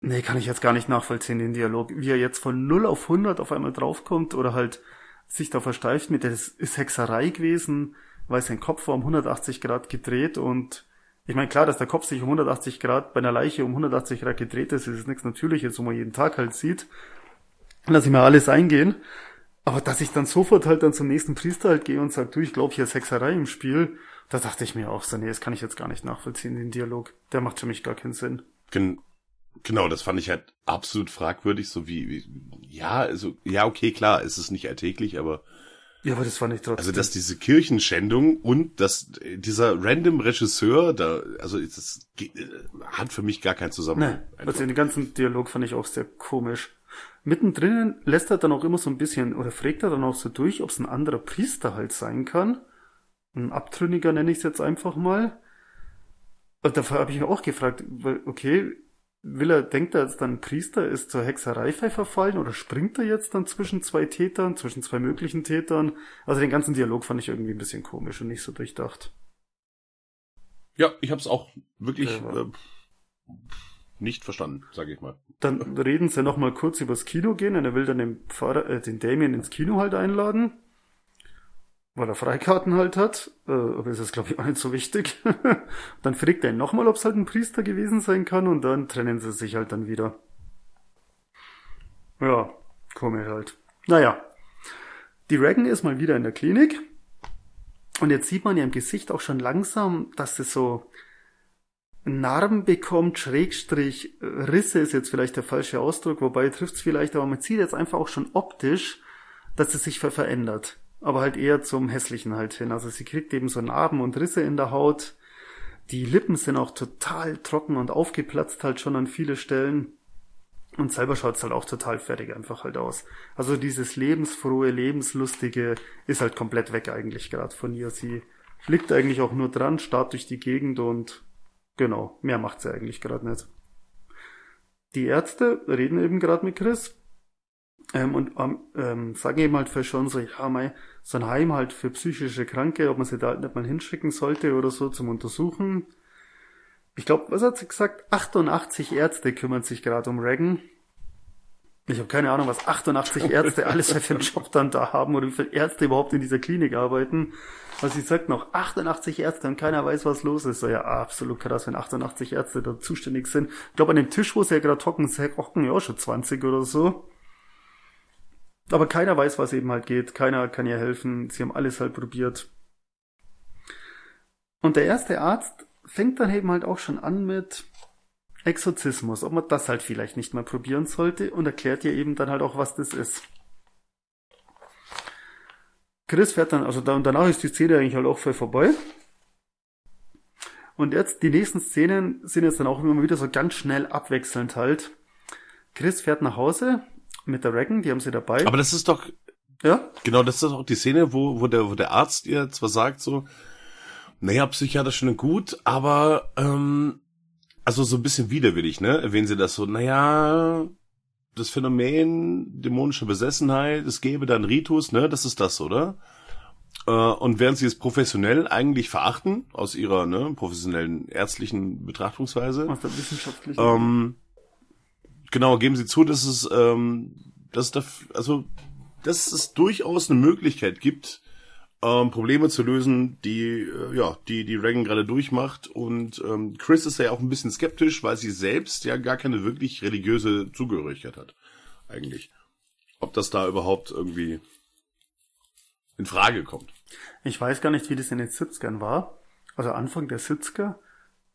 nee, kann ich jetzt gar nicht nachvollziehen, den Dialog, wie er jetzt von 0 auf 100 auf einmal draufkommt oder halt sich da versteift mit, das ist Hexerei gewesen, weil sein Kopf war um 180 Grad gedreht, und ich meine, klar, dass der Kopf sich um 180 Grad bei einer Leiche um 180 Grad gedreht ist, ist nichts Natürliches, wo man jeden Tag halt sieht. Lass ich mal alles eingehen. Aber dass ich dann sofort halt dann zum nächsten Priester halt gehe und sage, du, ich glaube, hier ist Hexerei im Spiel, da dachte ich mir auch so, nee, das kann ich jetzt gar nicht nachvollziehen, den Dialog. Der macht für mich gar keinen Sinn. Genau, das fand ich halt absolut fragwürdig, so ja, okay, klar, es ist nicht alltäglich, aber... Ja, aber das fand ich trotzdem. Also, dass diese Kirchenschändung und dass dieser random Regisseur da, also, das hat für mich gar keinen Zusammenhang. Nee, also den ganzen Dialog fand ich auch sehr komisch. Mittendrin lässt er dann auch immer so ein bisschen, oder fragt er dann auch so durch, ob es ein anderer Priester halt sein kann. Ein Abtrünniger nenne ich es jetzt einfach mal. Und da habe ich mich auch gefragt, weil, okay, denkt er jetzt dann, ein Priester ist zur Hexerei verfallen, oder springt er jetzt dann zwischen zwei möglichen Tätern? Also den ganzen Dialog fand ich irgendwie ein bisschen komisch und nicht so durchdacht. Ja, ich hab's auch wirklich nicht verstanden, sage ich mal. Dann reden sie nochmal kurz übers Kino gehen, und er will dann den Damien ins Kino halt einladen, weil er Freikarten halt hat, aber ist das, glaube ich, auch nicht so wichtig. Dann fragt er ihn nochmal, ob es halt ein Priester gewesen sein kann, und dann trennen sie sich halt dann wieder. Ja, komisch halt. Naja, die Regan ist mal wieder in der Klinik, und jetzt sieht man ja im Gesicht auch schon langsam, dass sie so Narben bekommt, Schrägstrich, Risse ist jetzt vielleicht der falsche Ausdruck, wobei trifft es vielleicht, aber man sieht jetzt einfach auch schon optisch, dass sie sich verändert. Aber halt eher zum Hässlichen halt hin. Also sie kriegt eben so Narben und Risse in der Haut. Die Lippen sind auch total trocken und aufgeplatzt halt schon an viele Stellen. Und selber schaut es halt auch total fertig einfach halt aus. Also dieses lebensfrohe, lebenslustige ist halt komplett weg eigentlich gerade von ihr. Sie liegt eigentlich auch nur dran, starrt durch die Gegend, und genau, mehr macht sie eigentlich gerade nicht. Die Ärzte reden eben gerade mit Chris. Sagen eben halt für schon so, ja, so ein Heim halt für psychische Kranke, ob man sie da halt nicht mal hinschicken sollte oder so zum Untersuchen. Ich glaube, was hat sie gesagt? 88 Ärzte kümmern sich gerade um Regan. Ich habe keine Ahnung, was 88 Ärzte alles für einen Job dann da haben oder wie viele Ärzte überhaupt in dieser Klinik arbeiten. Also sie sagt noch 88 Ärzte und keiner weiß, was los ist. So, ja, absolut krass, wenn 88 Ärzte da zuständig sind. Ich glaube, an dem Tisch, wo sie ja gerade hocken ja auch schon 20 oder so. Aber keiner weiß, was eben halt geht. Keiner kann ihr helfen. Sie haben alles halt probiert. Und der erste Arzt fängt dann eben halt auch schon an mit Exorzismus. Ob man das halt vielleicht nicht mal probieren sollte. Und erklärt ihr eben dann halt auch, was das ist. Chris fährt dann, also danach ist die Szene eigentlich halt auch voll vorbei. Und jetzt, die nächsten Szenen sind jetzt dann auch immer wieder so ganz schnell abwechselnd halt. Chris fährt nach Hause mit der Regan, die haben sie dabei. Aber das ist doch, ja? Genau, das ist doch die Szene, wo der Arzt ihr zwar sagt so, naja, psychiatrisch schon gut, aber, also so ein bisschen widerwillig, ne, erwähnen sie das so, naja, das Phänomen dämonische Besessenheit, es gäbe dann Ritus, ne, das ist das, oder? Und während sie es professionell eigentlich verachten, aus ihrer, ne, professionellen ärztlichen Betrachtungsweise, aus der wissenschaftlichen, genau, geben sie zu, dass es, dass es durchaus eine Möglichkeit gibt, Probleme zu lösen, die Regan gerade durchmacht. Und Chris ist ja auch ein bisschen skeptisch, weil sie selbst ja gar keine wirklich religiöse Zugehörigkeit hat, eigentlich. Ob das da überhaupt irgendwie in Frage kommt. Ich weiß gar nicht, wie das in den 70ern war. Also Anfang der 70er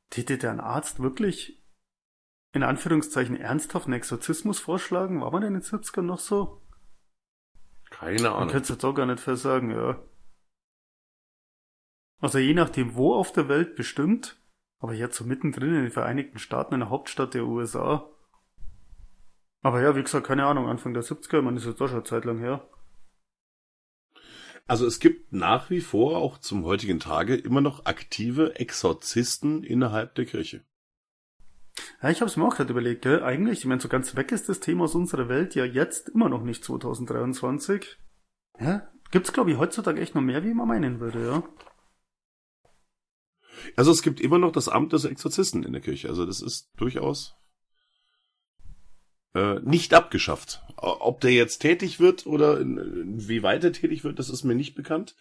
täte ein Arzt wirklich in Anführungszeichen ernsthaft einen Exorzismus vorschlagen. War man in den 70ern noch so? Keine Ahnung. Man könnte es jetzt auch gar nicht versagen, ja. Also je nachdem, wo auf der Welt bestimmt, aber jetzt so mittendrin in den Vereinigten Staaten, in der Hauptstadt der USA. Aber ja, wie gesagt, keine Ahnung, Anfang der 70er, man ist jetzt doch schon eine Zeit lang her. Also es gibt nach wie vor, auch zum heutigen Tage, immer noch aktive Exorzisten innerhalb der Kirche. Ja, ich habe es mir auch gerade überlegt, gell? Eigentlich, ich meine, so ganz weg ist das Thema aus unserer Welt ja jetzt immer noch nicht 2023. Ja? Gibt's, glaube ich, heutzutage echt noch mehr, wie man meinen würde, ja? Also es gibt immer noch das Amt des Exorzisten in der Kirche. Also das ist durchaus nicht abgeschafft. Ob der jetzt tätig wird oder inwieweit er tätig wird, das ist mir nicht bekannt.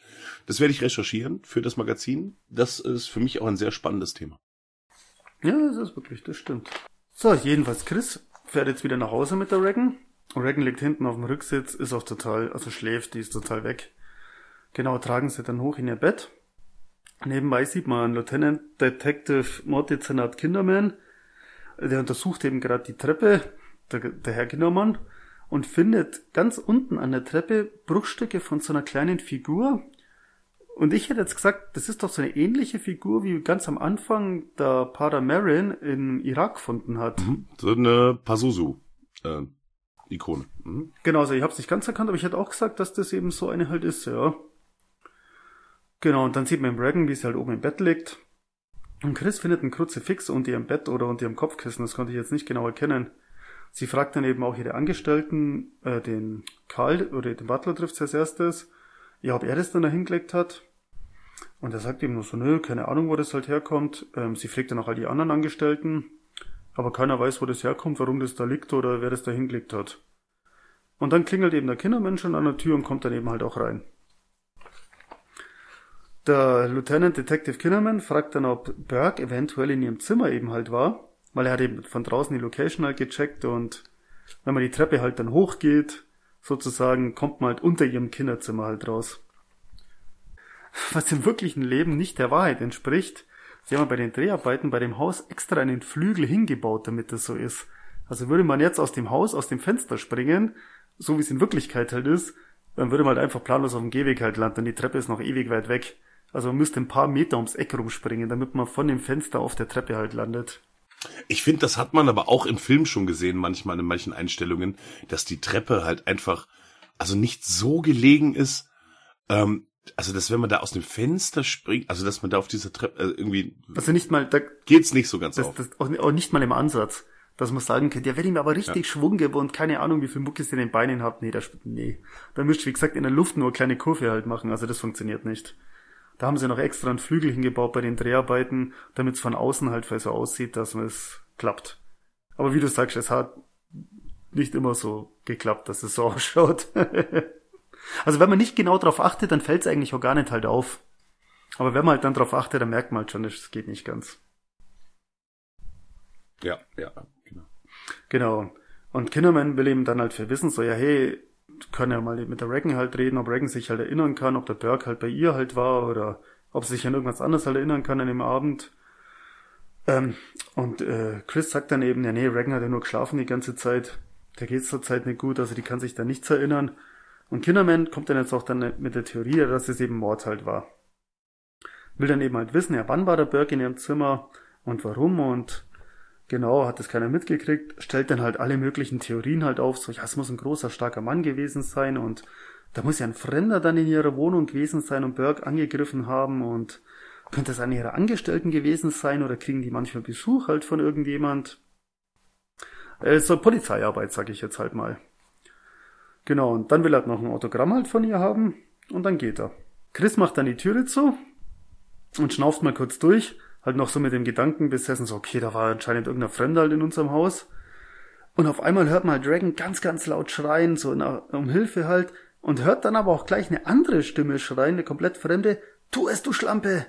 Das werde ich recherchieren für das Magazin. Das ist für mich auch ein sehr spannendes Thema. Ja, das ist wirklich, das stimmt. So, jedenfalls Chris fährt jetzt wieder nach Hause mit der Regan. Regan liegt hinten auf dem Rücksitz, ist auch total, also schläft, die ist total weg. Genau, tragen sie dann hoch in ihr Bett. Nebenbei sieht man Lieutenant Detective Morddezernat Kinderman. Der untersucht eben gerade die Treppe, der Herr Kindermann, und findet ganz unten an der Treppe Bruchstücke von so einer kleinen Figur. Und ich hätte jetzt gesagt, das ist doch so eine ähnliche Figur, wie ganz am Anfang der Pater Merrin im Irak gefunden hat. So eine Pazuzu-Ikone. Genau, also ich habe es nicht ganz erkannt, aber ich hätte auch gesagt, dass das eben so eine halt ist, ja. Genau, und dann sieht man im Regan, wie sie halt oben im Bett liegt. Und Chris findet einen Kruzifix unter ihrem Bett oder unter ihrem Kopfkissen, das konnte ich jetzt nicht genau erkennen. Sie fragt dann eben auch ihre Angestellten, den Karl oder den Butler trifft sie als erstes, ja, ob er das dann da hingelegt hat. Und er sagt eben nur so, nö, keine Ahnung, wo das halt herkommt. Sie fragt dann auch all die anderen Angestellten. Aber keiner weiß, wo das herkommt, warum das da liegt oder wer das da hingelegt hat. Und dann klingelt eben der Kindermensch an der Tür und kommt dann eben halt auch rein. Der Lieutenant Detective Kinderman fragt dann, ob Burke eventuell in ihrem Zimmer eben halt war. Weil er hat eben von draußen die Location halt gecheckt und wenn man die Treppe halt dann hochgeht, sozusagen, kommt man halt unter ihrem Kinderzimmer halt raus. Was im wirklichen Leben nicht der Wahrheit entspricht. Sie haben bei den Dreharbeiten bei dem Haus extra einen Flügel hingebaut, damit das so ist. Also würde man jetzt aus dem Haus, aus dem Fenster springen, so wie es in Wirklichkeit halt ist, dann würde man halt einfach planlos auf dem Gehweg halt landen. Die Treppe ist noch ewig weit weg. Also man müsste ein paar Meter ums Eck rumspringen, damit man von dem Fenster auf der Treppe halt landet. Ich finde, das hat man aber auch im Film schon gesehen, manchmal in manchen Einstellungen, dass die Treppe halt einfach, also nicht so gelegen ist, also dass wenn man da aus dem Fenster springt, also dass man da auf dieser Treppe irgendwie... Also nicht mal... Da geht's nicht so ganz das, auf. Das, auch nicht mal im Ansatz, dass man sagen könnte, ja, wenn ich mir aber richtig Schwung gebe und keine Ahnung, wie viel Muckis ihr in den Beinen habt, nee. Da müsst ihr, wie gesagt, in der Luft nur eine kleine Kurve halt machen, also das funktioniert nicht. Da haben sie noch extra einen Flügel hingebaut bei den Dreharbeiten, damit es von außen halt so aussieht, dass es klappt. Aber wie du sagst, es hat nicht immer so geklappt, dass es so ausschaut. Also wenn man nicht genau drauf achtet, dann fällt es eigentlich auch gar nicht halt auf. Aber wenn man halt dann drauf achtet, dann merkt man halt schon, es geht nicht ganz. Ja, genau. Genau. Und Kinderman will eben dann halt für wissen, so, ja, hey, können ja mal mit der Regan halt reden, ob Regan sich halt erinnern kann, ob der Burke halt bei ihr halt war oder ob sie sich an irgendwas anderes halt erinnern kann an dem Abend. Chris sagt dann eben, ja nee, Regan hat ja nur geschlafen die ganze Zeit, der geht's zur Zeit nicht gut, also die kann sich da nichts erinnern. Und Kinderman kommt dann jetzt auch dann mit der Theorie, dass es eben Mord halt war. Will dann eben halt wissen, ja wann war der Burke in ihrem Zimmer und warum und genau, hat das keiner mitgekriegt, stellt dann halt alle möglichen Theorien halt auf, so, ja, es muss ein großer, starker Mann gewesen sein und da muss ja ein Fremder dann in ihrer Wohnung gewesen sein und Burke angegriffen haben und könnte es einer ihrer Angestellten gewesen sein oder kriegen die manchmal Besuch halt von irgendjemand. So Polizeiarbeit, sag ich jetzt halt mal. Genau, und dann will er halt noch ein Autogramm halt von ihr haben und dann geht er. Chris macht dann die Türe zu und schnauft mal kurz durch. Halt noch so mit dem Gedanken besessen, so okay, da war anscheinend irgendein Fremder halt in unserem Haus. Und auf einmal hört man halt Regan ganz, ganz laut schreien, so um Hilfe halt. Und hört dann aber auch gleich eine andere Stimme schreien, eine komplett fremde, tu es, du Schlampe!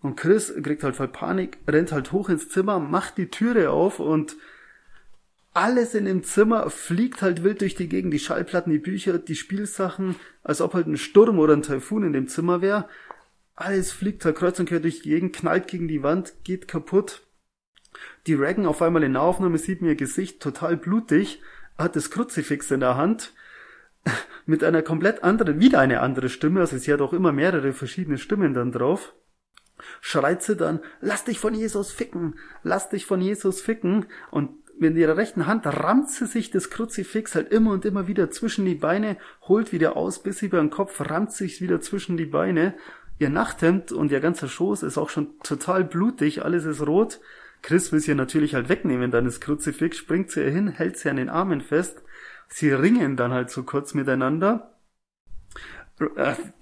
Und Chris kriegt halt voll Panik, rennt halt hoch ins Zimmer, macht die Türe auf und alles in dem Zimmer fliegt halt wild durch die Gegend, die Schallplatten, die Bücher, die Spielsachen, als ob halt ein Sturm oder ein Taifun in dem Zimmer wäre. Alles fliegt halt kreuz und quer durch die Gegend, knallt gegen die Wand, geht kaputt. Die Regan auf einmal in Nahaufnahme sieht mir ihr Gesicht total blutig, hat das Kruzifix in der Hand, mit einer komplett anderen, wieder eine andere Stimme, also sie hat auch immer mehrere verschiedene Stimmen dann drauf, schreit sie dann, lass dich von Jesus ficken, lass dich von Jesus ficken, und mit ihrer rechten Hand rammt sie sich das Kruzifix halt immer und immer wieder zwischen die Beine, holt wieder aus, bis sie über den Kopf rammt sich wieder zwischen die Beine. Ihr Nachthemd und ihr ganzer Schoß ist auch schon total blutig, alles ist rot. Chris will sie natürlich halt wegnehmen, dann das Kruzifix, springt sie ihr hin, hält sie an den Armen fest. Sie ringen dann halt so kurz miteinander.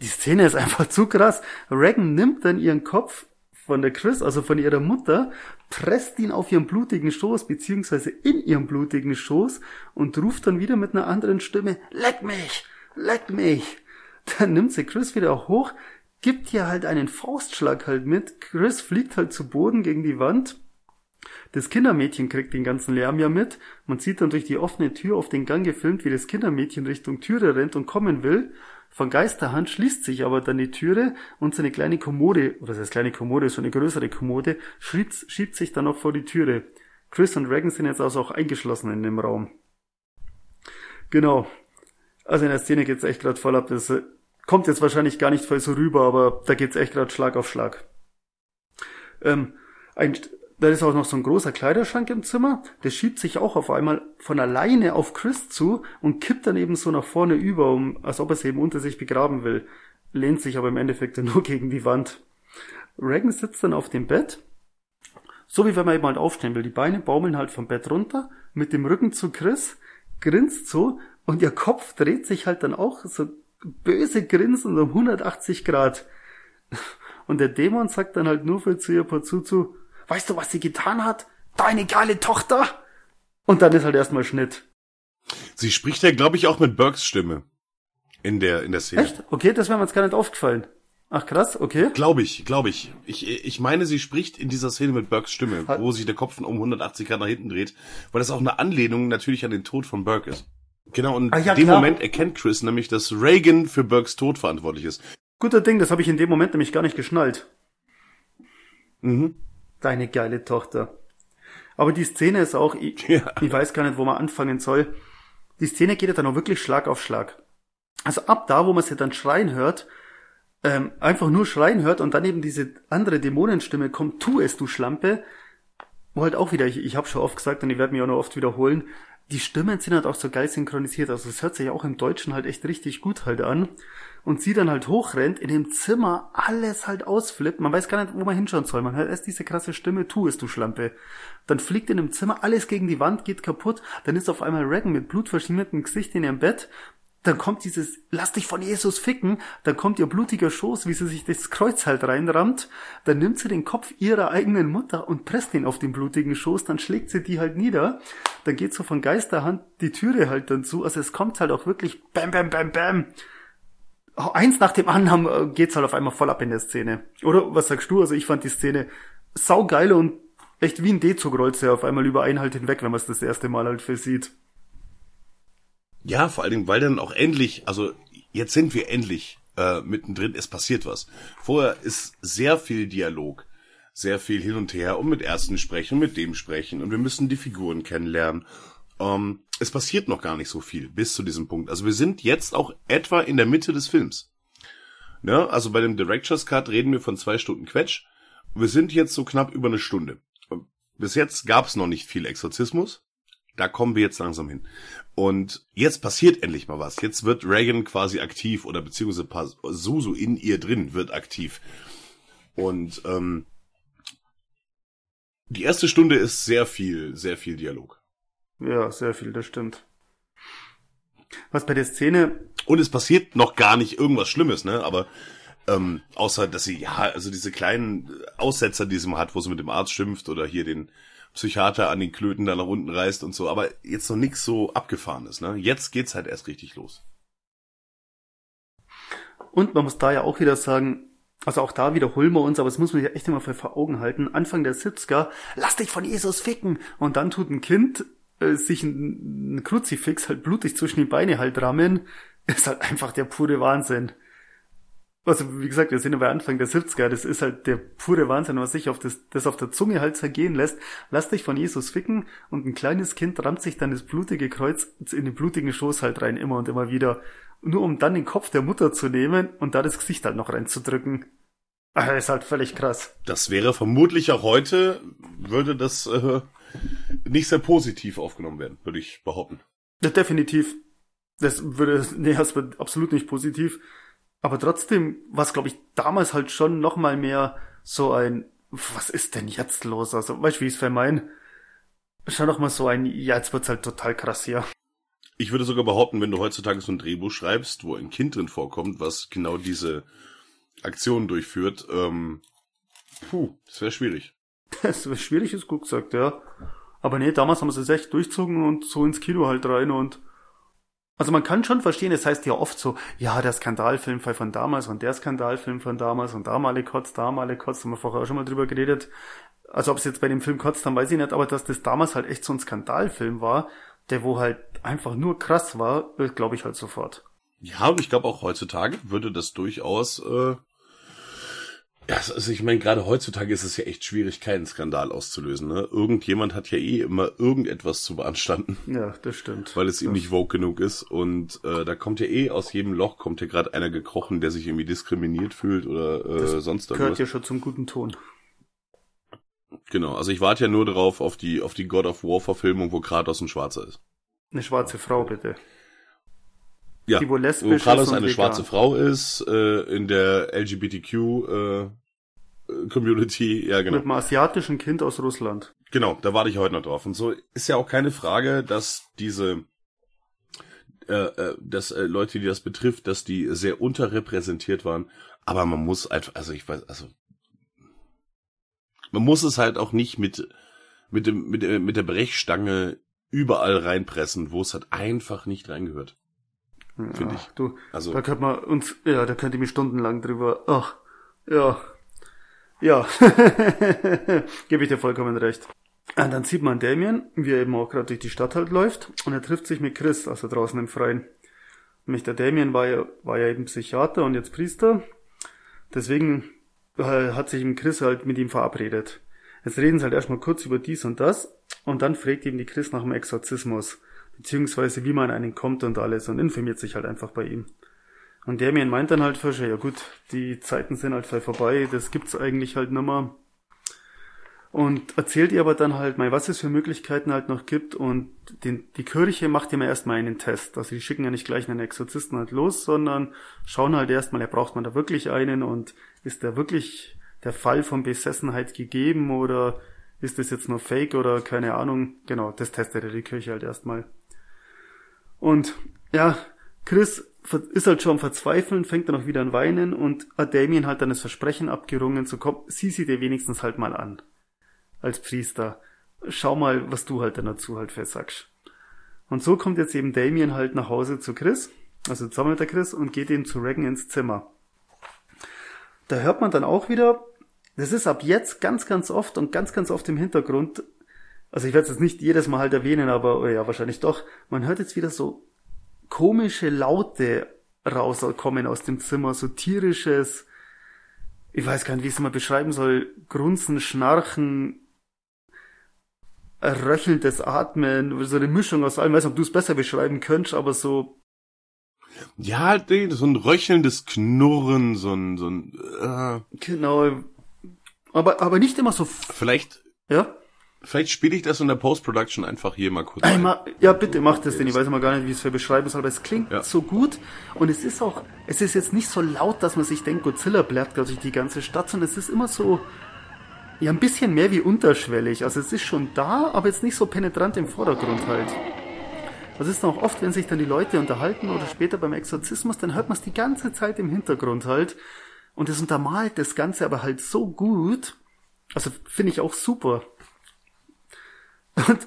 Die Szene ist einfach zu krass. Regan nimmt dann ihren Kopf von der Chris, also von ihrer Mutter, presst ihn auf ihren blutigen Schoß, beziehungsweise in ihrem blutigen Schoß und ruft dann wieder mit einer anderen Stimme, leck mich, leck mich. Dann nimmt sie Chris wieder hoch, gibt ihr halt einen Faustschlag halt mit. Chris fliegt halt zu Boden gegen die Wand. Das Kindermädchen kriegt den ganzen Lärm ja mit. Man sieht dann durch die offene Tür auf den Gang gefilmt, wie das Kindermädchen Richtung Türe rennt und kommen will. Von Geisterhand schließt sich aber dann die Türe und so eine kleine Kommode, oder das kleine Kommode, so eine größere Kommode, schiebt sich dann auch vor die Türe. Chris und Regan sind jetzt also auch eingeschlossen in dem Raum. Genau. Also in der Szene geht's echt gerade voll ab. Das kommt jetzt wahrscheinlich gar nicht voll so rüber, aber da geht's echt gerade Schlag auf Schlag. Da ist auch noch so ein großer Kleiderschrank im Zimmer, der schiebt sich auch auf einmal von alleine auf Chris zu und kippt dann eben so nach vorne über, als ob er es eben unter sich begraben will, lehnt sich aber im Endeffekt dann nur gegen die Wand. Regan sitzt dann auf dem Bett, so wie wenn man eben halt aufstehen will, die Beine baumeln halt vom Bett runter, mit dem Rücken zu Chris, grinst so und ihr Kopf dreht sich halt dann auch so böse grinsend um 180 Grad. Und der Dämon sagt dann halt nur für zu ihr Pazuzu, weißt du, was sie getan hat? Deine geile Tochter! Und dann ist halt erstmal Schnitt. Sie spricht ja, glaube ich, auch mit Burkes Stimme. In der Szene. Echt? Okay, das wäre mir jetzt gar nicht aufgefallen. Ach krass, okay. Glaube ich. Ich meine, sie spricht in dieser Szene mit Burkes Stimme, wo sich der Kopf um 180 Grad nach hinten dreht, weil das auch eine Anlehnung natürlich an den Tod von Burke ist. Genau, und in dem Moment erkennt Chris nämlich, dass Regan für Burkes Tod verantwortlich ist. Guter Ding, das habe ich in dem Moment nämlich gar nicht geschnallt. Mhm. Deine geile Tochter. Aber die Szene ist auch, ich weiß gar nicht, wo man anfangen soll. Die Szene geht ja dann auch wirklich Schlag auf Schlag. Also ab da, wo man sie dann schreien hört, einfach nur schreien hört und dann eben diese andere Dämonenstimme kommt, tu es, du Schlampe. Wo halt auch wieder, ich habe schon oft gesagt und ich werde mich auch noch oft wiederholen, die Stimmen sind halt auch so geil synchronisiert. Also es hört sich auch im Deutschen halt echt richtig gut halt an. Und sie dann halt hochrennt, in dem Zimmer alles halt ausflippt. Man weiß gar nicht, wo man hinschauen soll. Man hört erst diese krasse Stimme, tu es, du Schlampe. Dann fliegt in dem Zimmer alles gegen die Wand, geht kaputt. Dann ist auf einmal Regan mit blutverschmiertem Gesicht in ihrem Bett. Dann kommt dieses, lass dich von Jesus ficken. Dann kommt ihr blutiger Schoß, wie sie sich das Kreuz halt reinrammt. Dann nimmt sie den Kopf ihrer eigenen Mutter und presst ihn auf den blutigen Schoß. Dann schlägt sie die halt nieder. Dann geht so von Geisterhand die Türe halt dann zu. Also es kommt halt auch wirklich bam, bam, bam, bam. Eins nach dem anderen geht's halt auf einmal voll ab in der Szene. Oder? Was sagst du? Also ich fand die Szene saugeil und echt wie ein D-Zug rollt sie ja auf einmal über einen halt hinweg, wenn man es das erste Mal halt für sieht. Ja, vor allen Dingen, weil dann auch endlich, also jetzt sind wir endlich mittendrin, es passiert was. Vorher ist sehr viel Dialog, sehr viel hin und her und mit Ärzten sprechen und mit dem sprechen und wir müssen die Figuren kennenlernen. Es passiert noch gar nicht so viel bis zu diesem Punkt. Also wir sind jetzt auch etwa in der Mitte des Films. Ne? Also bei dem Director's Cut reden wir von 2 Stunden Quetsch. Wir sind jetzt so knapp über eine Stunde. Bis jetzt gab es noch nicht viel Exorzismus. Da kommen wir jetzt langsam hin. Und jetzt passiert endlich mal was. Jetzt wird Regan quasi aktiv oder beziehungsweise Pazuzu in ihr drin wird aktiv. Und die erste Stunde ist sehr viel Dialog. Ja, sehr viel, das stimmt. Was bei der Szene... Und es passiert noch gar nicht irgendwas Schlimmes, ne? Aber außer, dass sie, ja, also diese kleinen Aussetzer, die sie mal hat, wo sie mit dem Arzt schimpft oder hier den Psychiater an den Klöten da nach unten reißt und so. Aber jetzt noch nichts so Abgefahrenes, ne? Jetzt geht's halt erst richtig los. Und man muss da ja auch wieder sagen... Also auch da wiederholen wir uns, aber das muss man ja echt immer vor Augen halten. Anfang der 70er, lass dich von Jesus ficken! Und dann tut ein Kind sich ein Kruzifix halt blutig zwischen die Beine halt rammen. Ist halt einfach der pure Wahnsinn. Also wie gesagt, wir sind ja bei Anfang der 70er, das ist halt der pure Wahnsinn, was sich auf das auf der Zunge halt zergehen lässt. Lass dich von Jesus ficken und ein kleines Kind rammt sich dann das blutige Kreuz in den blutigen Schoß halt rein, immer und immer wieder. Nur um dann den Kopf der Mutter zu nehmen und da das Gesicht halt noch reinzudrücken. Das ist halt völlig krass. Das wäre vermutlich auch heute, würde das nicht sehr positiv aufgenommen werden, würde ich behaupten. Ja, definitiv. Das wird absolut nicht positiv. Aber trotzdem war es, glaube ich, damals halt schon nochmal mehr so ein was ist denn jetzt los? Also, weißt du, wie ich es vermeine? Schau doch mal so ein, ja, jetzt wird's halt total krass hier. Ich würde sogar behaupten, wenn du heutzutage so ein Drehbuch schreibst, wo ein Kind drin vorkommt, was genau diese Aktionen durchführt, das wäre schwierig. Das wäre schwierig, ist gut gesagt, ja. Aber nee, damals haben sie es echt durchzogen und so ins Kino halt rein und also man kann schon verstehen, es heißt ja oft so, ja, der Skandalfilm von damals und der Skandalfilm von damals und damalige Kotz, haben wir vorher auch schon mal drüber geredet. Also ob es jetzt bei dem Film kotzt, dann weiß ich nicht, aber dass das damals halt echt so ein Skandalfilm war, der wo halt einfach nur krass war, glaube ich halt sofort. Ja, und ich glaube auch heutzutage würde das durchaus, also ich meine, gerade heutzutage ist es ja echt schwierig, keinen Skandal auszulösen, ne? Irgendjemand hat ja eh immer irgendetwas zu beanstanden. Ja, das stimmt. Weil es ihm nicht woke genug ist und da kommt ja eh aus jedem Loch, kommt ja gerade einer gekrochen, der sich irgendwie diskriminiert fühlt oder sonst irgendwas. Das gehört ja schon zum guten Ton. Genau, also ich warte ja nur darauf, auf die God of War Verfilmung, wo Kratos ein Schwarzer ist. Eine schwarze Frau, bitte. Ja, die wo lesbisch ist Karras eine vegan. Schwarze Frau ist, in der LGBTQ-Community, ja genau. Mit einem asiatischen Kind aus Russland. Genau, da warte ich heute noch drauf. Und so ist ja auch keine Frage, dass dass Leute, die das betrifft, dass die sehr unterrepräsentiert waren. Aber man muss einfach, man muss es halt auch nicht mit der Brechstange überall reinpressen, wo es halt einfach nicht reingehört. Ja, finde ich. Du, also, da könnte ich mich stundenlang drüber, gebe ich dir vollkommen recht. Und dann sieht man Damien, wie er eben auch gerade durch die Stadt halt läuft, und er trifft sich mit Chris, also draußen im Freien. Nämlich der Damien war ja eben Psychiater und jetzt Priester, deswegen hat sich eben Chris halt mit ihm verabredet. Jetzt reden sie halt erstmal kurz über dies und das, und dann fragt eben die Chris nach dem Exorzismus. Beziehungsweise wie man an ihn kommt und alles und informiert sich halt einfach bei ihm. Und Damien meint dann halt, Fischer, ja gut, die Zeiten sind halt vorbei, das gibt's eigentlich halt nimmer. Und erzählt ihr aber dann halt mal, was es für Möglichkeiten halt noch gibt und die Kirche macht ihm erstmal einen Test. Also die schicken ja nicht gleich einen Exorzisten halt los, sondern schauen halt erstmal, braucht man da wirklich einen und ist da wirklich der Fall von Besessenheit gegeben oder ist das jetzt nur Fake oder keine Ahnung. Genau, das testet ja die Kirche halt erstmal. Und ja, Chris ist halt schon am Verzweifeln, fängt dann auch wieder an weinen und Damien hat dann das Versprechen abgerungen, so komm, sieh dir wenigstens halt mal an. Als Priester. Schau mal, was du halt dann dazu halt versagst. Und so kommt jetzt eben Damien halt nach Hause zu Chris, also zusammen mit der Chris, und geht eben zu Regan ins Zimmer. Da hört man dann auch wieder, das ist ab jetzt ganz, ganz oft und ganz, ganz oft im Hintergrund, also ich werde es jetzt nicht jedes Mal halt erwähnen, aber ja, wahrscheinlich doch. Man hört jetzt wieder so komische Laute rauskommen aus dem Zimmer, so tierisches, ich weiß gar nicht, wie ich es mal beschreiben soll, Grunzen, Schnarchen, röchelndes Atmen, so eine Mischung aus allem. Ich weiß nicht, ob du es besser beschreiben könntest, aber so. Ja, so ein röchelndes Knurren, so ein. Genau. Aber nicht immer so. Vielleicht. Ja? Vielleicht spiele ich das in der Post-Production einfach hier mal kurz. Ja, bitte, mach das, denn ich weiß immer gar nicht, wie ich es für beschreiben soll, aber es klingt so gut und es ist jetzt nicht so laut, dass man sich denkt, Godzilla bleibt, glaube ich, die ganze Stadt, sondern es ist immer so, ja, ein bisschen mehr wie unterschwellig. Also es ist schon da, aber jetzt nicht so penetrant im Vordergrund halt. Das ist auch oft, wenn sich dann die Leute unterhalten oder später beim Exorzismus, dann hört man es die ganze Zeit im Hintergrund halt und es untermalt das Ganze aber halt so gut, also finde ich auch super. Und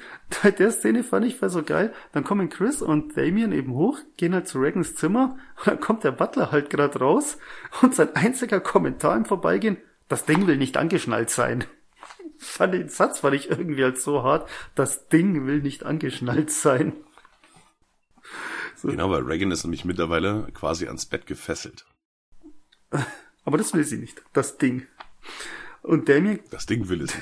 bei der Szene war so geil, dann kommen Chris und Damien eben hoch, gehen halt zu Regans Zimmer und dann kommt der Butler halt gerade raus und sein einziger Kommentar im Vorbeigehen, das Ding will nicht angeschnallt sein. Den Satz fand ich irgendwie halt so hart, das Ding will nicht angeschnallt sein. So. Genau, weil Regan ist nämlich mittlerweile quasi ans Bett gefesselt. Aber das will sie nicht, das Ding. Und Damien, das Ding will es.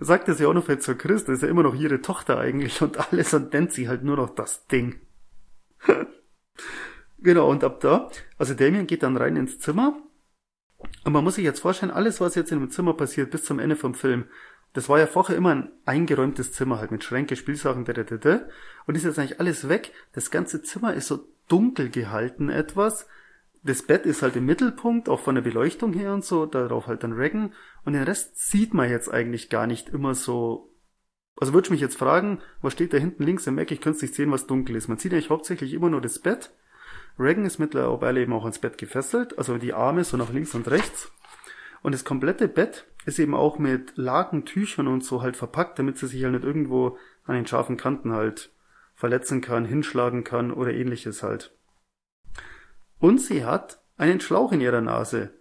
Sagt das ja auch noch vielleicht zur Chris, das ist ja immer noch ihre Tochter eigentlich und alles und nennt sie halt nur noch das Ding. Genau, und ab da, also Damien geht dann rein ins Zimmer und man muss sich jetzt vorstellen, alles was jetzt in dem Zimmer passiert bis zum Ende vom Film, das war ja vorher immer ein eingeräumtes Zimmer halt mit Schränke, Spielsachen, und ist jetzt eigentlich alles weg, das ganze Zimmer ist so dunkel gehalten etwas, das Bett ist halt im Mittelpunkt, auch von der Beleuchtung her und so, darauf halt dann Regan. Und den Rest sieht man jetzt eigentlich gar nicht immer so. Also würde ich mich jetzt fragen, was steht da hinten links im Eck? Ich könnte es nicht sehen, was dunkel ist. Man sieht eigentlich hauptsächlich immer nur das Bett. Regan ist mittlerweile eben auch ans Bett gefesselt, also die Arme so nach links und rechts. Und das komplette Bett ist eben auch mit Laken, Tüchern und so halt verpackt, damit sie sich halt nicht irgendwo an den scharfen Kanten halt verletzen kann, hinschlagen kann oder ähnliches halt. Und sie hat einen Schlauch in ihrer Nase.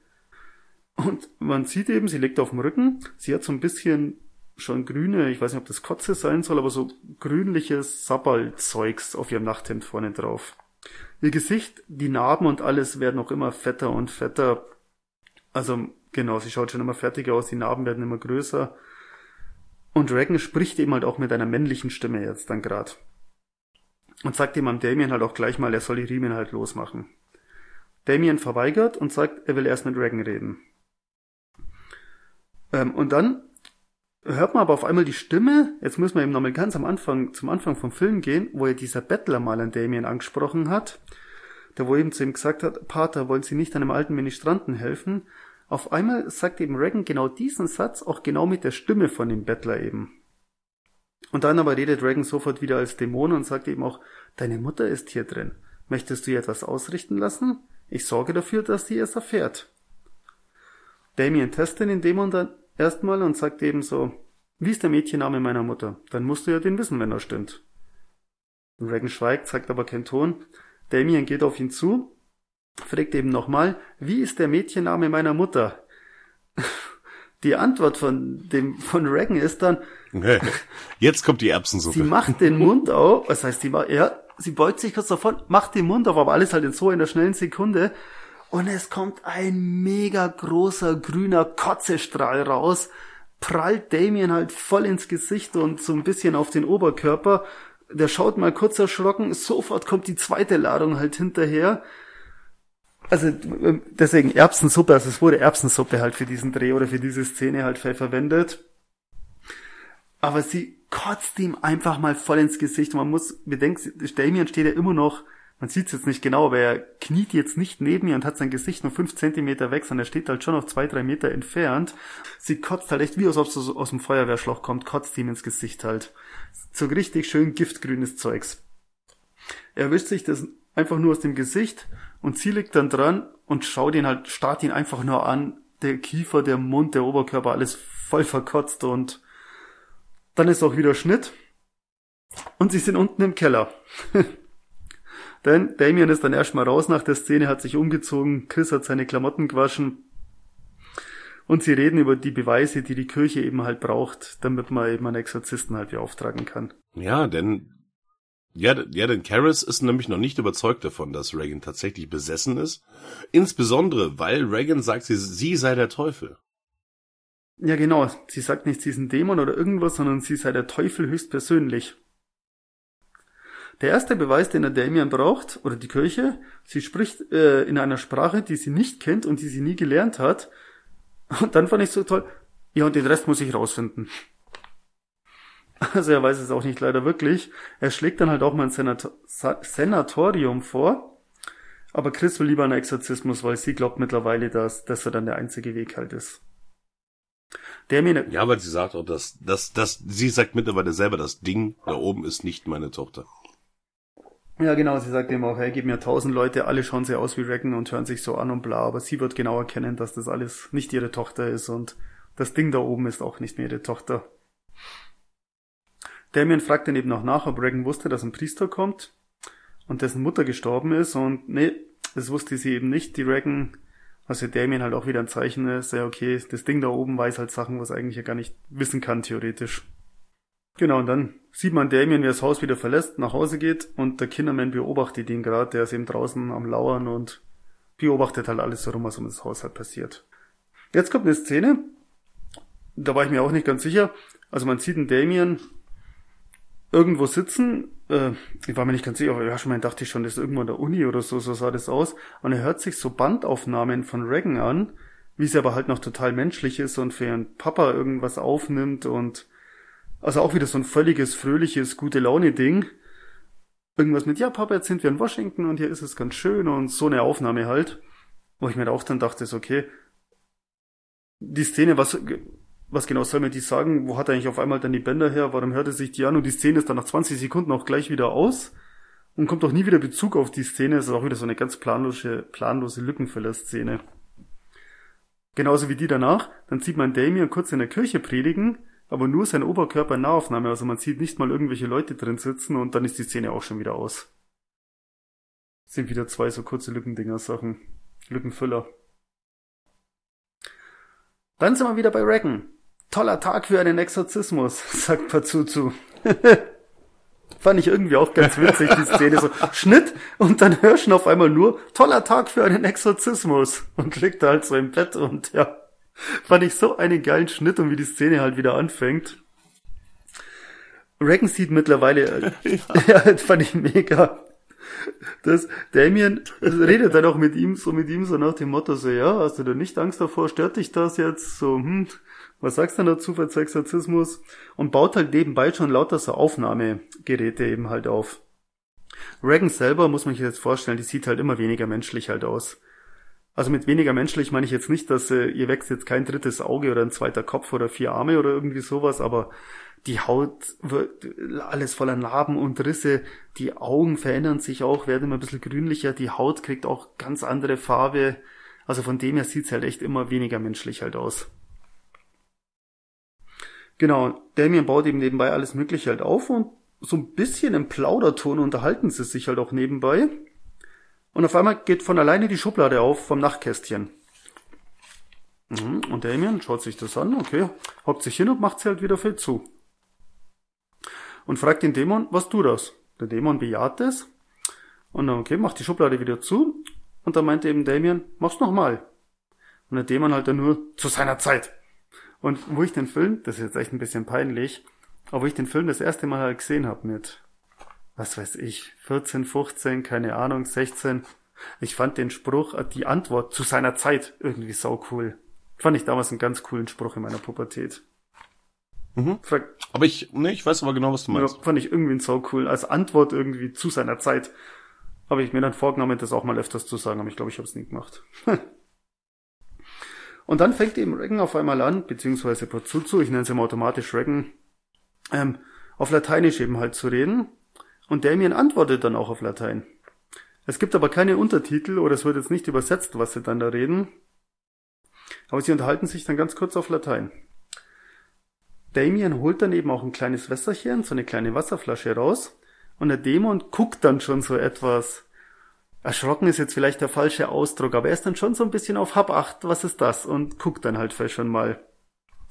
Und man sieht eben, sie liegt auf dem Rücken, sie hat so ein bisschen schon grüne, ich weiß nicht, ob das Kotze sein soll, aber so grünliches Sabberl-Zeugs auf ihrem Nachthemd vorne drauf. Ihr Gesicht, die Narben und alles werden auch immer fetter und fetter. Also genau, sie schaut schon immer fertiger aus, die Narben werden immer größer. Und Regan spricht eben halt auch mit einer männlichen Stimme jetzt dann gerade. Und sagt ihm am Damien halt auch gleich mal, er soll die Riemen halt losmachen. Damien verweigert und sagt, er will erst mit Regan reden. Und dann hört man aber auf einmal die Stimme, jetzt müssen wir eben nochmal ganz am Anfang, zum Anfang vom Film gehen, wo ja dieser Bettler mal an Damien angesprochen hat, der wo eben zu ihm gesagt hat, Pater, wollen Sie nicht einem alten Ministranten helfen? Auf einmal sagt eben Regan genau diesen Satz, auch genau mit der Stimme von dem Bettler eben. Und dann aber redet Regan sofort wieder als Dämon und sagt eben auch, deine Mutter ist hier drin. Möchtest du ihr etwas ausrichten lassen? Ich sorge dafür, dass sie es erfährt. Damien testet den Dämon dann erstmal und sagt eben so, wie ist der Mädchenname meiner Mutter? Dann musst du ja den wissen, wenn er stimmt. Regan schweigt, zeigt aber keinen Ton. Damien geht auf ihn zu, fragt eben nochmal, wie ist der Mädchenname meiner Mutter? Die Antwort von Regan ist dann, jetzt kommt die Erbsensuppe. Sie macht den Mund auf, das heißt, sie beugt sich kurz davon, macht den Mund auf, aber alles halt in so einer schnellen Sekunde. Und es kommt ein mega großer grüner Kotzestrahl raus, prallt Damien halt voll ins Gesicht und so ein bisschen auf den Oberkörper. Der schaut mal kurz erschrocken, sofort kommt die zweite Ladung halt hinterher. Also deswegen Erbsensuppe, also es wurde Erbsensuppe halt für diesen Dreh oder für diese Szene halt verwendet. Aber sie kotzt ihm einfach mal voll ins Gesicht. Man muss bedenken, Damien steht ja immer noch, man sieht es jetzt nicht genau, aber er kniet jetzt nicht neben ihr und hat sein Gesicht nur 5 Zentimeter weg, sondern er steht halt schon auf 2-3 Meter entfernt. Sie kotzt halt echt, wie als ob es aus dem Feuerwehrschlauch kommt, kotzt ihm ins Gesicht halt. So richtig schön giftgrünes Zeugs. Er wischt sich das einfach nur aus dem Gesicht und sie liegt dann dran und schaut ihn halt, starrt ihn einfach nur an. Der Kiefer, der Mund, der Oberkörper, alles voll verkotzt und dann ist auch wieder Schnitt. Und sie sind unten im Keller. Denn Damien ist dann erstmal raus nach der Szene, hat sich umgezogen, Chris hat seine Klamotten gewaschen. Und sie reden über die Beweise, die die Kirche eben halt braucht, damit man eben einen Exorzisten halt beauftragen kann. Ja, denn Karras ist nämlich noch nicht überzeugt davon, dass Regan tatsächlich besessen ist. Insbesondere, weil Regan sagt, sie sei der Teufel. Ja, genau. Sie sagt nicht, sie ist ein Dämon oder irgendwas, sondern sie sei der Teufel höchstpersönlich. Der erste Beweis, den der Damien braucht, oder die Kirche, sie spricht in einer Sprache, die sie nicht kennt und die sie nie gelernt hat. Und dann fand ich so toll, ja, und den Rest muss ich rausfinden. Also er weiß es auch nicht leider wirklich. Er schlägt dann halt auch mal ein Sanatorium vor. Aber Chris will lieber einen Exorzismus, weil sie glaubt mittlerweile, dass das dann der einzige Weg halt ist. Ja, aber sie sagt auch, sie sagt mittlerweile selber, das Ding da oben ist nicht meine Tochter. Ja, genau, sie sagt eben auch, hey, gib mir 1000 Leute, alle schauen sie aus wie Regan und hören sich so an und bla, aber sie wird genau erkennen, dass das alles nicht ihre Tochter ist und das Ding da oben ist auch nicht mehr ihre Tochter. Damien fragt dann eben auch nach, ob Regan wusste, dass ein Priester kommt und dessen Mutter gestorben ist. Und nee, das wusste sie eben nicht, die Regan. Also Damien halt auch wieder ein Zeichen ist, ja okay, das Ding da oben weiß halt Sachen, was eigentlich ja gar nicht wissen kann, theoretisch. Genau, und dann sieht man Damien, wie er das Haus wieder verlässt, nach Hause geht und der Kinderman beobachtet ihn gerade, der ist eben draußen am Lauern und beobachtet halt alles so rum, was um das Haus halt passiert. Jetzt kommt eine Szene, da war ich mir auch nicht ganz sicher, also man sieht einen Damien irgendwo sitzen, ich war mir nicht ganz sicher, aber dachte ich schon, das ist irgendwo an der Uni oder so sah das aus. Und er hört sich so Bandaufnahmen von Regan an, wie sie aber halt noch total menschlich ist und für ihren Papa irgendwas aufnimmt und also auch wieder so ein völliges, fröhliches, gute Laune-Ding. Irgendwas mit, ja Papa, jetzt sind wir in Washington und hier ist es ganz schön und so eine Aufnahme halt. wo ich mir auch dann dachte, so, okay, die Szene, was genau soll mir die sagen, wo hat er eigentlich auf einmal dann die Bänder her, warum hört er sich die an, und die Szene ist dann nach 20 Sekunden auch gleich wieder aus und kommt auch nie wieder Bezug auf die Szene. Es ist auch wieder so eine ganz planlose Lückenfüller-Szene. Genauso wie die danach, dann sieht man Damien kurz in der Kirche predigen, aber nur sein Oberkörper in Nahaufnahme, also man sieht nicht mal irgendwelche Leute drin sitzen, und dann ist die Szene auch schon wieder aus. Sind wieder zwei so kurze Lückendinger-Sachen. Lückenfüller. Dann sind wir wieder bei Regan. Toller Tag für einen Exorzismus, sagt Pazuzu. Fand ich irgendwie auch ganz witzig, die Szene. So, Schnitt, und dann hörst du auf einmal nur, toller Tag für einen Exorzismus. Und liegt da halt so im Bett, und ja, fand ich so einen geilen Schnitt, und wie die Szene halt wieder anfängt. Regan sieht mittlerweile, ja, fand ich mega. Das, Damien redet dann auch mit ihm so nach dem Motto, so, ja, hast du denn nicht Angst davor, stört dich das jetzt? So, was sagst du denn dazu für Exorzismus? Und baut halt nebenbei schon lauter so Aufnahmegeräte eben halt auf. Regan selber, muss man sich jetzt vorstellen, die sieht halt immer weniger menschlich halt aus. Also mit weniger menschlich meine ich jetzt nicht, dass ihr wächst jetzt kein drittes Auge oder ein zweiter Kopf oder 4 Arme oder irgendwie sowas, aber die Haut wird alles voller Narben und Risse, die Augen verändern sich auch, werden immer ein bisschen grünlicher, die Haut kriegt auch ganz andere Farbe. Also von dem her sieht's halt echt immer weniger menschlich halt aus. Genau, Damien baut eben nebenbei alles Mögliche halt auf, und so ein bisschen im Plauderton unterhalten sie sich halt auch nebenbei. Und auf einmal geht von alleine die Schublade auf vom Nachtkästchen. Und Damien schaut sich das an, okay, hockt sich hin und macht sie halt wieder viel zu. Und fragt den Dämon, was tut das? Der Dämon bejaht es. Und dann, okay, macht die Schublade wieder zu. Und dann meinte eben Damien, mach's nochmal. Und der Dämon halt dann nur, zu seiner Zeit. Und wo ich den Film, das ist jetzt echt ein bisschen peinlich, aber wo ich den Film das erste Mal halt gesehen habe mit, was weiß ich, 14, 15, keine Ahnung, 16. Ich fand den Spruch, die Antwort zu seiner Zeit irgendwie saucool. Fand ich damals einen ganz coolen Spruch in meiner Pubertät. Mhm. Ich weiß aber genau, was du meinst. Ja, fand ich irgendwie einen saucool, als Antwort irgendwie zu seiner Zeit. Habe ich mir dann vorgenommen, das auch mal öfters zu sagen, aber ich glaube, ich habe es nie gemacht. Und dann fängt eben Regan auf einmal an, beziehungsweise Pazuzu, ich nenne es immer automatisch Regan, auf Lateinisch eben halt zu reden. Und Damien antwortet dann auch auf Latein. Es gibt aber keine Untertitel, oder es wird jetzt nicht übersetzt, was sie dann da reden. Aber sie unterhalten sich dann ganz kurz auf Latein. Damien holt dann eben auch ein kleines Wässerchen, so eine kleine Wasserflasche raus. Und der Dämon guckt dann schon so etwas. Erschrocken ist jetzt vielleicht der falsche Ausdruck, aber er ist dann schon so ein bisschen auf Hab 8, was ist das? Und guckt dann halt vielleicht schon mal.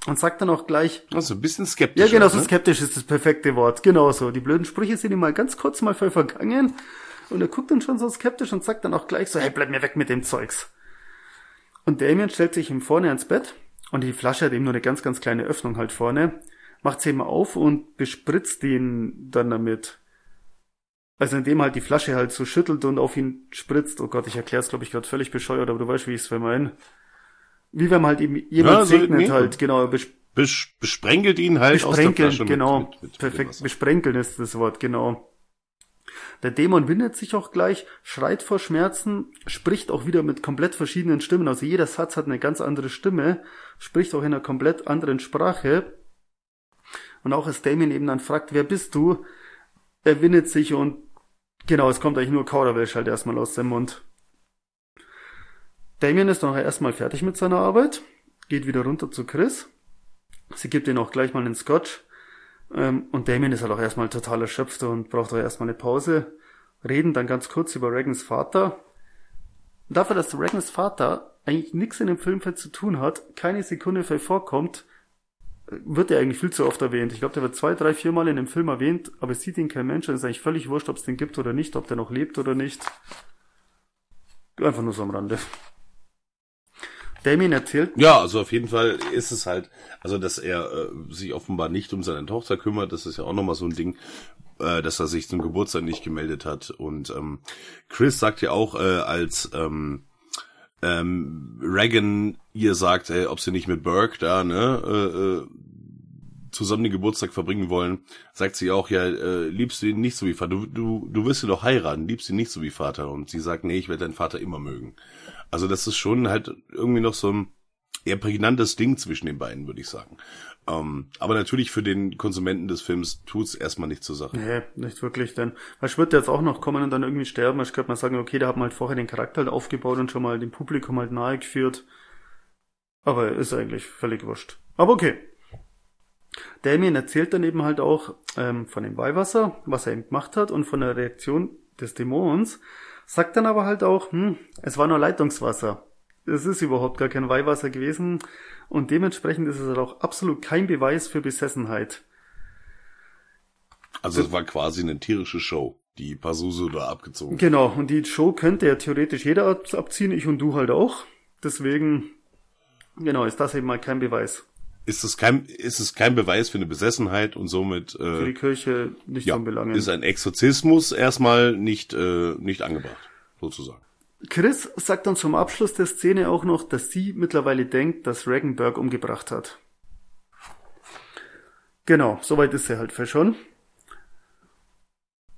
Und sagt dann auch gleich... Also ein bisschen skeptisch. Ja, genau, so, ne? Skeptisch ist das perfekte Wort. Genau so. Die blöden Sprüche sind ihm mal ganz kurz mal voll vergangen. Und er guckt dann schon so skeptisch und sagt dann auch gleich so, hey, bleib mir weg mit dem Zeugs. Und Damien stellt sich ihm vorne ans Bett. Und die Flasche hat eben nur eine ganz, ganz kleine Öffnung halt vorne. Macht sie eben auf und bespritzt ihn dann damit. Also indem halt die Flasche halt so schüttelt und auf ihn spritzt. Oh Gott, ich erkläre es, glaube ich, gerade völlig bescheuert, aber du weißt, wie ich es vermeine. Wie wenn man halt eben jemand segnet halt, genau. Besprenkelt ihn halt aus der Flasche. Genau, mit perfekt, besprenkeln ist das Wort, genau. Der Dämon windet sich auch gleich, schreit vor Schmerzen, spricht auch wieder mit komplett verschiedenen Stimmen, also jeder Satz hat eine ganz andere Stimme, spricht auch in einer komplett anderen Sprache. Und auch als Damien eben dann fragt, wer bist du? Er windet sich und genau, es kommt eigentlich nur Kauderwelsch halt erstmal aus dem Mund. Damien ist nachher erstmal fertig mit seiner Arbeit, geht wieder runter zu Chris. Sie gibt ihm auch gleich mal einen Scotch. Und Damien ist halt auch erstmal total erschöpft und braucht auch erstmal eine Pause. Reden dann ganz kurz über Regans Vater. Dafür, dass Regans Vater eigentlich nichts in dem Filmfeld zu tun hat, keine Sekunde vorkommt, wird er eigentlich viel zu oft erwähnt. Ich glaube, der wird 2, 3, 4 Mal in dem Film erwähnt, aber es sieht ihn kein Mensch und ist eigentlich völlig wurscht, ob es den gibt oder nicht, ob der noch lebt oder nicht. Einfach nur so am Rande. Damien erzählt... Ja, also auf jeden Fall ist es halt, also dass er sich offenbar nicht um seine Tochter kümmert, das ist ja auch nochmal so ein Ding, dass er sich zum Geburtstag nicht gemeldet hat. Und Chris sagt ja auch, als Regan ihr sagt, ob sie nicht mit Burke da, ne, zusammen den Geburtstag verbringen wollen, sagt sie auch, ja, liebst du ihn nicht so wie Vater, du wirst ihn doch heiraten, liebst ihn nicht so wie Vater. Und sie sagt, nee, ich werde deinen Vater immer mögen. Also das ist schon halt irgendwie noch so ein eher prägnantes Ding zwischen den beiden, würde ich sagen. Aber natürlich für den Konsumenten des Films tut's erstmal nicht zur Sache. Nee, nicht wirklich, denn was wird jetzt auch noch kommen und dann irgendwie sterben? Ich könnte mal sagen, okay, da haben wir halt vorher den Charakter halt aufgebaut und schon mal dem Publikum halt nahegeführt. Aber ist eigentlich völlig wurscht. Aber okay. Damien erzählt dann eben halt auch von dem Weihwasser, was er eben gemacht hat und von der Reaktion des Dämons. Sagt dann aber halt auch, es war nur Leitungswasser. Es ist überhaupt gar kein Weihwasser gewesen und dementsprechend ist es halt auch absolut kein Beweis für Besessenheit. Also es war quasi eine tierische Show, die Pazuzu da abgezogen hat. Genau, und die Show könnte ja theoretisch jeder abziehen, ich und du halt auch. Deswegen, genau, ist das eben mal kein Beweis. Ist es kein Beweis für eine Besessenheit und somit für die Kirche nicht von Belangen. Ist ein Exorzismus erstmal nicht angebracht, sozusagen. Chris sagt dann zum Abschluss der Szene auch noch, dass sie mittlerweile denkt, dass Regan Burke umgebracht hat. Genau, soweit ist sie halt für schon.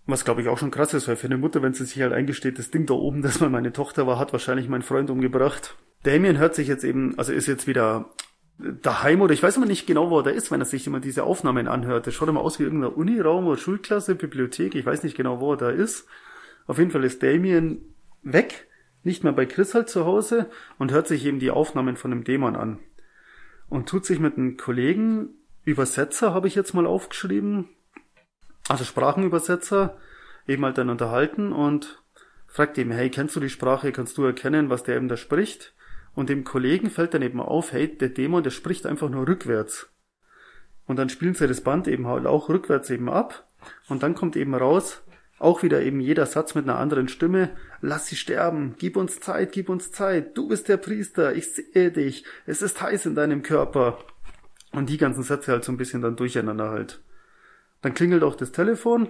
Was glaube ich auch schon krass ist, weil für eine Mutter, wenn sie sich halt eingesteht, das Ding da oben, das mal meine Tochter war, hat wahrscheinlich meinen Freund umgebracht. Damien hört sich jetzt eben, also ist jetzt wieder daheim oder ich weiß immer nicht genau, wo er ist, wenn er sich immer diese Aufnahmen anhört. Das schaut immer aus wie irgendein Uniraum oder Schulklasse, Bibliothek, ich weiß nicht genau, wo er da ist. Auf jeden Fall ist Damien weg, nicht mehr bei Chris halt zu Hause und hört sich eben die Aufnahmen von dem Dämon an. Und tut sich mit einem Kollegen, Übersetzer habe ich jetzt mal aufgeschrieben, also Sprachenübersetzer, eben halt dann unterhalten und fragt ihm, hey, kennst du die Sprache, kannst du erkennen, was der eben da spricht? Und dem Kollegen fällt dann eben auf, hey, der Dämon, der spricht einfach nur rückwärts. Und dann spielen sie das Band eben halt auch rückwärts eben ab. Und dann kommt eben raus, auch wieder eben jeder Satz mit einer anderen Stimme, lass sie sterben, gib uns Zeit, du bist der Priester, ich sehe dich, es ist heiß in deinem Körper. Und die ganzen Sätze halt so ein bisschen dann durcheinander halt. Dann klingelt auch das Telefon.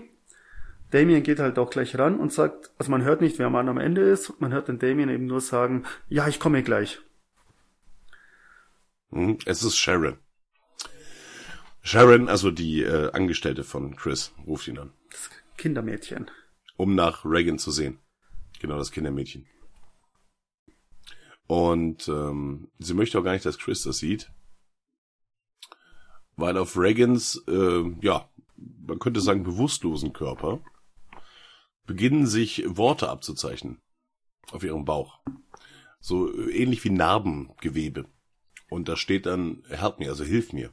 Damien geht halt auch gleich ran und sagt, also man hört nicht, wer man am Ende ist, man hört den Damien eben nur sagen, ja, ich komme gleich. Es ist Sharon. Sharon, also die Angestellte von Chris, ruft ihn an. Das Kindermädchen. Um nach Regan zu sehen. Genau, das Kindermädchen. Und sie möchte auch gar nicht, dass Chris das sieht. Weil auf Regans, man könnte sagen, bewusstlosen Körper beginnen sich Worte abzuzeichnen. Auf ihrem Bauch. So ähnlich wie Narbengewebe. Und da steht dann, help mir, also hilf mir.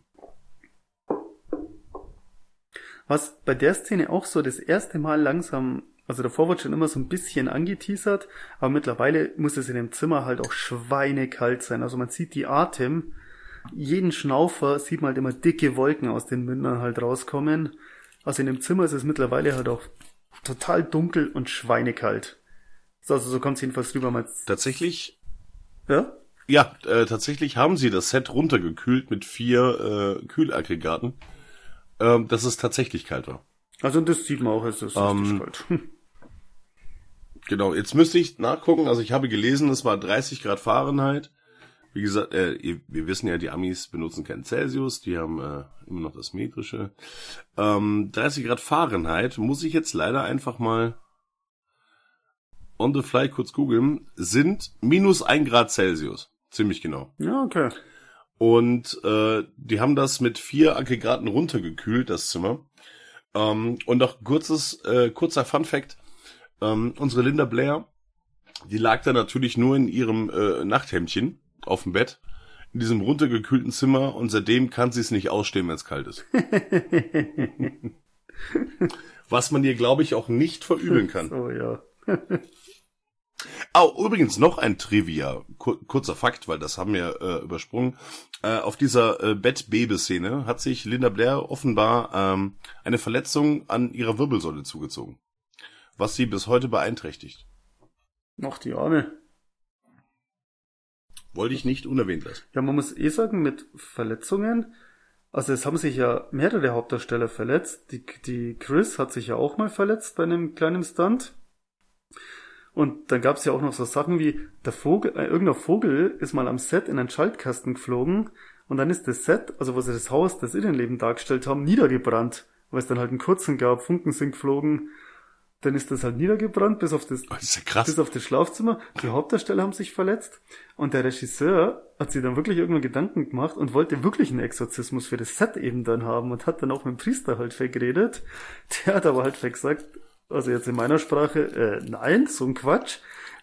Was bei der Szene auch so das erste Mal langsam, also davor wird schon immer so ein bisschen angeteasert, aber mittlerweile muss es in dem Zimmer halt auch schweinekalt sein. Also man sieht die Atem, jeden Schnaufer sieht man halt immer dicke Wolken aus den Mündern halt rauskommen. Also in dem Zimmer ist es mittlerweile halt auch total dunkel und schweinekalt. Also so kommt es jedenfalls rüber. Tatsächlich? Ja? Ja, tatsächlich haben sie das Set runtergekühlt mit 4 Kühlaggregaten. Dass es tatsächlich kalt war. Also das sieht man auch, es ist richtig kalt. Genau, jetzt müsste ich nachgucken, also ich habe gelesen, es war 30 Grad Fahrenheit. Wie gesagt, wir wissen ja, die Amis benutzen keinen Celsius, die haben immer noch das Metrische. 30 Grad Fahrenheit muss ich jetzt leider einfach mal on the fly kurz googeln, sind minus 1 Grad Celsius. Ziemlich genau. Ja, okay. Und die haben das mit 4 Aggregaten runtergekühlt, das Zimmer. Und noch kurzer Funfact. Unsere Linda Blair, die lag da natürlich nur in ihrem Nachthemdchen auf dem Bett, in diesem runtergekühlten Zimmer. Und seitdem kann sie es nicht ausstehen, wenn es kalt ist. Was man ihr, glaube ich, auch nicht verübeln kann. So, ja. Oh, übrigens noch ein Trivia, kurzer Fakt, weil das haben wir übersprungen. Auf dieser Bett-Baby-Szene hat sich Linda Blair offenbar eine Verletzung an ihrer Wirbelsäule zugezogen, was sie bis heute beeinträchtigt. Noch die Arme. Wollte ich nicht unerwähnt lassen. Ja, man muss eh sagen, mit Verletzungen, also es haben sich ja mehrere Hauptdarsteller verletzt. Die Chris hat sich ja auch mal verletzt bei einem kleinen Stunt. Und dann gab's ja auch noch so Sachen wie, irgendein Vogel ist mal am Set in einen Schaltkasten geflogen Und dann ist das Set, also wo sie das Haus, das Innenleben dargestellt haben, niedergebrannt. Weil es dann halt einen kurzen gab, Funken sind geflogen. Dann ist das halt niedergebrannt, bis auf das Schlafzimmer. Die Hauptdarsteller haben sich verletzt. Und der Regisseur hat sich dann wirklich irgendwann Gedanken gemacht und wollte wirklich einen Exorzismus für das Set eben dann haben und hat dann auch mit dem Priester halt vergeredet. Der hat aber halt gesagt, also jetzt in meiner Sprache, nein, so ein Quatsch.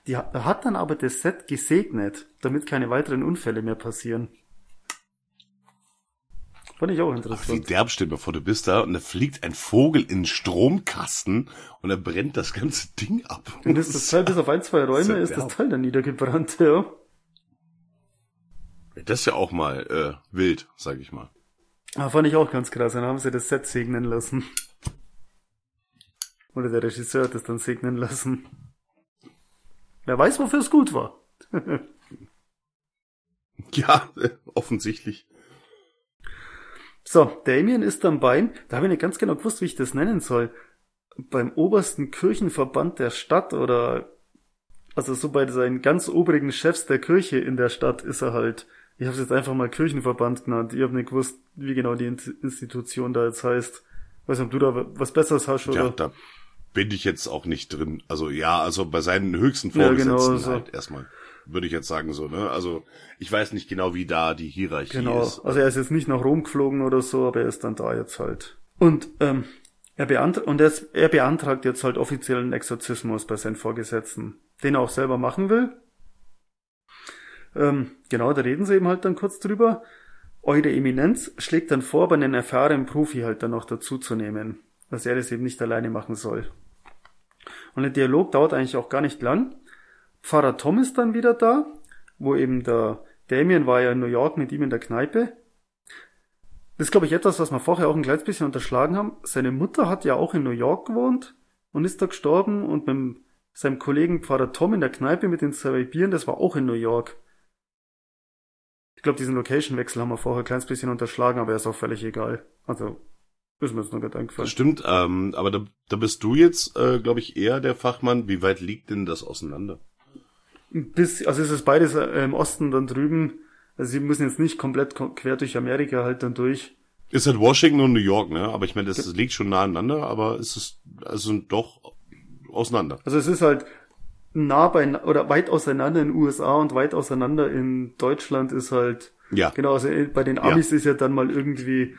Die hat dann aber das Set gesegnet, damit keine weiteren Unfälle mehr passieren. Fand ich auch interessant. Aber wie derb steht, bevor du bist da und da fliegt ein Vogel in den Stromkasten und da brennt das ganze Ding ab. Und ist das Teil, bis auf ein, zwei Räume, ist das Teil dann niedergebrannt, ja. Das ist ja auch mal wild, sag ich mal. Ah, fand ich auch ganz krass. Dann haben sie das Set segnen lassen. Oder der Regisseur hat es dann segnen lassen. Wer weiß, wofür es gut war. Ja, offensichtlich. So, Damien ist dann beim, da habe ich nicht ganz genau gewusst, wie ich das nennen soll, beim obersten Kirchenverband der Stadt oder, also so bei seinen ganz oberigen Chefs der Kirche in der Stadt ist er halt, ich habe es jetzt einfach mal Kirchenverband genannt, ich habe nicht gewusst, wie genau die Institution da jetzt heißt. Weiß nicht, ob du da was Besseres hast, oder? Ja, da bin ich jetzt auch nicht drin. Also ja, also bei seinen höchsten Vorgesetzten ja, genau, so. Halt erstmal. Würde ich jetzt sagen so, ne? Also ich weiß nicht genau, wie da die Hierarchie ist. Also er ist jetzt nicht nach Rom geflogen oder so, aber er ist dann da jetzt halt. Und er beantragt jetzt halt offiziell einen Exorzismus bei seinen Vorgesetzten, den er auch selber machen will. Genau, da reden sie eben halt dann kurz drüber. Eure Eminenz schlägt dann vor, aber einen erfahrenen Profi halt dann noch dazu zu nehmen, dass er das eben nicht alleine machen soll. Und der Dialog dauert eigentlich auch gar nicht lang. Pfarrer Tom ist dann wieder da, wo eben der Damien war ja in New York mit ihm in der Kneipe. Das ist, glaube ich, etwas, was wir vorher auch ein kleines bisschen unterschlagen haben. Seine Mutter hat ja auch in New York gewohnt und ist da gestorben und mit seinem Kollegen Pfarrer Tom in der Kneipe mit den 2 Bieren, das war auch in New York. Ich glaube, diesen Location-Wechsel haben wir vorher ein kleines bisschen unterschlagen, aber er ist auch völlig egal. Also, ist mir jetzt noch nicht eingefallen. Das stimmt, aber da bist du jetzt, glaube ich, eher der Fachmann. Wie weit liegt denn das auseinander? Also es ist beides im Osten dann drüben. Also sie müssen jetzt nicht komplett quer durch Amerika halt dann durch. Ist halt Washington und New York, ne? Aber ich meine, das liegt schon nah aneinander, aber es ist also doch auseinander. Also es ist halt nah bei oder weit auseinander in den USA und weit auseinander in Deutschland ist halt. Ja. Genau, also bei den Amis ist ja dann mal irgendwie,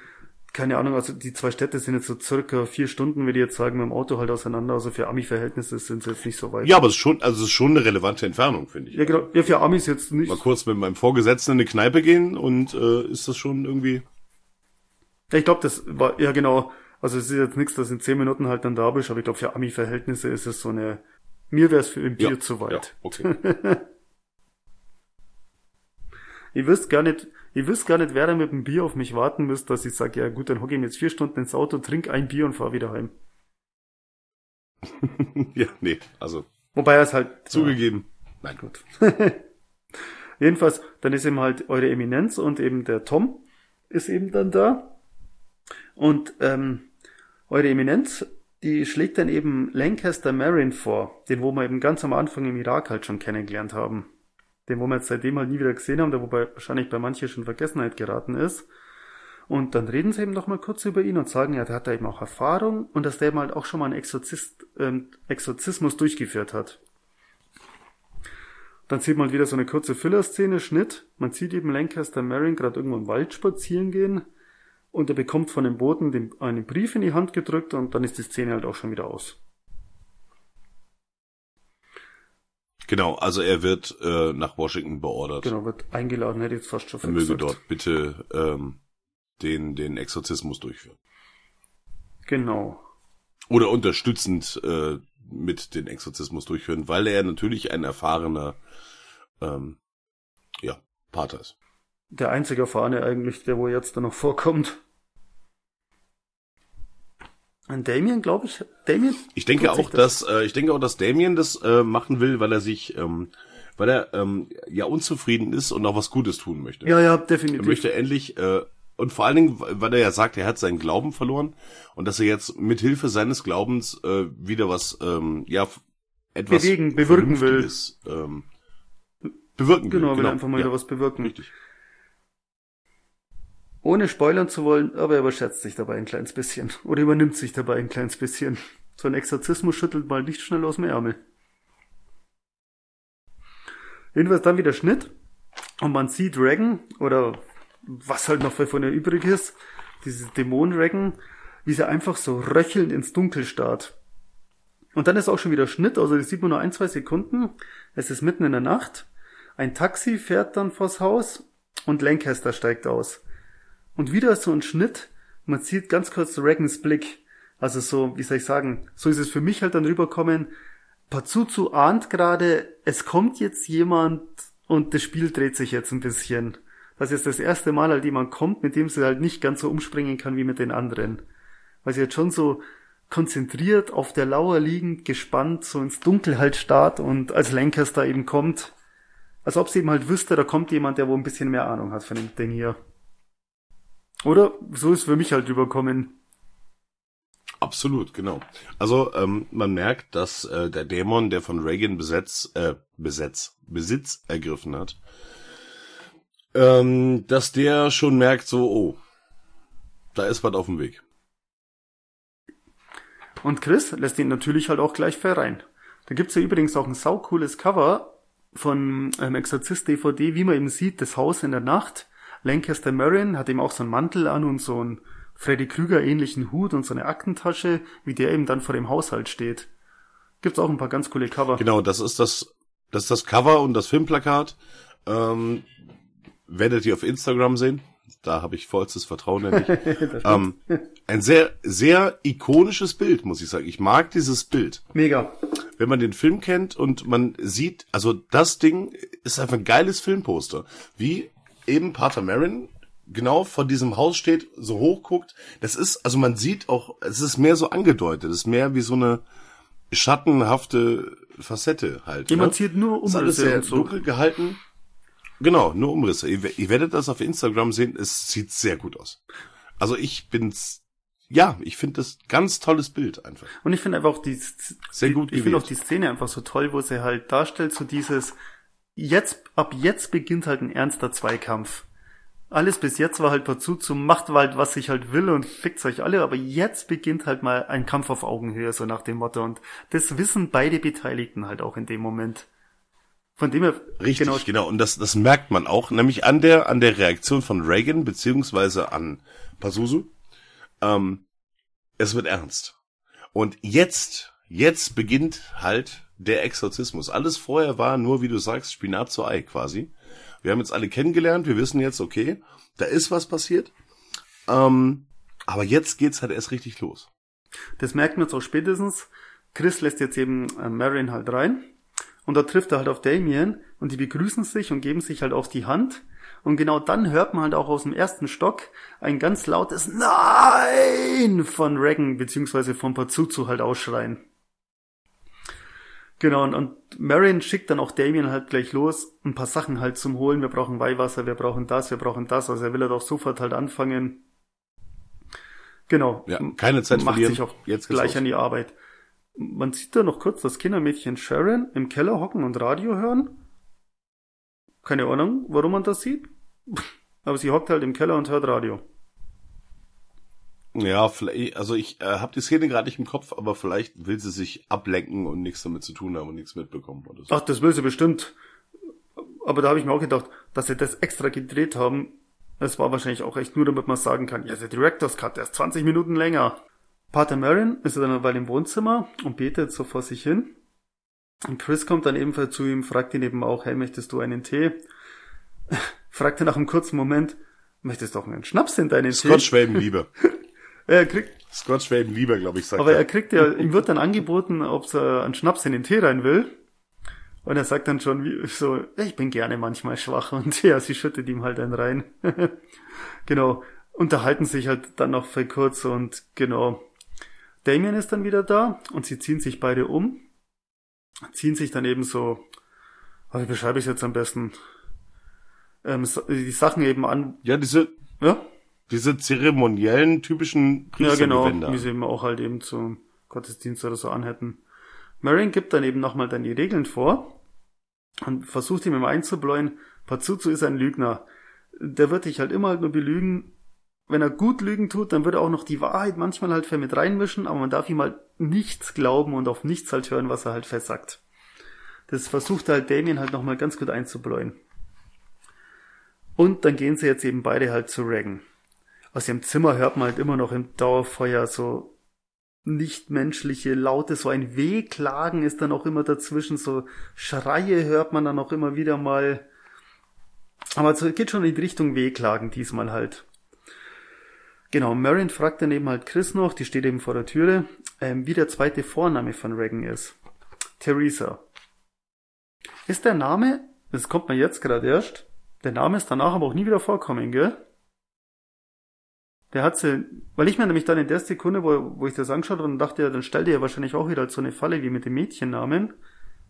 keine Ahnung, also die 2 Städte sind jetzt so circa 4 Stunden, würde ich jetzt sagen, mit dem Auto halt auseinander. Also für Ami-Verhältnisse sind sie jetzt nicht so weit. Ja, aber es ist schon eine relevante Entfernung, finde ich. Ja, genau. Ja, für Amis jetzt nicht. Mal kurz mit meinem Vorgesetzten in eine Kneipe gehen und ist das schon irgendwie... Ja, ich glaube, das war... Ja, genau. Also es ist jetzt nichts, dass in 10 Minuten halt dann da bist, aber ich glaube, für Ami-Verhältnisse ist es so eine... Mir wäre es für ein Bier zu weit. Ja, okay. Ich wüsste gar nicht, wer da mit dem Bier auf mich warten müsste, dass ich sage, ja gut, dann hocke ich mir jetzt 4 Stunden ins Auto, trink ein Bier und fahr wieder heim. Ja, nee, also. Wobei er es halt... Zugegeben. Nein, gut. Jedenfalls, dann ist eben halt eure Eminenz und eben der Tom ist eben dann da. Und eure Eminenz, die schlägt dann eben Lancaster Merrin vor, den wo wir eben ganz am Anfang im Irak halt schon kennengelernt haben. Den, wo wir jetzt seitdem halt nie wieder gesehen haben, der wobei wahrscheinlich bei manchen schon in Vergessenheit geraten ist. Und dann reden sie eben nochmal kurz über ihn und sagen, ja, der hat da eben auch Erfahrung und dass der eben halt auch schon mal einen Exorzismus durchgeführt hat. Dann sieht man halt wieder so eine kurze Filler-Szene, Schnitt. Man sieht eben Lancaster Merrin gerade irgendwo im Wald spazieren gehen und er bekommt von dem Boten einen Brief in die Hand gedrückt und dann ist die Szene halt auch schon wieder aus. Genau, also er wird nach Washington beordert. Genau, wird eingeladen, hätte ich jetzt fast schon vergessen. Er möge dort bitte den Exorzismus durchführen. Genau. Oder unterstützend mit den Exorzismus durchführen, weil er natürlich ein erfahrener Pater ist. Der einzige Erfahrene eigentlich, der wo jetzt da noch vorkommt. An Damien, glaube ich. Damien? Ich denke auch, dass Damien das machen will, weil er sich, weil er unzufrieden ist und auch was Gutes tun möchte. Ja, definitiv. Er möchte endlich, und vor allen Dingen, weil er ja sagt, er hat seinen Glauben verloren und dass er jetzt mit Hilfe seines Glaubens wieder was, etwas bewirken will. Bewirken will. Genau, will einfach mal wieder was bewirken. Richtig. Ohne spoilern zu wollen, aber er überschätzt sich dabei ein kleines bisschen. Oder übernimmt sich dabei ein kleines bisschen. So ein Exorzismus schüttelt mal nicht schnell aus dem Ärmel. Jedenfalls dann wieder Schnitt. Und man sieht Regan, oder was halt noch von ihr übrig ist, dieses Dämon-Regan, wie sie einfach so röchelnd ins Dunkel starrt. Und dann ist auch schon wieder Schnitt, also das sieht man nur 1-2 Sekunden. Es ist mitten in der Nacht. Ein Taxi fährt dann vors Haus und Lancaster steigt aus. Und wieder ist so ein Schnitt, man sieht ganz kurz Regans Blick. Also so, wie soll ich sagen, so ist es für mich halt dann rüberkommen. Pazuzu ahnt gerade, es kommt jetzt jemand und das Spiel dreht sich jetzt ein bisschen. Das ist das erste Mal halt jemand kommt, mit dem sie halt nicht ganz so umspringen kann wie mit den anderen. Weil sie jetzt schon so konzentriert, auf der Lauer liegend, gespannt, so ins Dunkel halt starrt und als Lancaster eben kommt, als ob sie eben halt wüsste, da kommt jemand, der wohl ein bisschen mehr Ahnung hat von dem Ding hier. Oder? So ist für mich halt überkommen. Absolut, genau. Also man merkt, dass der Dämon, der von Regan Besitz ergriffen hat, dass der schon merkt, so, oh, da ist was auf dem Weg. Und Chris lässt ihn natürlich halt auch gleich fair rein. Da gibt's ja übrigens auch ein saucooles Cover von Exorzist-DVD, wie man eben sieht, das Haus in der Nacht. Lancaster Merrin hat eben auch so einen Mantel an und so einen Freddy Krüger-ähnlichen Hut und so eine Aktentasche, wie der eben dann vor dem Haushalt steht. Gibt's auch ein paar ganz coole Cover. Genau, das ist das Cover und das Filmplakat. Werdet ihr auf Instagram sehen. Da habe ich vollstes Vertrauen in dich. Ein sehr, sehr ikonisches Bild, muss ich sagen. Ich mag dieses Bild. Mega. Wenn man den Film kennt und man sieht, also das Ding ist einfach ein geiles Filmposter. Wie eben Pater Merrin genau vor diesem Haus steht, so hoch guckt. Das ist, also man sieht auch, es ist mehr so angedeutet. Es ist mehr wie so eine schattenhafte Facette halt. Man sieht nur Umrisse. Ist alles sehr dunkel gehalten. Genau, nur Umrisse. Ihr werdet das auf Instagram sehen. Es sieht sehr gut aus. Also ich finde das ganz tolles Bild einfach. Und ich finde einfach auch die Szene einfach so toll, wo sie halt darstellt, so dieses, ab jetzt beginnt halt ein ernster Zweikampf. Alles bis jetzt war halt Pazuzu, macht halt, was ich halt will und fickt euch alle, aber jetzt beginnt halt mal ein Kampf auf Augenhöhe, so nach dem Motto. Und das wissen beide Beteiligten halt auch in dem Moment. Von dem her, richtig, genau. Und das merkt man auch, nämlich an der Reaktion von Regan, beziehungsweise an Pazuzu. Es wird ernst. Und jetzt beginnt halt der Exorzismus. Alles vorher war nur, wie du sagst, Spinat zu Ei quasi. Wir haben jetzt alle kennengelernt, wir wissen jetzt, okay, da ist was passiert. Aber jetzt geht's halt erst richtig los. Das merkt man jetzt auch spätestens. Chris lässt jetzt eben Merrin halt rein. Und da trifft er halt auf Damien und die begrüßen sich und geben sich halt auch die Hand. Und genau dann hört man halt auch aus dem ersten Stock ein ganz lautes Nein von Regan bzw. von Pazuzu halt ausschreien. Genau, und Merrin schickt dann auch Damien halt gleich los, ein paar Sachen halt zum Holen. Wir brauchen Weihwasser, wir brauchen das. Also er will halt auch sofort halt anfangen. Genau. Ja, keine Zeit macht verlieren. Sich auch jetzt gleich an die Arbeit. Man sieht da noch kurz das Kindermädchen Sharon im Keller hocken und Radio hören. Keine Ahnung, warum man das sieht. Aber sie hockt halt im Keller und hört Radio. Ja, vielleicht, also ich habe die Szene gerade nicht im Kopf, aber vielleicht will sie sich ablenken und nichts damit zu tun haben und nichts mitbekommen oder so. Ach, das will sie bestimmt. Aber da habe ich mir auch gedacht, dass sie das extra gedreht haben. Das war wahrscheinlich auch echt nur, damit man sagen kann, ja, der Director's Cut, der ist 20 Minuten länger. Pater Merrin ist dann bei dem Wohnzimmer und betet so vor sich hin. Und Chris kommt dann ebenfalls zu ihm, fragt ihn eben auch, hey, möchtest du einen Tee? Fragt er nach einem kurzen Moment, möchtest du auch einen Schnaps in deinen Tee? Scotch-Schwäben-Lieber. Er kriegt... Scotch-Schwäben-Lieber, glaube ich, sagt er. Aber er kriegt ja, ihm wird dann angeboten, ob er einen Schnaps in den Tee rein will. Und er sagt dann schon wie, so, ich bin gerne manchmal schwach. Und ja, sie schüttet ihm halt einen rein. Genau. Unterhalten sich halt dann noch für kurz und genau... Damien ist dann wieder da und sie ziehen sich beide um, ziehen sich dann eben so, wie beschreibe ich es jetzt am besten, die Sachen eben an. Ja, diese zeremoniellen, typischen Priestergewänder. Ja, genau, wie sie eben auch halt eben zum Gottesdienst oder so anhätten. Merrin gibt dann eben nochmal dann die Regeln vor und versucht ihm einzubläuen, Pazuzu ist ein Lügner. Der wird dich halt immer halt nur belügen, wenn er gut Lügen tut, dann wird er auch noch die Wahrheit manchmal halt mit reinmischen, aber man darf ihm halt nichts glauben und auf nichts halt hören, was er halt versagt. Das versucht halt Damien halt nochmal ganz gut einzubläuen. Und dann gehen sie jetzt eben beide halt zu Regan. Aus ihrem Zimmer hört man halt immer noch im Dauerfeuer so nichtmenschliche Laute, so ein Wehklagen ist dann auch immer dazwischen, so Schreie hört man dann auch immer wieder mal. Aber es geht schon in die Richtung Wehklagen diesmal halt. Genau, Merrin fragt dann eben halt Chris noch, die steht eben vor der Türe, wie der zweite Vorname von Regan ist. Theresa. Ist der Name, das kommt mir jetzt gerade erst, der Name ist danach aber auch nie wieder vorkommen, gell? Der hat sie, weil ich mir nämlich dann in der Sekunde, wo ich das angeschaut habe, und dachte, ja, dann stellt er ja wahrscheinlich auch wieder so eine Falle wie mit dem Mädchennamen.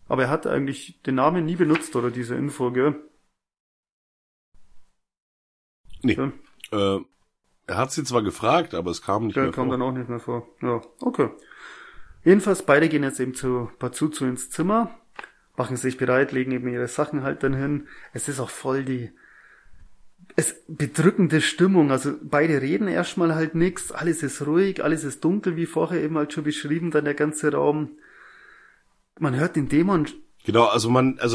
Aber er hat eigentlich den Namen nie benutzt, oder diese Info, gell? Nee, okay. Er hat sie zwar gefragt, aber es kam nicht mehr vor. Der kam dann auch nicht mehr vor, ja, okay. Jedenfalls, beide gehen jetzt eben zu Pazuzu ins Zimmer, machen sich bereit, legen eben ihre Sachen halt dann hin. Es ist auch voll die... Es bedrückende Stimmung, also beide reden erstmal halt nichts, alles ist ruhig, alles ist dunkel, wie vorher eben halt schon beschrieben, dann der ganze Raum. Man hört den Dämon. Genau, also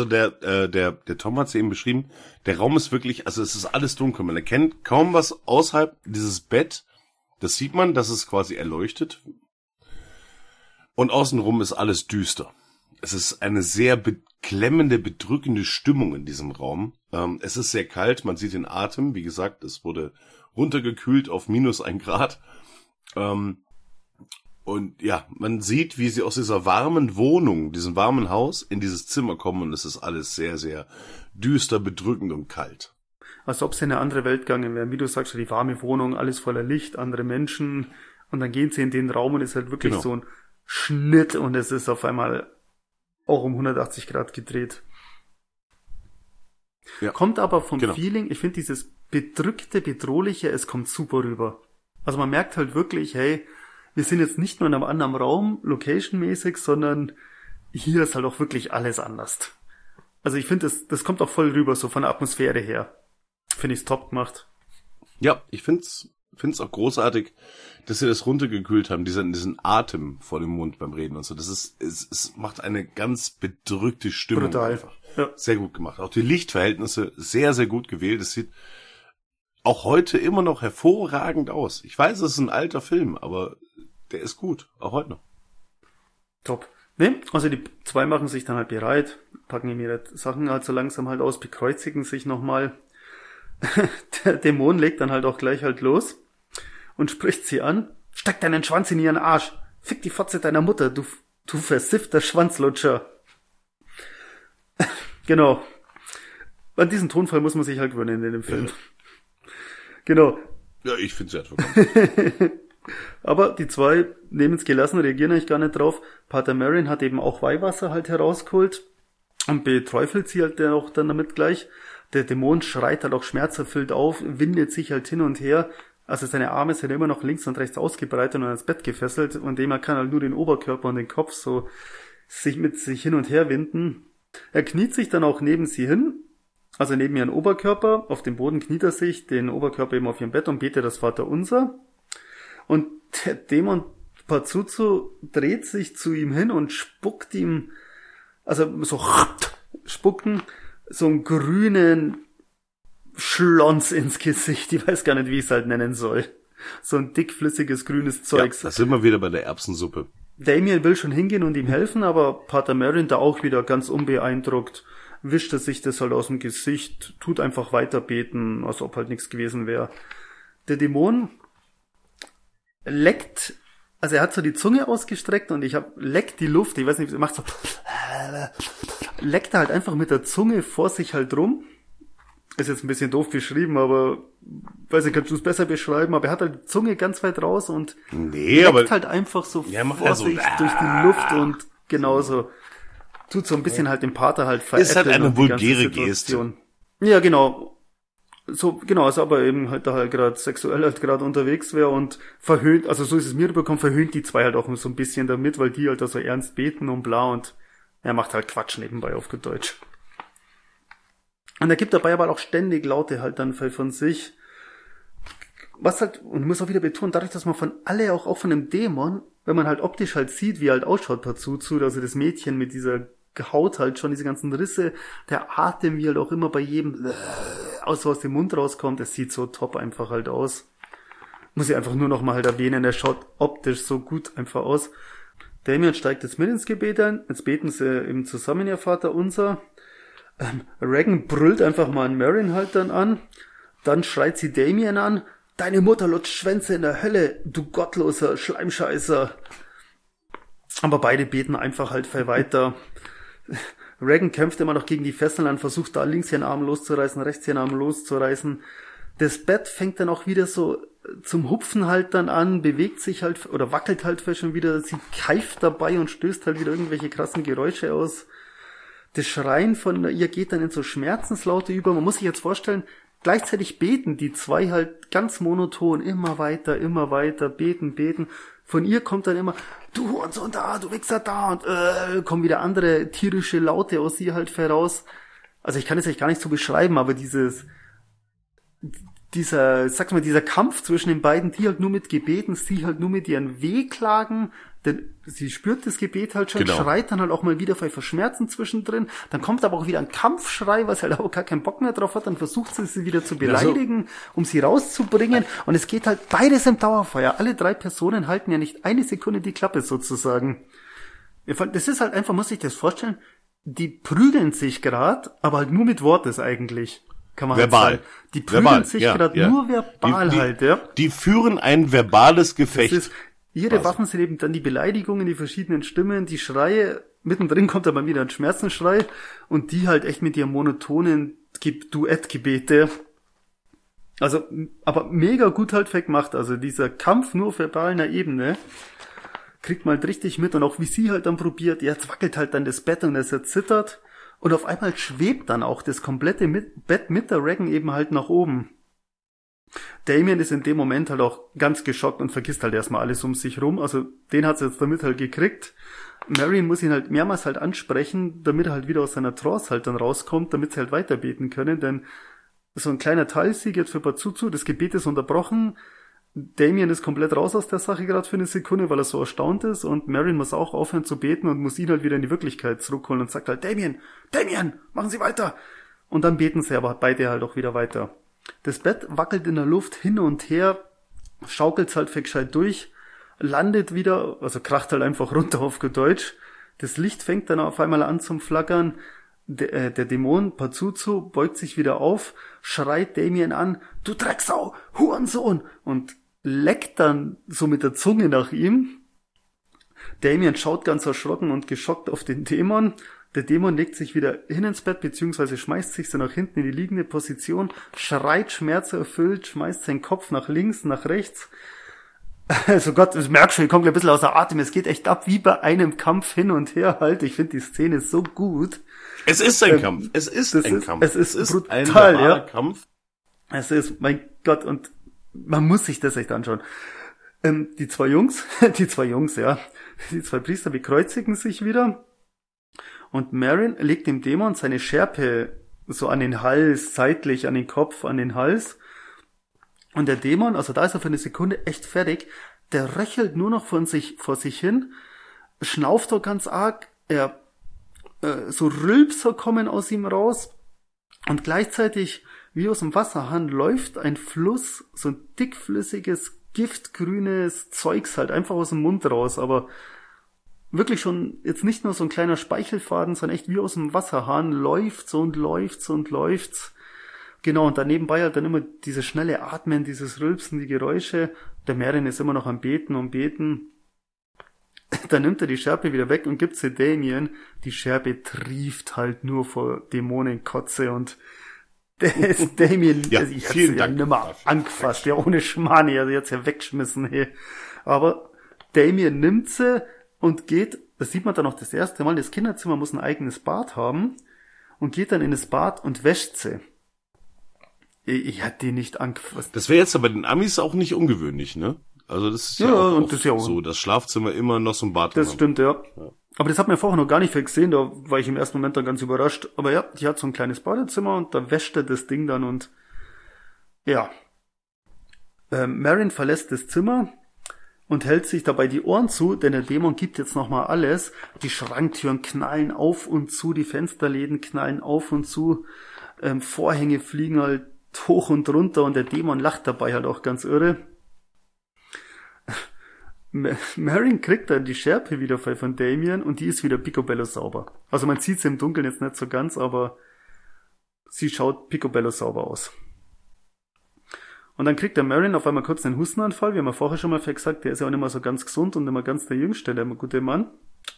der Tom hat es eben beschrieben, der Raum ist wirklich, also es ist alles dunkel, man erkennt kaum was außerhalb dieses Bett, das sieht man, das ist quasi erleuchtet und außenrum ist alles düster. Es ist eine sehr beklemmende, bedrückende Stimmung in diesem Raum. Es ist sehr kalt, man sieht den Atem. Wie gesagt, es wurde runtergekühlt auf -1 Grad. Und ja, man sieht, wie sie aus dieser warmen Wohnung, diesem warmen Haus, in dieses Zimmer kommen. Und es ist alles sehr, sehr düster, bedrückend und kalt. Als ob sie in eine andere Welt gegangen wären. Wie du sagst, die warme Wohnung, alles voller Licht, andere Menschen. Und dann gehen sie in den Raum und es ist halt wirklich so ein Schnitt. Und es ist auf einmal... auch um 180 Grad gedreht. Ja, kommt aber vom Feeling, ich finde dieses bedrückte, bedrohliche, es kommt super rüber. Also man merkt halt wirklich, hey, wir sind jetzt nicht nur in einem anderen Raum, location-mäßig, sondern hier ist halt auch wirklich alles anders. Also ich finde, das kommt auch voll rüber, so von der Atmosphäre her. Finde ich's top gemacht. Ja, ich find's auch großartig, dass sie das runtergekühlt haben, diesen Atem vor dem Mund beim Reden und so. Das ist, es macht eine ganz bedrückte Stimmung. Brutal. Einfach. Ja. Sehr gut gemacht. Auch die Lichtverhältnisse sehr, sehr gut gewählt. Es sieht auch heute immer noch hervorragend aus. Ich weiß, es ist ein alter Film, aber der ist gut. Auch heute noch. Top. Ne? Also die zwei machen sich dann halt bereit, packen ihm ihre Sachen halt so langsam halt aus, bekreuzigen sich nochmal. Der Dämon legt dann halt auch gleich halt los. Und spricht sie an. Steck deinen Schwanz in ihren Arsch. Fick die Fotze deiner Mutter, du versiffter Schwanzlutscher. Genau. An diesen Tonfall muss man sich halt gewöhnen in dem Film. Ja. Genau. Ja, ich find's ja toll. Aber die zwei nehmen es gelassen, reagieren eigentlich gar nicht drauf. Pater Merrin hat eben auch Weihwasser halt herausgeholt und beträufelt sie halt auch dann damit gleich. Der Dämon schreit halt auch schmerzerfüllt auf, windet sich halt hin und her. Also seine Arme sind immer noch links und rechts ausgebreitet und ans Bett gefesselt und dem er kann halt nur den Oberkörper und den Kopf so sich mit sich hin und her winden. Er kniet sich dann auch neben sie hin, also neben ihren Oberkörper. Auf dem Boden kniet er sich, den Oberkörper eben auf ihrem Bett und betet das Vaterunser. Und der Dämon Pazuzu dreht sich zu ihm hin und spuckt ihm, also so spucken, so einen grünen Schlons ins Gesicht. Ich weiß gar nicht, wie ich es halt nennen soll. So ein dickflüssiges grünes Zeugs. Ja, das sind wir wieder bei der Erbsensuppe. Damien will schon hingehen und ihm helfen, aber Pater Merrin da auch wieder ganz unbeeindruckt. Wischt er sich das halt aus dem Gesicht, tut einfach weiter beten, als ob halt nichts gewesen wäre. Der Dämon leckt, also er hat so die Zunge ausgestreckt und leckt die Luft, ich weiß nicht, er macht so, leckt er halt einfach mit der Zunge vor sich halt rum. Ist jetzt ein bisschen doof beschrieben, aber weiß ich, kannst du es besser beschreiben, aber er hat halt die Zunge ganz weit raus und leckt halt einfach so vor sich durch die Luft und genauso. Tut so ein bisschen halt den Pater halt veräppeln. Ist halt eine vulgäre Geste. Ja, genau. So, genau, also aber eben halt da halt gerade sexuell halt gerade unterwegs wäre und verhöhnt, also so ist es mir rübergekommen, verhöhnt die zwei halt auch so ein bisschen damit, weil die halt da so ernst beten und bla und er macht halt Quatsch nebenbei auf gut Deutsch. Und er gibt dabei aber auch ständig Laute halt dann von sich. was halt, und ich muss auch wieder betonen, dadurch, dass man von alle, auch von dem Dämon, wenn man halt optisch halt sieht, wie er halt ausschaut, Pazuzu, also das Mädchen mit dieser Haut halt schon, diese ganzen Risse, der Atem, wie halt auch immer bei jedem aus dem Mund rauskommt, das sieht so top einfach halt aus. Muss ich einfach nur nochmal halt erwähnen, der schaut optisch so gut einfach aus. Damien steigt jetzt mit ins Gebet ein, jetzt beten sie eben zusammen, ihr Vater unser. Regan brüllt einfach mal an Merrin halt dann an, dann schreit sie Damien an, deine Mutter lutscht Schwänze in der Hölle, du gottloser Schleimscheißer. Aber beide beten einfach halt weiter. Regan kämpft immer noch gegen die Fesseln an, versucht da links ihren Arm loszureißen, rechts ihren Arm loszureißen. Das Bett fängt dann auch wieder so zum Hupfen halt dann an, bewegt sich halt oder wackelt halt schon wieder, sie keift dabei und stößt halt wieder irgendwelche krassen Geräusche aus. Das Schreien von ihr geht dann in so Schmerzenslaute über. Man muss sich jetzt vorstellen, gleichzeitig beten die zwei halt ganz monoton, immer weiter, beten. Von ihr kommt dann immer, du und so und da, du Wichser da und kommen wieder andere tierische Laute aus ihr halt heraus. Also ich kann es euch gar nicht so beschreiben, aber dieser Kampf zwischen den beiden, die halt nur mit Gebeten, sie halt nur mit ihren Wehklagen, denn sie spürt das Gebet halt schon, genau. Schreit dann halt auch mal wieder für Schmerzen zwischendrin, dann kommt aber auch wieder ein Kampfschrei, was halt auch gar keinen Bock mehr drauf hat, dann versucht sie wieder zu beleidigen, um sie rauszubringen, und es geht halt beides im Dauerfeuer. Alle drei Personen halten ja nicht eine Sekunde die Klappe sozusagen. Das ist halt einfach, muss ich das vorstellen, die prügeln sich gerade, aber halt nur mit Wortes eigentlich. Kann man verbal. Halt sagen. Die prügeln sich gerade nur verbal halt, ja. Die führen ein verbales Gefecht. Das ist, ihre Waffen sind eben dann die Beleidigungen, die verschiedenen Stimmen, die Schreie. Mittendrin kommt aber wieder ein Schmerzenschrei und die halt echt mit ihren monotonen Duettgebete. Also, aber mega gut halt gemacht. Also dieser Kampf nur auf verbaler Ebene kriegt man halt richtig mit, und auch wie sie halt dann probiert. Jetzt wackelt halt dann das Bett und es erzittert. Und auf einmal schwebt dann auch das komplette Bett mit der Regan eben halt nach oben. Damien ist in dem Moment halt auch ganz geschockt und vergisst halt erstmal alles um sich rum. Also den hat's jetzt damit halt gekriegt. Merrin muss ihn halt mehrmals halt ansprechen, damit er halt wieder aus seiner Trance halt dann rauskommt, damit sie halt weiter beten können. Denn so ein kleiner Teilsieg jetzt für Pazuzu, das Gebet ist unterbrochen. Damien ist komplett raus aus der Sache gerade für eine Sekunde, weil er so erstaunt ist, und Merrin muss auch aufhören zu beten und muss ihn halt wieder in die Wirklichkeit zurückholen und sagt halt, Damien, machen Sie weiter! Und dann beten sie aber beide halt auch wieder weiter. Das Bett wackelt in der Luft hin und her, schaukelt's halt für gescheit durch, landet wieder, also kracht halt einfach runter auf gut Deutsch. Das Licht fängt dann auf einmal an zum Flackern. Der Dämon Pazuzu beugt sich wieder auf, schreit Damien an, du Drecksau, Hurensohn! Und leckt dann so mit der Zunge nach ihm. Damien schaut ganz erschrocken und geschockt auf den Dämon. Der Dämon legt sich wieder hin ins Bett, beziehungsweise schmeißt sich so nach hinten in die liegende Position, schreit schmerzerfüllt, schmeißt seinen Kopf nach links, nach rechts. Also Gott, ich merke schon, ich komme gleich ein bisschen außer Atem. Es geht echt ab wie bei einem Kampf hin und her halt. Ich finde die Szene so gut. Es ist ein Kampf. Es ist brutal, ein normaler Kampf. Es ist, mein Gott, und man muss sich das echt anschauen. Die zwei Priester bekreuzigen sich wieder, und Merrin legt dem Dämon seine Schärpe so an den Hals, seitlich an den Kopf, an den Hals, und der Dämon, also da ist er für eine Sekunde echt fertig, der röchelt nur noch vor sich hin, schnauft so ganz arg, er so Rülpser kommen aus ihm raus, und gleichzeitig wie aus dem Wasserhahn läuft ein Fluss, so ein dickflüssiges, giftgrünes Zeugs halt einfach aus dem Mund raus, aber wirklich schon, jetzt nicht nur so ein kleiner Speichelfaden, sondern echt wie aus dem Wasserhahn läuft's. Genau, und dann nebenbei halt dann immer dieses schnelle Atmen, dieses Rülpsen, die Geräusche. Der Merrin ist immer noch am Beten und Beten. Dann nimmt er die Schärpe wieder weg und gibt sie Damien. Die Schärpe trieft halt nur vor Dämonenkotze, und der ist Damien, ja, also ich hätte ja nimmer angefasst, ja, ohne Schmani, also jetzt ja wegschmissen, hey. Aber Damien nimmt sie und geht, das sieht man dann auch das erste Mal, das Kinderzimmer muss ein eigenes Bad haben, und geht dann in das Bad und wäscht sie. Ich hätte die nicht angefasst. Das wäre jetzt aber den Amis auch nicht ungewöhnlich, ne? Also das ist ja, auch das ist ja so, das Schlafzimmer immer noch so ein Bad. Das stimmt, ja. Aber das hat man vorher noch gar nicht viel gesehen, da war ich im ersten Moment dann ganz überrascht. Aber ja, die hat so ein kleines Badezimmer, und da wäscht er das Ding dann, und ja. Merrin verlässt das Zimmer und hält sich dabei die Ohren zu, denn der Dämon gibt jetzt nochmal alles. Die Schranktüren knallen auf und zu, die Fensterläden knallen auf und zu, Vorhänge fliegen halt hoch und runter und der Dämon lacht dabei halt auch ganz irre. Merrin kriegt dann die Schärpe wieder von Damien und die ist wieder picobello sauber. Also man sieht sie im Dunkeln jetzt nicht so ganz, aber sie schaut picobello sauber aus. Und dann kriegt der Merrin auf einmal kurz einen Hustenanfall. Wir haben ja vorher schon mal gesagt, der ist ja auch nicht mal so ganz gesund und nicht mal ganz der Jüngste, der gute Mann.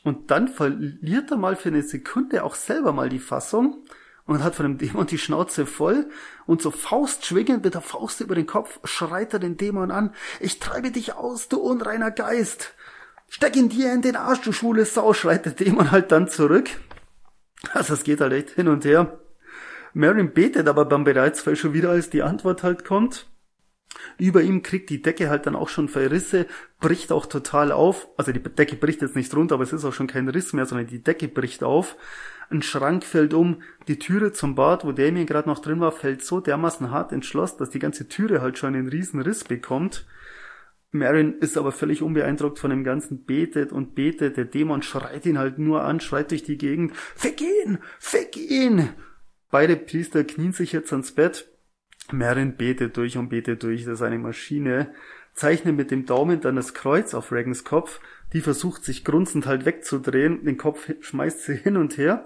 Und dann verliert er mal für eine Sekunde auch selber mal die Fassung und hat von dem Dämon die Schnauze voll. Und so faustschwingend mit der Faust über den Kopf schreit er den Dämon an. Ich treibe dich aus, du unreiner Geist. Steck ihn dir in den Arsch, du schwule Sau, schreit der Dämon halt dann zurück. Also es geht halt echt hin und her. Merrin betet aber beim Bereitsfall schon wieder, als die Antwort halt kommt. Über ihm kriegt die Decke halt dann auch schon Verrisse, bricht auch total auf. Also die Decke bricht jetzt nicht runter, aber es ist auch schon kein Riss mehr, sondern die Decke bricht auf. Ein Schrank fällt um, die Türe zum Bad, wo Damien gerade noch drin war, fällt so dermaßen hart ins Schloss, dass die ganze Türe halt schon einen riesen Riss bekommt. Merrin ist aber völlig unbeeindruckt von dem Ganzen, betet und betet. Der Dämon schreit ihn halt nur an, schreit durch die Gegend. Fick ihn! Fick ihn! Beide Priester knien sich jetzt ans Bett. Merrin betet durch und betet durch, das ist eine Maschine, zeichnet mit dem Daumen dann das Kreuz auf Regans Kopf, die versucht sich grunzend halt wegzudrehen, den Kopf schmeißt sie hin und her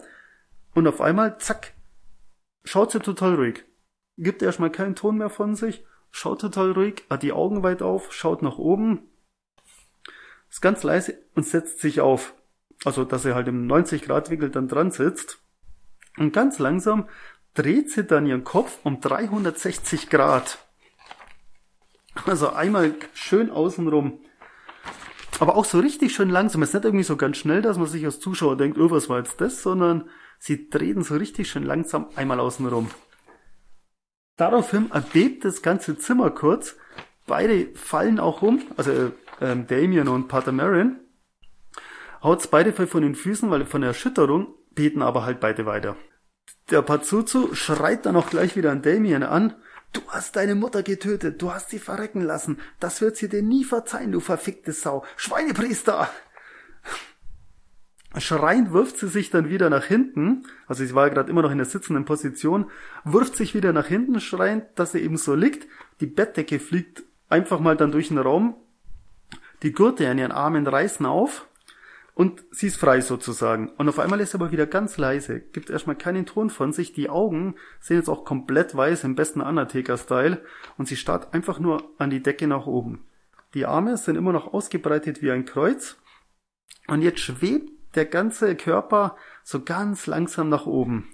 und auf einmal, zack, schaut sie total ruhig, gibt erstmal keinen Ton mehr von sich, schaut total ruhig, hat die Augen weit auf, schaut nach oben, ist ganz leise und setzt sich auf, also dass sie halt im 90-Grad-Winkel dann dran sitzt und ganz langsam dreht sie dann ihren Kopf um 360 Grad. Also einmal schön außenrum. Aber auch so richtig schön langsam. Es ist nicht irgendwie so ganz schnell, dass man sich als Zuschauer denkt, oh, was war jetzt das? Sondern sie drehen so richtig schön langsam einmal außenrum. Daraufhin erbebt das ganze Zimmer kurz. Beide fallen auch um. Also Damien und Pater Merrin. Haut's beide von den Füßen, weil von der Erschütterung, beten aber halt beide weiter. Der Pazuzu schreit dann auch gleich wieder an Damien an. Du hast deine Mutter getötet, du hast sie verrecken lassen. Das wird sie dir nie verzeihen, du verfickte Sau. Schweinepriester! Schreiend wirft sie sich dann wieder nach hinten. Also sie war ja gerade immer noch in der sitzenden Position. Wirft sich wieder nach hinten, schreiend, dass sie eben so liegt. Die Bettdecke fliegt einfach mal dann durch den Raum. Die Gurte an ihren Armen reißen auf. Und sie ist frei sozusagen. Und auf einmal ist sie aber wieder ganz leise. Gibt erstmal keinen Ton von sich. Die Augen sind jetzt auch komplett weiß im besten Anatheka-Style. Und sie starrt einfach nur an die Decke nach oben. Die Arme sind immer noch ausgebreitet wie ein Kreuz. Und jetzt schwebt der ganze Körper so ganz langsam nach oben.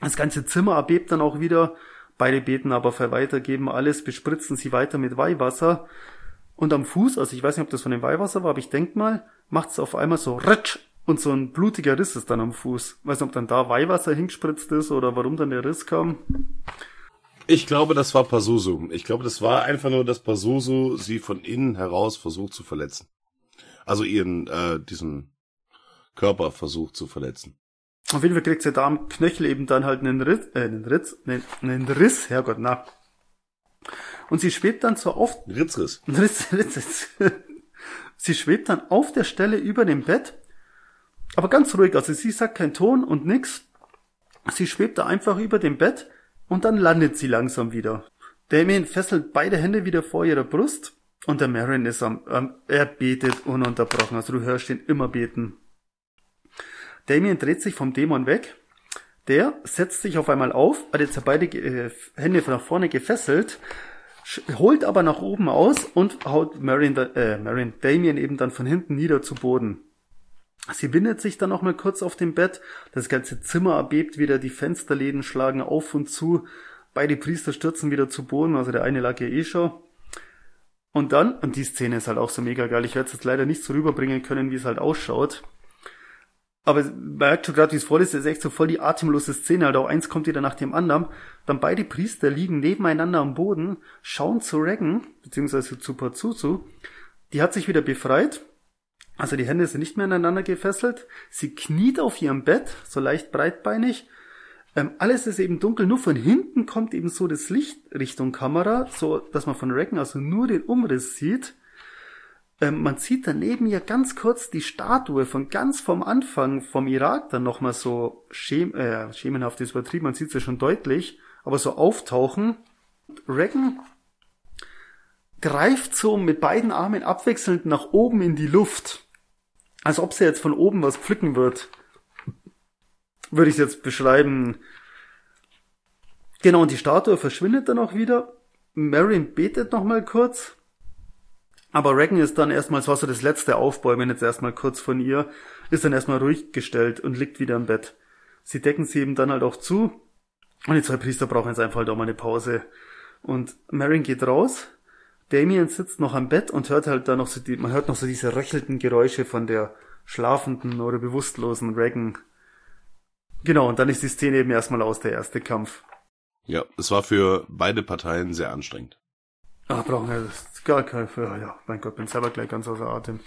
Das ganze Zimmer erbebt dann auch wieder. Beide beten aber weiter, geben alles, bespritzen sie weiter mit Weihwasser. Und am Fuß, also ich weiß nicht, ob das von dem Weihwasser war, aber ich denke mal, macht es auf einmal so Ratsch und so ein blutiger Riss ist dann am Fuß. Weiß nicht, ob dann da Weihwasser hingespritzt ist oder warum dann der Riss kam. Ich glaube, das war Pazuzu. Ich glaube, das war einfach nur, dass Pazuzu sie von innen heraus versucht zu verletzen. Also ihren, diesen Körper versucht zu verletzen. Auf jeden Fall kriegt sie da am Knöchel eben dann halt einen Riss, Herrgott, na. Und sie schwebt dann so auf... Sie schwebt dann auf der Stelle über dem Bett, aber ganz ruhig, also sie sagt keinen Ton und nix. Sie schwebt da einfach über dem Bett und dann landet sie langsam wieder. Damien fesselt beide Hände wieder vor ihrer Brust und der Merrin ist er betet ununterbrochen, also du hörst ihn immer beten. Damien dreht sich vom Dämon weg, der setzt sich auf einmal auf, hat jetzt beide Hände nach vorne gefesselt, holt aber nach oben aus und haut Damien eben dann von hinten nieder zu Boden. Sie windet sich dann noch mal kurz auf dem Bett, das ganze Zimmer erbebt wieder, die Fensterläden schlagen auf und zu, beide Priester stürzen wieder zu Boden, also der eine lag ja eh schon. Und dann, und die Szene ist halt auch so mega geil, ich werde es jetzt leider nicht so rüberbringen können, wie es halt ausschaut, aber man merkt schon gerade, wie es voll ist, das ist echt so voll die atemlose Szene, halt auch eins kommt wieder nach dem anderen. Dann beide Priester liegen nebeneinander am Boden, schauen zu Regan, beziehungsweise zu Pazuzu. Die hat sich wieder befreit, also die Hände sind nicht mehr aneinander gefesselt. Sie kniet auf ihrem Bett, so leicht breitbeinig, Alles ist eben dunkel, nur von hinten kommt eben so das Licht Richtung Kamera, so dass man von Regan also nur den Umriss sieht. Man sieht daneben ja ganz kurz die Statue von ganz vom Anfang vom Irak dann nochmal so schemenhaft ist übertrieben, man sieht sie schon deutlich, aber so auftauchen. Regan greift so mit beiden Armen abwechselnd nach oben in die Luft. Als ob sie jetzt von oben was pflücken wird. Würde ich es jetzt beschreiben. Genau, und die Statue verschwindet dann auch wieder. Merrin betet nochmal kurz. Aber Regan ist dann erstmal, es war so das letzte Aufbäumen jetzt erstmal kurz von ihr, ist dann erstmal ruhig gestellt und liegt wieder im Bett. Sie decken sie eben dann halt auch zu. Und die zwei Priester brauchen jetzt einfach halt auch mal eine Pause. Und Merrin geht raus. Damien sitzt noch am Bett und hört halt dann noch so man hört noch so diese röchelnden Geräusche von der schlafenden oder bewusstlosen Regan. Genau, und dann ist die Szene eben erstmal aus, der erste Kampf. Ja, es war für beide Parteien sehr anstrengend. Ach, brauchen wir das gar kein Feuer. Ja, mein Gott, bin selber gleich ganz außer Atem.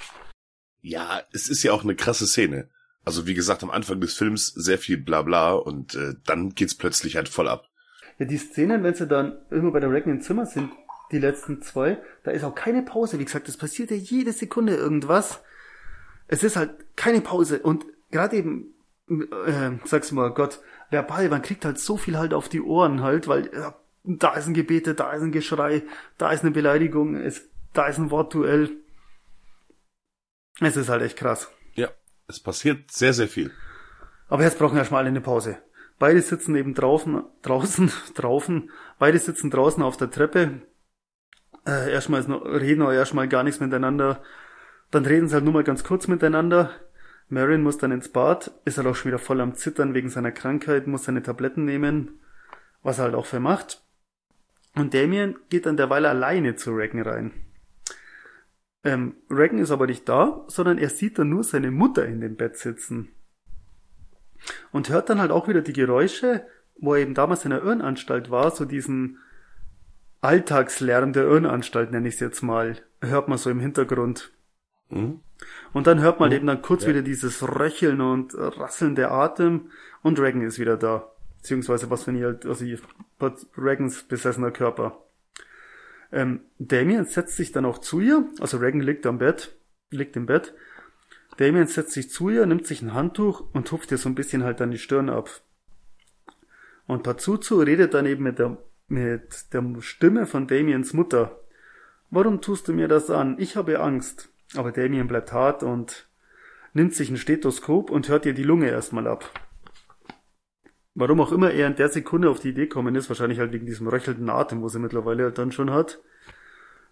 Ja, es ist ja auch eine krasse Szene. Also wie gesagt, am Anfang des Films sehr viel Blabla und dann geht's plötzlich halt voll ab. Ja, die Szenen, wenn sie dann irgendwo bei der Regan im Zimmer sind, die letzten zwei, da ist auch keine Pause. Wie gesagt, es passiert ja jede Sekunde irgendwas. Es ist halt keine Pause. Und gerade eben, sag's mal, Gott, verbal, man kriegt halt so viel halt auf die Ohren halt, weil... da ist ein Gebete, da ist ein Geschrei, da ist eine Beleidigung, da ist ein Wortduell. Es ist halt echt krass. Ja, es passiert sehr, sehr viel. Aber jetzt brauchen wir erstmal alle eine Pause. Beide sitzen eben beide sitzen draußen auf der Treppe. Reden auch erstmal gar nichts miteinander. Dann reden sie halt nur mal ganz kurz miteinander. Merrin muss dann ins Bad, ist halt auch schon wieder voll am Zittern wegen seiner Krankheit, muss seine Tabletten nehmen, was er halt auch vermacht. Und Damien geht dann derweil alleine zu Regan rein. Regan ist aber nicht da, sondern er sieht dann nur seine Mutter in dem Bett sitzen. Und hört dann halt auch wieder die Geräusche, wo er eben damals in der Irrenanstalt war, so diesen Alltagslärm der Irrenanstalt, nenne ich es jetzt mal, hört man so im Hintergrund. Mhm. Und dann hört man eben dann kurz wieder dieses Röcheln und Rasseln der Atem und Regan ist wieder da. Beziehungsweise was wenn ihr halt, also Regans besessener Körper. Damien setzt sich dann auch zu ihr, also Regan liegt im Bett. Damien setzt sich zu ihr, nimmt sich ein Handtuch und tupft ihr so ein bisschen halt dann die Stirn ab. Und Pazuzu redet dann eben mit der Stimme von Damiens Mutter. Warum tust du mir das an? Ich habe Angst. Aber Damien bleibt hart und nimmt sich ein Stethoskop und hört ihr die Lunge erstmal ab. Warum auch immer er in der Sekunde auf die Idee gekommen ist, wahrscheinlich halt wegen diesem röchelnden Atem, wo sie mittlerweile halt dann schon hat.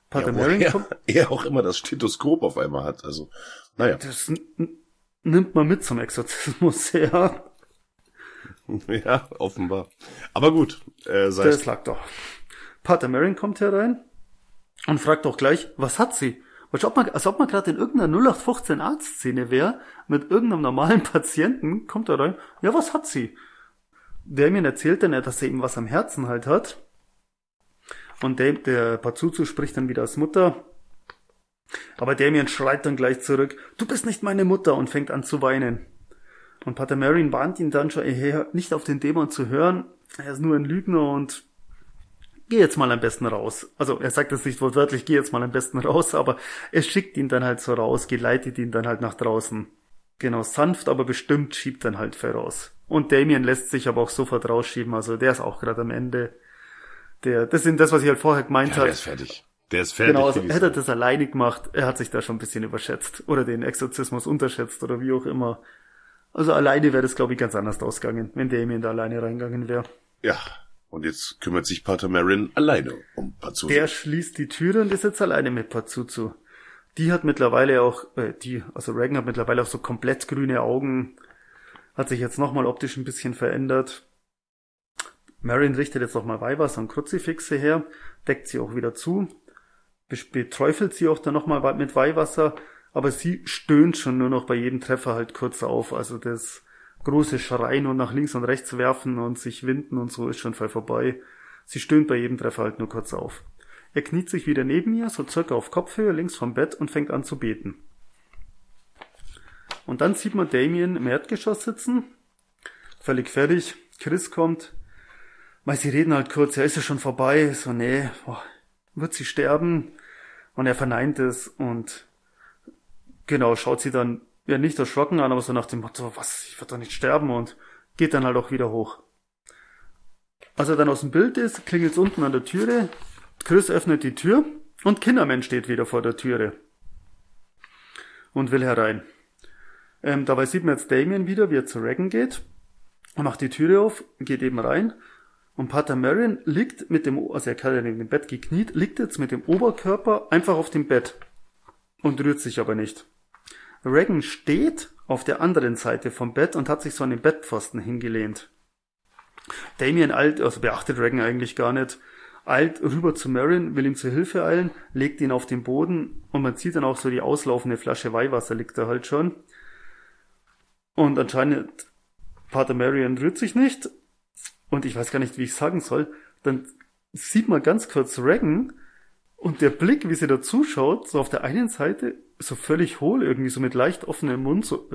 Pater Merrin kommt. Er auch immer das Stethoskop auf einmal hat, also, naja. Das nimmt man mit zum Exorzismus, ja. Ja, offenbar. Aber gut, das lag doch. Pater Merrin kommt herein und fragt auch gleich, was hat sie? Als ob man gerade in irgendeiner 0815 Arztszene wäre, mit irgendeinem normalen Patienten, kommt er rein, ja, was hat sie? Damien erzählt dann, dass er eben was am Herzen halt hat. Und der Pazuzu spricht dann wieder als Mutter. Aber Damien schreit dann gleich zurück, du bist nicht meine Mutter, und fängt an zu weinen. Und Pater Merrin warnt ihn dann schon, nicht auf den Dämon zu hören, er ist nur ein Lügner und geh jetzt mal am besten raus. Also er sagt es nicht wortwörtlich, geh jetzt mal am besten raus, aber er schickt ihn dann halt so raus, geleitet ihn dann halt nach draußen. Genau, sanft, aber bestimmt schiebt dann halt voraus. Und Damien lässt sich aber auch sofort rausschieben. Also der ist auch gerade am Ende. Das ist das, was ich halt vorher gemeint habe. Ja, der ist fertig. Genau, also hätte er das alleine gemacht, er hat sich da schon ein bisschen überschätzt. Oder den Exorzismus unterschätzt oder wie auch immer. Also alleine wäre das, glaube ich, ganz anders ausgegangen, wenn Damien da alleine reingegangen wäre. Ja, und jetzt kümmert sich Pater Merrin alleine um Pazuzu. Der schließt die Türe und ist jetzt alleine mit Pazuzu. Die hat mittlerweile auch, Regan hat mittlerweile auch so komplett grüne Augen. Hat sich jetzt nochmal optisch ein bisschen verändert. Merrin richtet jetzt nochmal Weihwasser und Kruzifixe her, deckt sie auch wieder zu, beträufelt sie auch dann nochmal mit Weihwasser, aber sie stöhnt schon nur noch bei jedem Treffer halt kurz auf. Also das große Schreien und nach links und rechts werfen und sich winden und so ist schon vorbei. Sie stöhnt bei jedem Treffer halt nur kurz auf. Er kniet sich wieder neben ihr, so circa auf Kopfhöhe, links vom Bett und fängt an zu beten. Und dann sieht man Damien im Erdgeschoss sitzen, völlig fertig, Chris kommt, weil sie reden halt kurz, ja, ist ja schon vorbei, so, nee, boah, wird sie sterben? Und er verneint es und genau, schaut sie dann ja nicht erschrocken an, aber so nach dem Motto, was, ich werde doch nicht sterben, und geht dann halt auch wieder hoch. Als er dann aus dem Bild ist, klingelt es unten an der Türe, Chris öffnet die Tür und Kinderman steht wieder vor der Türe und will herein. Dabei sieht man jetzt Damien wieder, wie er zu Regan geht. Er macht die Türe auf, geht eben rein. Und Pater Merrin liegt mit dem, also er hat ja neben dem Bett gekniet, liegt jetzt mit dem Oberkörper einfach auf dem Bett und rührt sich aber nicht. Regan steht auf der anderen Seite vom Bett und hat sich so an den Bettpfosten hingelehnt. Damien eilt, also beachtet Regan eigentlich gar nicht, eilt rüber zu Merrin, will ihm zur Hilfe eilen, legt ihn auf den Boden und man sieht dann auch so die auslaufende Flasche Weihwasser liegt da halt schon. Und anscheinend Pater Merrin rührt sich nicht. Und ich weiß gar nicht, wie ich sagen soll. Dann sieht man ganz kurz Regan und der Blick, wie sie da zuschaut, so auf der einen Seite so völlig hohl irgendwie, so mit leicht offenem Mund, so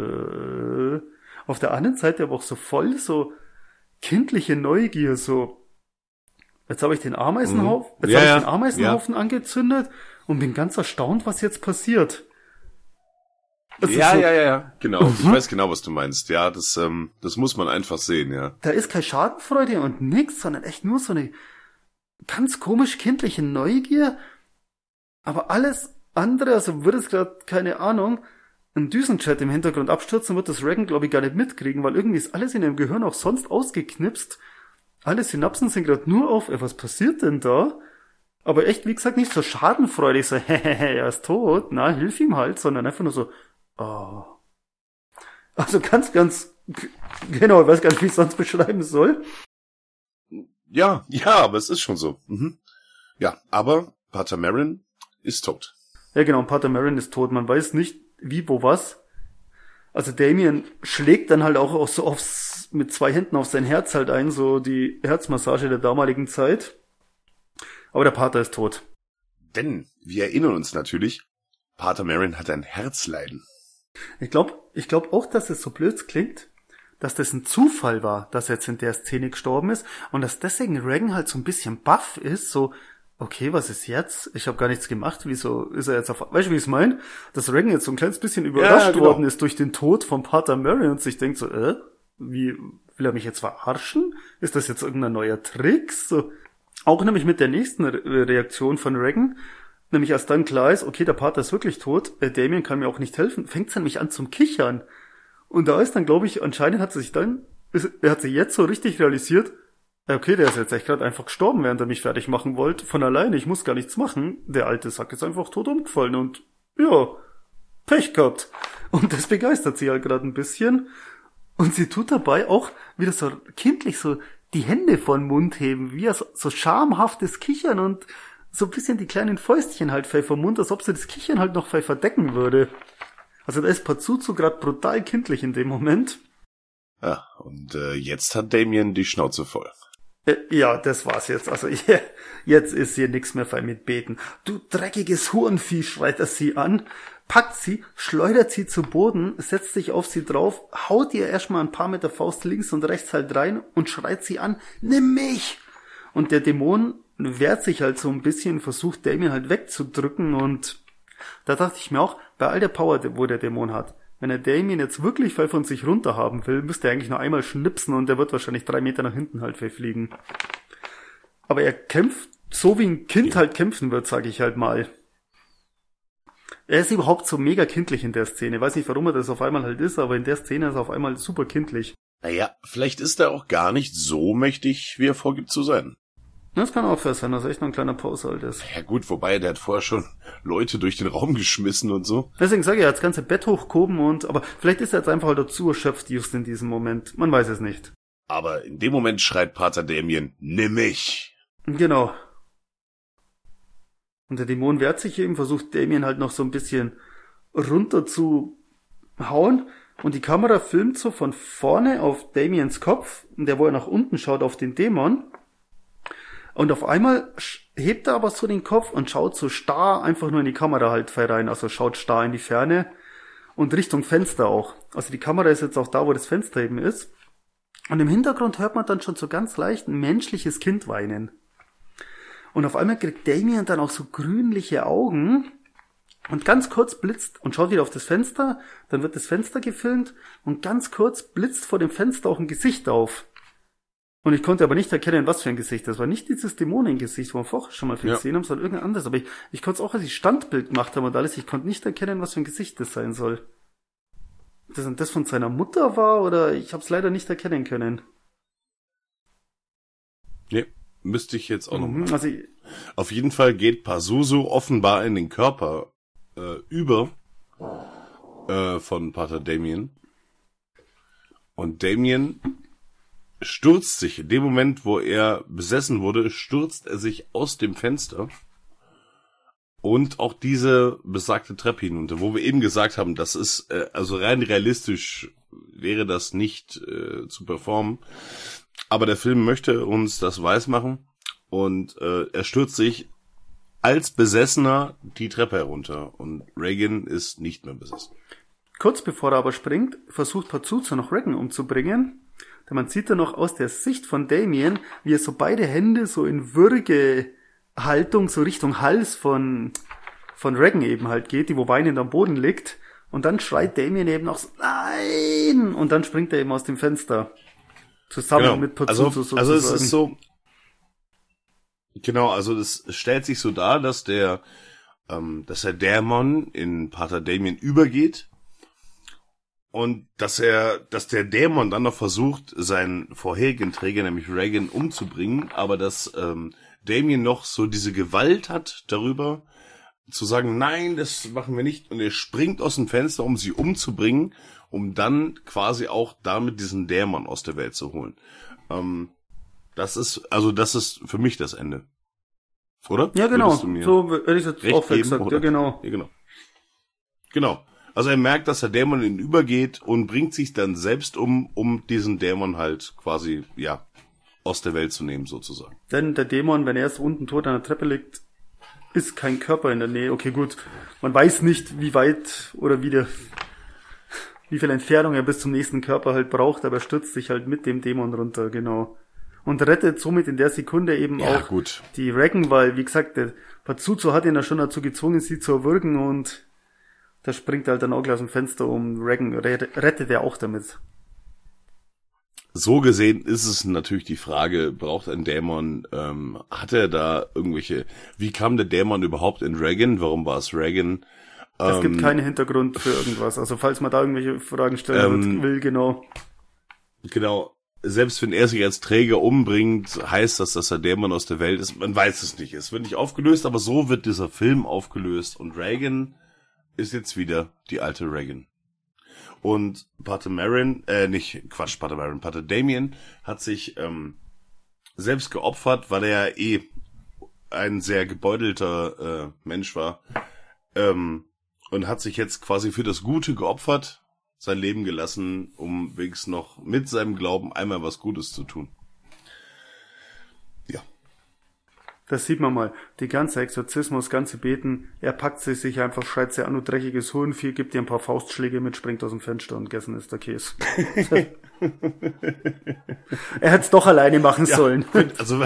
auf der anderen Seite aber auch so voll so kindliche Neugier, so jetzt habe ich den Ameisenhaufen, angezündet und bin ganz erstaunt, was jetzt passiert. Genau. Mhm. Ich weiß genau, was du meinst. Ja, das muss man einfach sehen, ja. Da ist keine Schadenfreude und nichts, sondern echt nur so eine ganz komisch kindliche Neugier. Aber alles andere, also würde es gerade, keine Ahnung, ein Düsenjet im Hintergrund abstürzen, wird das Regan, glaube ich, gar nicht mitkriegen, weil irgendwie ist alles in dem Gehirn auch sonst ausgeknipst. Alle Synapsen sind gerade nur auf, was passiert denn da? Aber echt, wie gesagt, nicht so schadenfreudig, so, er ist tot, na, hilf ihm halt, sondern einfach nur so, oh. Also ganz, genau, ich weiß gar nicht, wie ich es sonst beschreiben soll. Ja, aber es ist schon so. Mhm. Ja, aber Pater Merrin ist tot. Ja, genau, Pater Merrin ist tot. Man weiß nicht, wie, wo, was. Also Damien schlägt dann halt auch so aufs, mit 2 Händen auf sein Herz halt ein, so die Herzmassage der damaligen Zeit. Aber der Pater ist tot. Denn wir erinnern uns natürlich, Pater Merrin hat ein Herzleiden. Ich glaube auch, dass es so blöd klingt, dass das ein Zufall war, dass er jetzt in der Szene gestorben ist und dass deswegen Regan halt so ein bisschen baff ist, so, okay, was ist jetzt? Ich habe gar nichts gemacht, wieso ist er jetzt auf... Weißt du, wie ich es meine? Dass Regan jetzt so ein kleines bisschen überrascht worden ist durch den Tod von Pater Merrin und sich denkt so, wie, will er mich jetzt verarschen? Ist das jetzt irgendein neuer Trick? So, auch nämlich mit der nächsten Reaktion von Regan, nämlich erst dann klar ist, okay, der Pater ist wirklich tot, Damien kann mir auch nicht helfen, fängt sie nämlich an zum Kichern. Und da ist dann, glaube ich, anscheinend hat sie jetzt so richtig realisiert, okay, der ist jetzt echt gerade einfach gestorben, während er mich fertig machen wollte, von alleine, ich muss gar nichts machen, der alte Sack ist einfach tot umgefallen und, ja, Pech gehabt. Und das begeistert sie halt gerade ein bisschen. Und sie tut dabei auch wieder so kindlich so die Hände vor den Mund heben, wie so schamhaftes Kichern und so ein bisschen die kleinen Fäustchen halt vom Mund, als ob sie das Kichern halt noch verdecken würde. Also da ist Pazuzu gerade brutal kindlich in dem Moment. Ja, und jetzt hat Damien die Schnauze voll. Ja, das war's jetzt. Also jetzt ist hier nichts mehr fein mit Beten. Du dreckiges Hurenvieh, schreit er sie an, packt sie, schleudert sie zu Boden, setzt sich auf sie drauf, haut ihr erstmal ein paar mit der Faust links und rechts halt rein und schreit sie an, nimm mich! Und der Dämon wehrt sich halt so ein bisschen, versucht Damien halt wegzudrücken und da dachte ich mir auch, bei all der Power, wo der Dämon hat, wenn er Damien jetzt wirklich voll von sich runter haben will, müsste er eigentlich nur einmal schnipsen und der wird wahrscheinlich 3 Meter nach hinten halt verfliegen. Aber er kämpft, so wie ein Kind halt kämpfen wird, sag ich halt mal. Er ist überhaupt so mega kindlich in der Szene. Ich weiß nicht, warum er das auf einmal halt ist, aber in der Szene ist er auf einmal super kindlich. Naja, vielleicht ist er auch gar nicht so mächtig, wie er vorgibt zu sein. Das kann auch fair sein, dass er echt noch ein kleiner Pause halt ist. Ja gut, wobei, der hat vorher schon Leute durch den Raum geschmissen und so. Deswegen sage ich, er hat das ganze Bett hochgehoben aber vielleicht ist er jetzt einfach halt dazu erschöpft just in diesem Moment. Man weiß es nicht. Aber in dem Moment schreit Pater Damien, nimm mich! Genau. Und der Dämon wehrt sich eben, versucht Damien halt noch so ein bisschen runter zu hauen. Und die Kamera filmt so von vorne auf Damiens Kopf, der wo er nach unten schaut auf den Dämon. Und auf einmal hebt er aber so den Kopf und schaut so starr einfach nur in die Kamera halt rein. Also schaut starr in die Ferne und Richtung Fenster auch. Also die Kamera ist jetzt auch da, wo das Fenster eben ist. Und im Hintergrund hört man dann schon so ganz leicht ein menschliches Kind weinen. Und auf einmal kriegt Damien dann auch so grünliche Augen und ganz kurz blitzt und schaut wieder auf das Fenster, dann wird das Fenster gefilmt und ganz kurz blitzt vor dem Fenster auch ein Gesicht auf. Und ich konnte aber nicht erkennen, was für ein Gesicht das war. Nicht dieses Dämonengesicht, wo wir vorher schon mal viel gesehen haben, sondern irgendein anderes. Aber ich konnte es auch, als ich Standbild gemacht habe und alles, ich konnte nicht erkennen, was für ein Gesicht das sein soll. Dass das von seiner Mutter war, oder ich habe es leider nicht erkennen können. Nee, müsste ich jetzt auch noch mal. Also auf jeden Fall geht Pazuzu offenbar in den Körper von Pater Damien. Und Damien stürzt sich, in dem Moment, wo er besessen wurde, stürzt er sich aus dem Fenster und auch diese besagte Treppe hinunter, wo wir eben gesagt haben, das ist, also rein realistisch wäre das nicht zu performen, aber der Film möchte uns das weismachen und er stürzt sich als Besessener die Treppe herunter und Regan ist nicht mehr besessen. Kurz bevor er aber springt, versucht Pazuzu noch Regan umzubringen. Man sieht dann noch aus der Sicht von Damien, wie er so beide Hände so in Würgehaltung, so Richtung Hals von Regan eben halt geht, die wo weinend am Boden liegt. Und dann schreit Damien eben auch so, nein! Und dann springt er eben aus dem Fenster. Zusammen mit Pazuzu sozusagen. Also es ist so, genau, also es stellt sich so dar, dass der Dämon in Pater Damien übergeht. Und dass der Dämon dann noch versucht, seinen vorherigen Träger, nämlich Regan, umzubringen, aber dass Damien noch so diese Gewalt hat darüber, zu sagen, nein, das machen wir nicht. Und er springt aus dem Fenster, um sie umzubringen, um dann quasi auch damit diesen Dämon aus der Welt zu holen. Das ist für mich das Ende. Oder? Ja, genau. So hätte ich das auch gesagt. Ja, genau. Ja, genau. Genau. Also er merkt, dass der Dämon ihn übergeht und bringt sich dann selbst um, um diesen Dämon halt quasi, ja, aus der Welt zu nehmen, sozusagen. Denn der Dämon, wenn er erst unten tot an der Treppe liegt, ist kein Körper in der Nähe. Okay, gut. Man weiß nicht, wie weit oder wie viel Entfernung er bis zum nächsten Körper halt braucht, aber er stürzt sich halt mit dem Dämon runter, genau. Und rettet somit in der Sekunde eben auch die Regan, weil, wie gesagt, der Pazuzu hat ihn ja schon dazu gezwungen, sie zu erwürgen und da springt halt dann auch gleich aus dem Fenster um, Regan rettet er auch damit. So gesehen ist es natürlich die Frage, braucht ein Dämon, hat er da irgendwelche, wie kam der Dämon überhaupt in Regan, warum war es Regan? Es gibt keinen Hintergrund für irgendwas, also falls man da irgendwelche Fragen stellen will, genau. Genau, selbst wenn er sich als Träger umbringt, heißt das, dass der Dämon aus der Welt ist, man weiß es nicht, es wird nicht aufgelöst, aber so wird dieser Film aufgelöst und Regan ist jetzt wieder die alte Regan. Und Pater Damien hat sich selbst geopfert, weil er ja ein sehr gebeutelter Mensch war und hat sich jetzt quasi für das Gute geopfert, sein Leben gelassen, um wenigstens noch mit seinem Glauben einmal was Gutes zu tun. Ja. Das sieht man mal. Die ganze Exorzismus, ganze Beten, er packt sich einfach, schreit sie an, du dreckiges Hurenvieh, gibt dir ein paar Faustschläge mit, springt aus dem Fenster und gegessen ist der Käse. Er hätte es doch alleine machen sollen. Also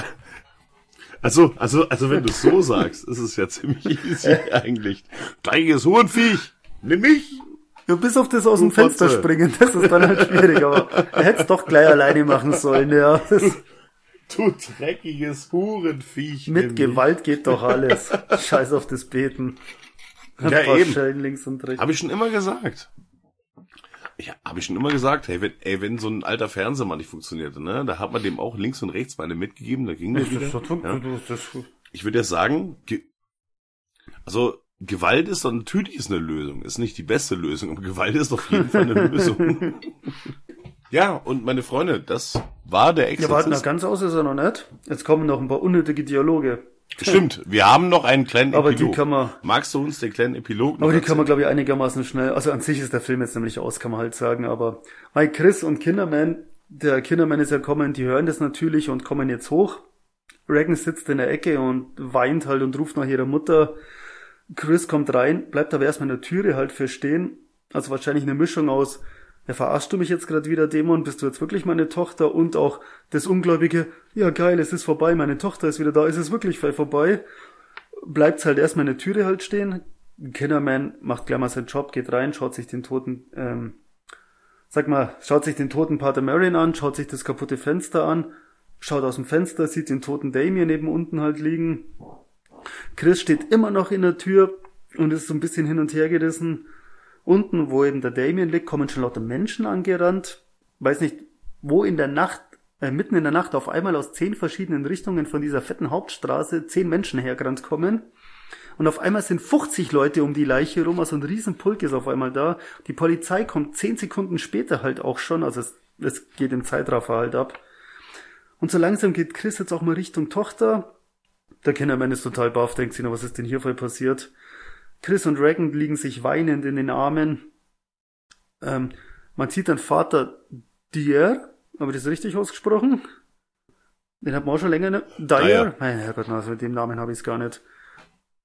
wenn du es so sagst, ist es ja ziemlich easy eigentlich. Dreckiges Hurenvieh, nimm mich! Ja, bis auf das aus dem Fenster springen, das ist dann halt schwierig, aber er hätte es doch gleich alleine machen sollen, ja. Du dreckiges Hurenviech. Mit Gewalt geht doch alles. Scheiß auf das Beten. Ja, eben. Schellen links und rechts. Habe ich schon immer gesagt. Hey, wenn so ein alter Fernseher mal nicht funktioniert, ne, da hat man dem auch links und rechts mal eine mitgegeben, da ging das wieder. Ich würde ja sagen, Gewalt ist doch natürlich eine Lösung. Ist nicht die beste Lösung, aber Gewalt ist auf jeden Fall eine Lösung. Ja, und meine Freunde, das war der Exorzist. Wir warten noch ganz aus, ist er noch nicht. Jetzt kommen noch ein paar unnötige Dialoge. Stimmt, wir haben noch einen kleinen Epilog. Aber die kann man... Magst du uns den kleinen Epilog noch erzählen? Kann man, glaube ich, einigermaßen schnell... Also an sich ist der Film jetzt nämlich aus, kann man halt sagen. Aber bei Chris und Kinderman, der Kinderman ist ja kommen, die hören das natürlich und kommen jetzt hoch. Regan sitzt in der Ecke und weint halt und ruft nach ihrer Mutter. Chris kommt rein, bleibt aber erstmal in der Türe halt für stehen. Also wahrscheinlich eine Mischung aus... ja, verarschst du mich jetzt gerade wieder, Dämon? Bist du jetzt wirklich meine Tochter? Und auch das Ungläubige, ja geil, es ist vorbei, meine Tochter ist wieder da, es ist wirklich vorbei. Bleibt's halt erstmal in der Türe halt stehen. Kinderman macht gleich mal seinen Job, geht rein, schaut sich den toten, schaut sich den toten Pater Merrin an, schaut sich das kaputte Fenster an, schaut aus dem Fenster, sieht den toten Damien neben unten halt liegen. Chris steht immer noch in der Tür und ist so ein bisschen hin und her gerissen. Unten, wo eben der Damien liegt, kommen schon lauter Menschen angerannt. Weiß nicht, wo in der Nacht, mitten in der Nacht auf einmal aus 10 verschiedenen Richtungen von dieser fetten Hauptstraße 10 Menschen hergerannt kommen. Und auf einmal sind 50 Leute um die Leiche rum, also ein Riesenpulk ist auf einmal da. Die Polizei kommt 10 Sekunden später halt auch schon, also es geht im Zeitraffer halt ab. Und so langsam geht Chris jetzt auch mal Richtung Tochter. Der Kinderman ist total baff, denkt sich, was ist denn hier voll passiert? Chris und Regan liegen sich weinend in den Armen. Man sieht dann Vater Dyer, habe ich das richtig ausgesprochen? Den hat man auch schon länger... Dyer? Mein Herrgott, also mit dem Namen habe ich es gar nicht.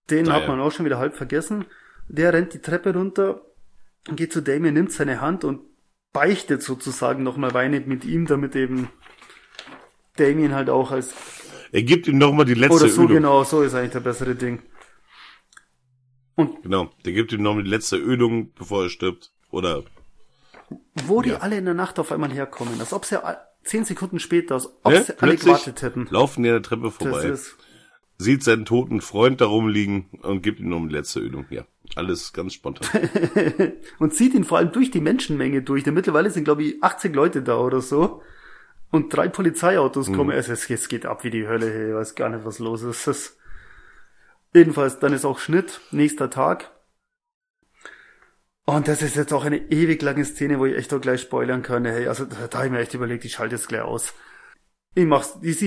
Den Dyer hat man auch schon wieder halb vergessen. Der rennt die Treppe runter, geht zu Damien, nimmt seine Hand und beichtet sozusagen nochmal weinend mit ihm, damit eben Damien halt auch als... Er gibt ihm nochmal die letzte Ölung. Oder so, Ölung. Genau, so ist eigentlich der bessere Ding. Und genau, der gibt ihm nochmal die letzte Ölung, bevor er stirbt. Oder... Wo die alle in der Nacht auf einmal herkommen. Als ob sie 10 Sekunden später, als ob sie alle gewartet hätten. Laufen die an der Treppe vorbei. Sieht seinen toten Freund da rumliegen und gibt ihm nochmal die letzte Ölung. Ja, alles ganz spontan. Und zieht ihn vor allem durch die Menschenmenge durch. Denn mittlerweile sind, glaube ich, 80 Leute da oder so. Und 3 Polizeiautos kommen. Es geht ab wie die Hölle. Ich weiß gar nicht, was los ist. Jedenfalls, dann ist auch Schnitt. Nächster Tag. Und das ist jetzt auch eine ewig lange Szene, wo ich echt auch gleich spoilern kann. Hey, also da habe ich mir echt überlegt, ich schalte es gleich aus. Sie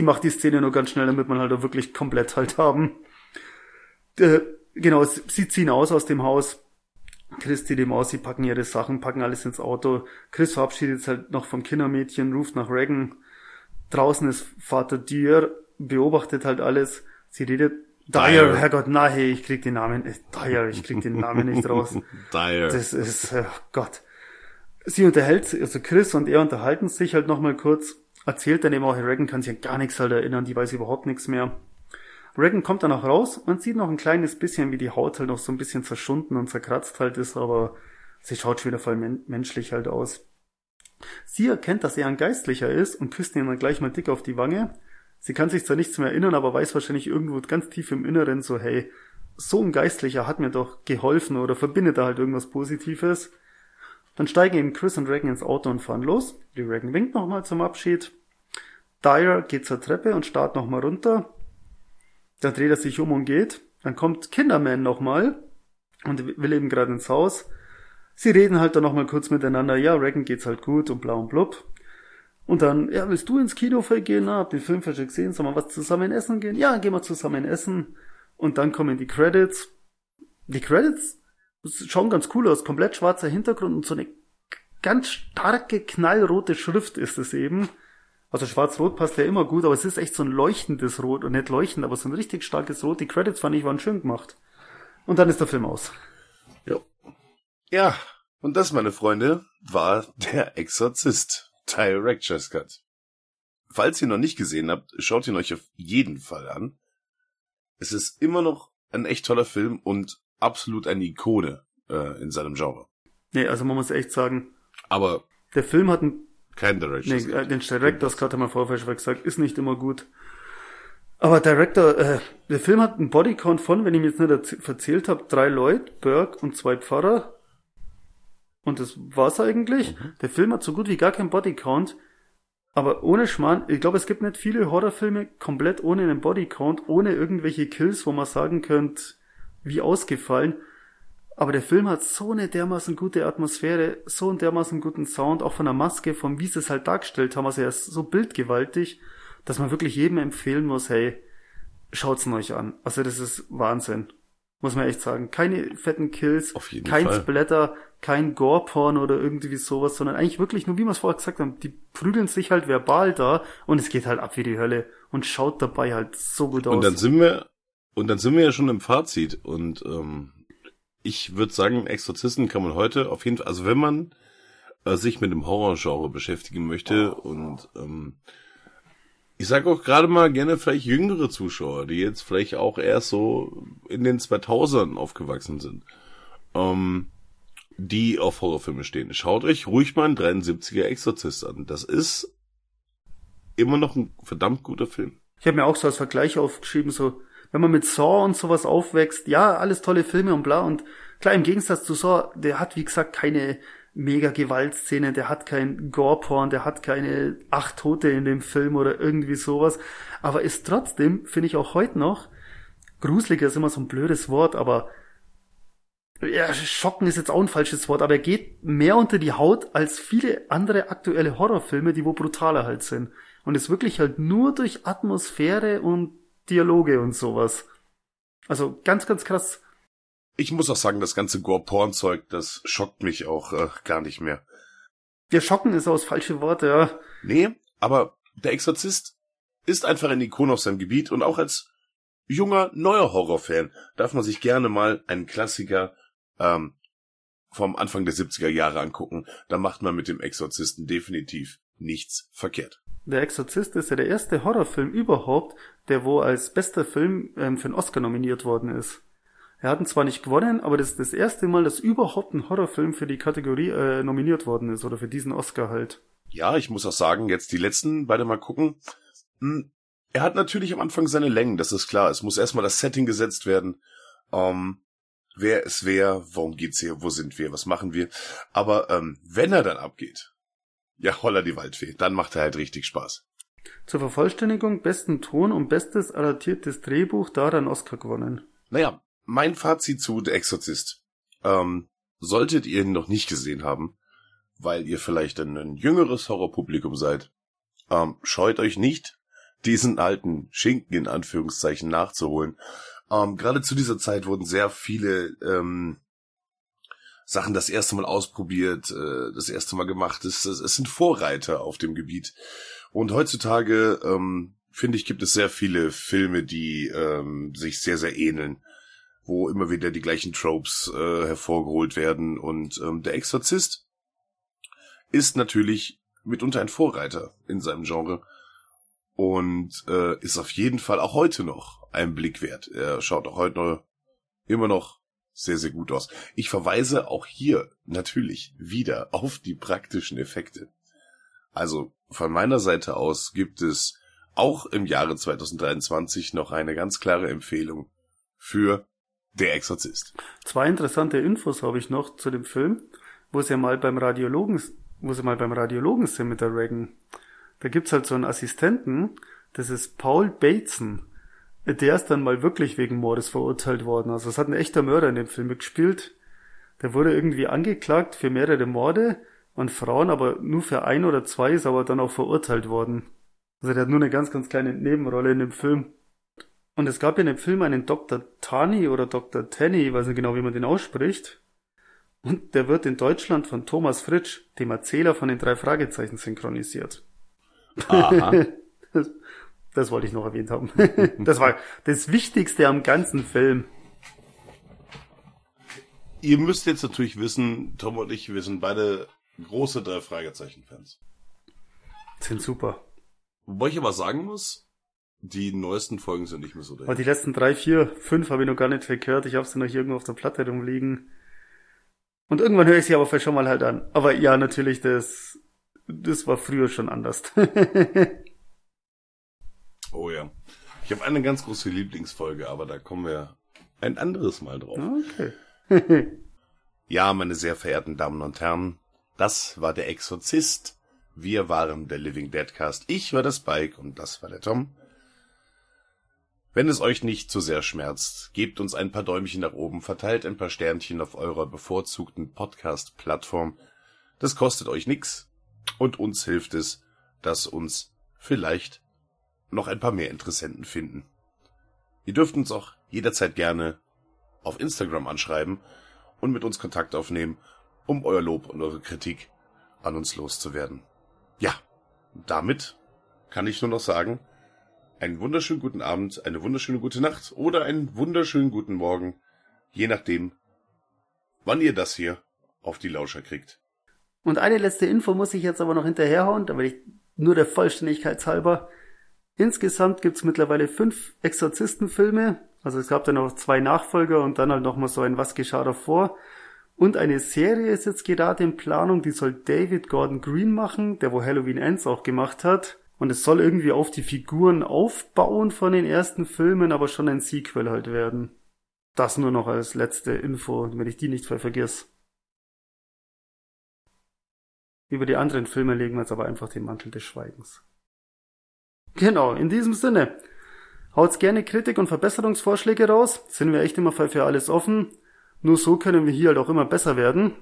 macht die Szene nur ganz schnell, damit man halt auch wirklich komplett halt haben. Genau, sie ziehen aus dem Haus. Chris zieht ihm aus, sie packen ihre Sachen, packen alles ins Auto. Chris verabschiedet sich halt noch vom Kindermädchen, ruft nach Regan. Draußen ist Vater Dyer, beobachtet halt alles. Sie redet, Dyer, Herrgott, nein, ich krieg den Namen nicht raus. Dyer. Das ist, Gott. Sie unterhält sich, also Chris und er unterhalten sich halt nochmal kurz, erzählt dann eben auch, Regan kann sich an gar nichts halt erinnern, die weiß überhaupt nichts mehr. Regan kommt dann auch raus und sieht noch ein kleines bisschen, wie die Haut halt noch so ein bisschen zerschunden und zerkratzt halt ist, aber sie schaut schon wieder voll menschlich halt aus. Sie erkennt, dass er ein Geistlicher ist und küsst ihn dann gleich mal dick auf die Wange. Sie kann sich zwar nichts mehr erinnern, aber weiß wahrscheinlich irgendwo ganz tief im Inneren so, hey, so ein Geistlicher hat mir doch geholfen oder verbindet da halt irgendwas Positives. Dann steigen eben Chris und Regan ins Auto und fahren los. Die Regan winkt nochmal zum Abschied. Dyer geht zur Treppe und starrt nochmal runter. Dann dreht er sich um und geht. Dann kommt Kinderman nochmal und will eben gerade ins Haus. Sie reden halt dann nochmal kurz miteinander. Ja, Regan geht's halt gut und bla und blub. Und dann, ja, willst du ins Kino gehen? Na, hab den Film schon gesehen. Sollen wir was zusammen essen gehen? Ja, gehen wir zusammen essen. Und dann kommen die Credits. Die Credits schauen ganz cool aus. Komplett schwarzer Hintergrund und so eine ganz starke, knallrote Schrift ist es eben. Also schwarz-rot passt ja immer gut, aber es ist echt so ein leuchtendes Rot. Und nicht leuchtend, aber so ein richtig starkes Rot. Die Credits, fand ich, waren schön gemacht. Und dann ist der Film aus. Jo. Ja, und das, meine Freunde, war Der Exorzist. Director's Cut. Falls ihr noch nicht gesehen habt, schaut ihn euch auf jeden Fall an. Es ist immer noch ein echt toller Film und absolut eine Ikone in seinem Genre. Nee, also man muss echt sagen, aber der Film hat einen... Kein Director's Cut. Den Director's Cut haben wir vorher schon gesagt, ist nicht immer gut. Aber der Film hat einen Bodycount von, wenn ich mir jetzt nicht erzählt habe, 3 Leute, Burke und 2 Pfarrer. Und das war's eigentlich. Der Film hat so gut wie gar keinen Bodycount. Aber ohne Schmarrn, ich glaube, es gibt nicht viele Horrorfilme komplett ohne einen Bodycount, ohne irgendwelche Kills, wo man sagen könnte, wie ausgefallen. Aber der Film hat so eine dermaßen gute Atmosphäre, so einen dermaßen guten Sound, auch von der Maske, von wie sie es halt dargestellt haben. Also er ist so bildgewaltig, dass man wirklich jedem empfehlen muss, hey, schaut's euch an. Also das ist Wahnsinn. Muss man echt sagen. Keine fetten Kills, kein Splatter, kein Gore-Porn oder irgendwie sowas, sondern eigentlich wirklich nur, wie wir es vorher gesagt haben, die prügeln sich halt verbal da und es geht halt ab wie die Hölle und schaut dabei halt so gut aus. Und dann sind wir ja schon im Fazit und ich würde sagen, Exorzisten kann man heute auf jeden Fall, also wenn man sich mit dem Horrorgenre beschäftigen möchte. Und ich sage auch gerade mal gerne vielleicht jüngere Zuschauer, die jetzt vielleicht auch erst so in den 2000ern aufgewachsen sind, die auf Horrorfilme stehen. Schaut euch ruhig mal einen 73er Exorzist an. Das ist immer noch ein verdammt guter Film. Ich habe mir auch so als Vergleich aufgeschrieben, so wenn man mit Saw und sowas aufwächst, ja, alles tolle Filme und bla. Und klar, im Gegensatz zu Saw, der hat, wie gesagt, keine mega Gewaltszene, der hat kein Gore-Porn, der hat keine 8 Tote in dem Film oder irgendwie sowas. Aber ist trotzdem, finde ich auch heute noch, gruselig ist immer so ein blödes Wort, aber ja, schocken ist jetzt auch ein falsches Wort, aber er geht mehr unter die Haut als viele andere aktuelle Horrorfilme, die wo brutaler halt sind. Und ist wirklich halt nur durch Atmosphäre und Dialoge und sowas. Also ganz, ganz krass. Ich muss auch sagen, das ganze Gore-Porn-Zeug, das schockt mich auch gar nicht mehr. Ja, schocken ist auch das falsche Wort, ja. Nee, aber der Exorzist ist einfach ein Ikon auf seinem Gebiet und auch als junger, neuer Horrorfan darf man sich gerne mal einen Klassiker vom Anfang der 70er Jahre angucken. Da macht man mit dem Exorzisten definitiv nichts verkehrt. Der Exorzist ist ja der erste Horrorfilm überhaupt, der wo als bester Film für einen Oscar nominiert worden ist. Er hat ihn zwar nicht gewonnen, aber das ist das erste Mal, dass überhaupt ein Horrorfilm für die Kategorie nominiert worden ist, oder für diesen Oscar halt. Ja, ich muss auch sagen, jetzt die letzten, beide mal gucken. Er hat natürlich am Anfang seine Längen, das ist klar. Es muss erstmal das Setting gesetzt werden. Wer ist wer, worum geht's hier, wo sind wir, was machen wir. Aber wenn er dann abgeht, ja, holla die Waldfee, dann macht er halt richtig Spaß. Zur Vervollständigung, besten Ton und bestes adaptiertes Drehbuch, da hat er einen Oscar gewonnen. Naja. Mein Fazit zu Der Exorzist. Solltet ihr ihn noch nicht gesehen haben, weil ihr vielleicht ein jüngeres Horrorpublikum seid, scheut euch nicht, diesen alten Schinken in Anführungszeichen nachzuholen. Gerade zu dieser Zeit wurden sehr viele Sachen das erste Mal ausprobiert, das erste Mal gemacht. Es sind Vorreiter auf dem Gebiet. Und heutzutage, finde ich, gibt es sehr viele Filme, die sich sehr, sehr ähneln, wo immer wieder die gleichen Tropes hervorgeholt werden. Und der Exorzist ist natürlich mitunter ein Vorreiter in seinem Genre und ist auf jeden Fall auch heute noch einen Blick wert. Er schaut auch heute noch, immer noch sehr, sehr gut aus. Ich verweise auch hier natürlich wieder auf die praktischen Effekte. Also von meiner Seite aus gibt es auch im Jahre 2023 noch eine ganz klare Empfehlung für Der Exorzist. 2 interessante Infos habe ich noch zu dem Film, wo sie mal beim Radiologen sind mit der Regan. Da gibt's halt so einen Assistenten, das ist Paul Bateson. Der ist dann mal wirklich wegen Mordes verurteilt worden. Also es hat ein echter Mörder in dem Film mitgespielt. Der wurde irgendwie angeklagt für mehrere Morde an Frauen, aber nur für 1 oder 2 ist aber dann auch verurteilt worden. Also der hat nur eine ganz, ganz kleine Nebenrolle in dem Film. Und es gab ja in dem Film einen Dr. Tani oder Dr. Tenny, ich weiß nicht genau, wie man den ausspricht. Und der wird in Deutschland von Thomas Fritsch, dem Erzähler von den 3 Fragezeichen, synchronisiert. Aha. Das wollte ich noch erwähnt haben. Das war das Wichtigste am ganzen Film. Ihr müsst jetzt natürlich wissen, Tom und ich, wir sind beide große 3 Fragezeichen-Fans. Sind super. Wobei ich aber sagen muss, die neuesten Folgen sind nicht mehr so drin. Die letzten 3, 4, 5 habe ich noch gar nicht verkehrt. Ich habe sie noch irgendwo auf der Platte rumliegen. Und irgendwann höre ich sie aber vielleicht schon mal halt an. Aber ja, natürlich, das war früher schon anders. Oh ja. Ich habe eine ganz große Lieblingsfolge, aber da kommen wir ein anderes Mal drauf. Okay. Ja, meine sehr verehrten Damen und Herren, das war der Exorzist. Wir waren der Living Deadcast. Ich war der Spike und das war der Tom. Wenn es euch nicht zu sehr schmerzt, gebt uns ein paar Däumchen nach oben, verteilt ein paar Sternchen auf eurer bevorzugten Podcast-Plattform. Das kostet euch nix und uns hilft es, dass uns vielleicht noch ein paar mehr Interessenten finden. Ihr dürft uns auch jederzeit gerne auf Instagram anschreiben und mit uns Kontakt aufnehmen, um euer Lob und eure Kritik an uns loszuwerden. Ja, damit kann ich nur noch sagen, einen wunderschönen guten Abend, eine wunderschöne gute Nacht oder einen wunderschönen guten Morgen, je nachdem, wann ihr das hier auf die Lauscher kriegt. Und eine letzte Info muss ich jetzt aber noch hinterherhauen, da will ich nur der Vollständigkeit halber. Insgesamt gibt's mittlerweile 5 Exorzistenfilme. Also es gab dann noch 2 Nachfolger und dann halt nochmal so ein Was geschah davor. Und eine Serie ist jetzt gerade in Planung, die soll David Gordon Green machen, der wo Halloween Ends auch gemacht hat. Und es soll irgendwie auf die Figuren aufbauen von den ersten Filmen, aber schon ein Sequel halt werden. Das nur noch als letzte Info, damit ich die nicht vergiss. Über die anderen Filme legen wir jetzt aber einfach den Mantel des Schweigens. Genau, in diesem Sinne. Haut's gerne Kritik und Verbesserungsvorschläge raus. Sind wir echt immer für alles offen. Nur so können wir hier halt auch immer besser werden.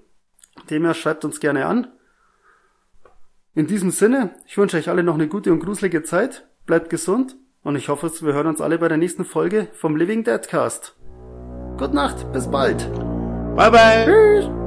Demher schreibt uns gerne an. In diesem Sinne, ich wünsche euch alle noch eine gute und gruselige Zeit. Bleibt gesund und ich hoffe, wir hören uns alle bei der nächsten Folge vom Living Deadcast. Gute Nacht, bis bald. Bye bye. Tschüss.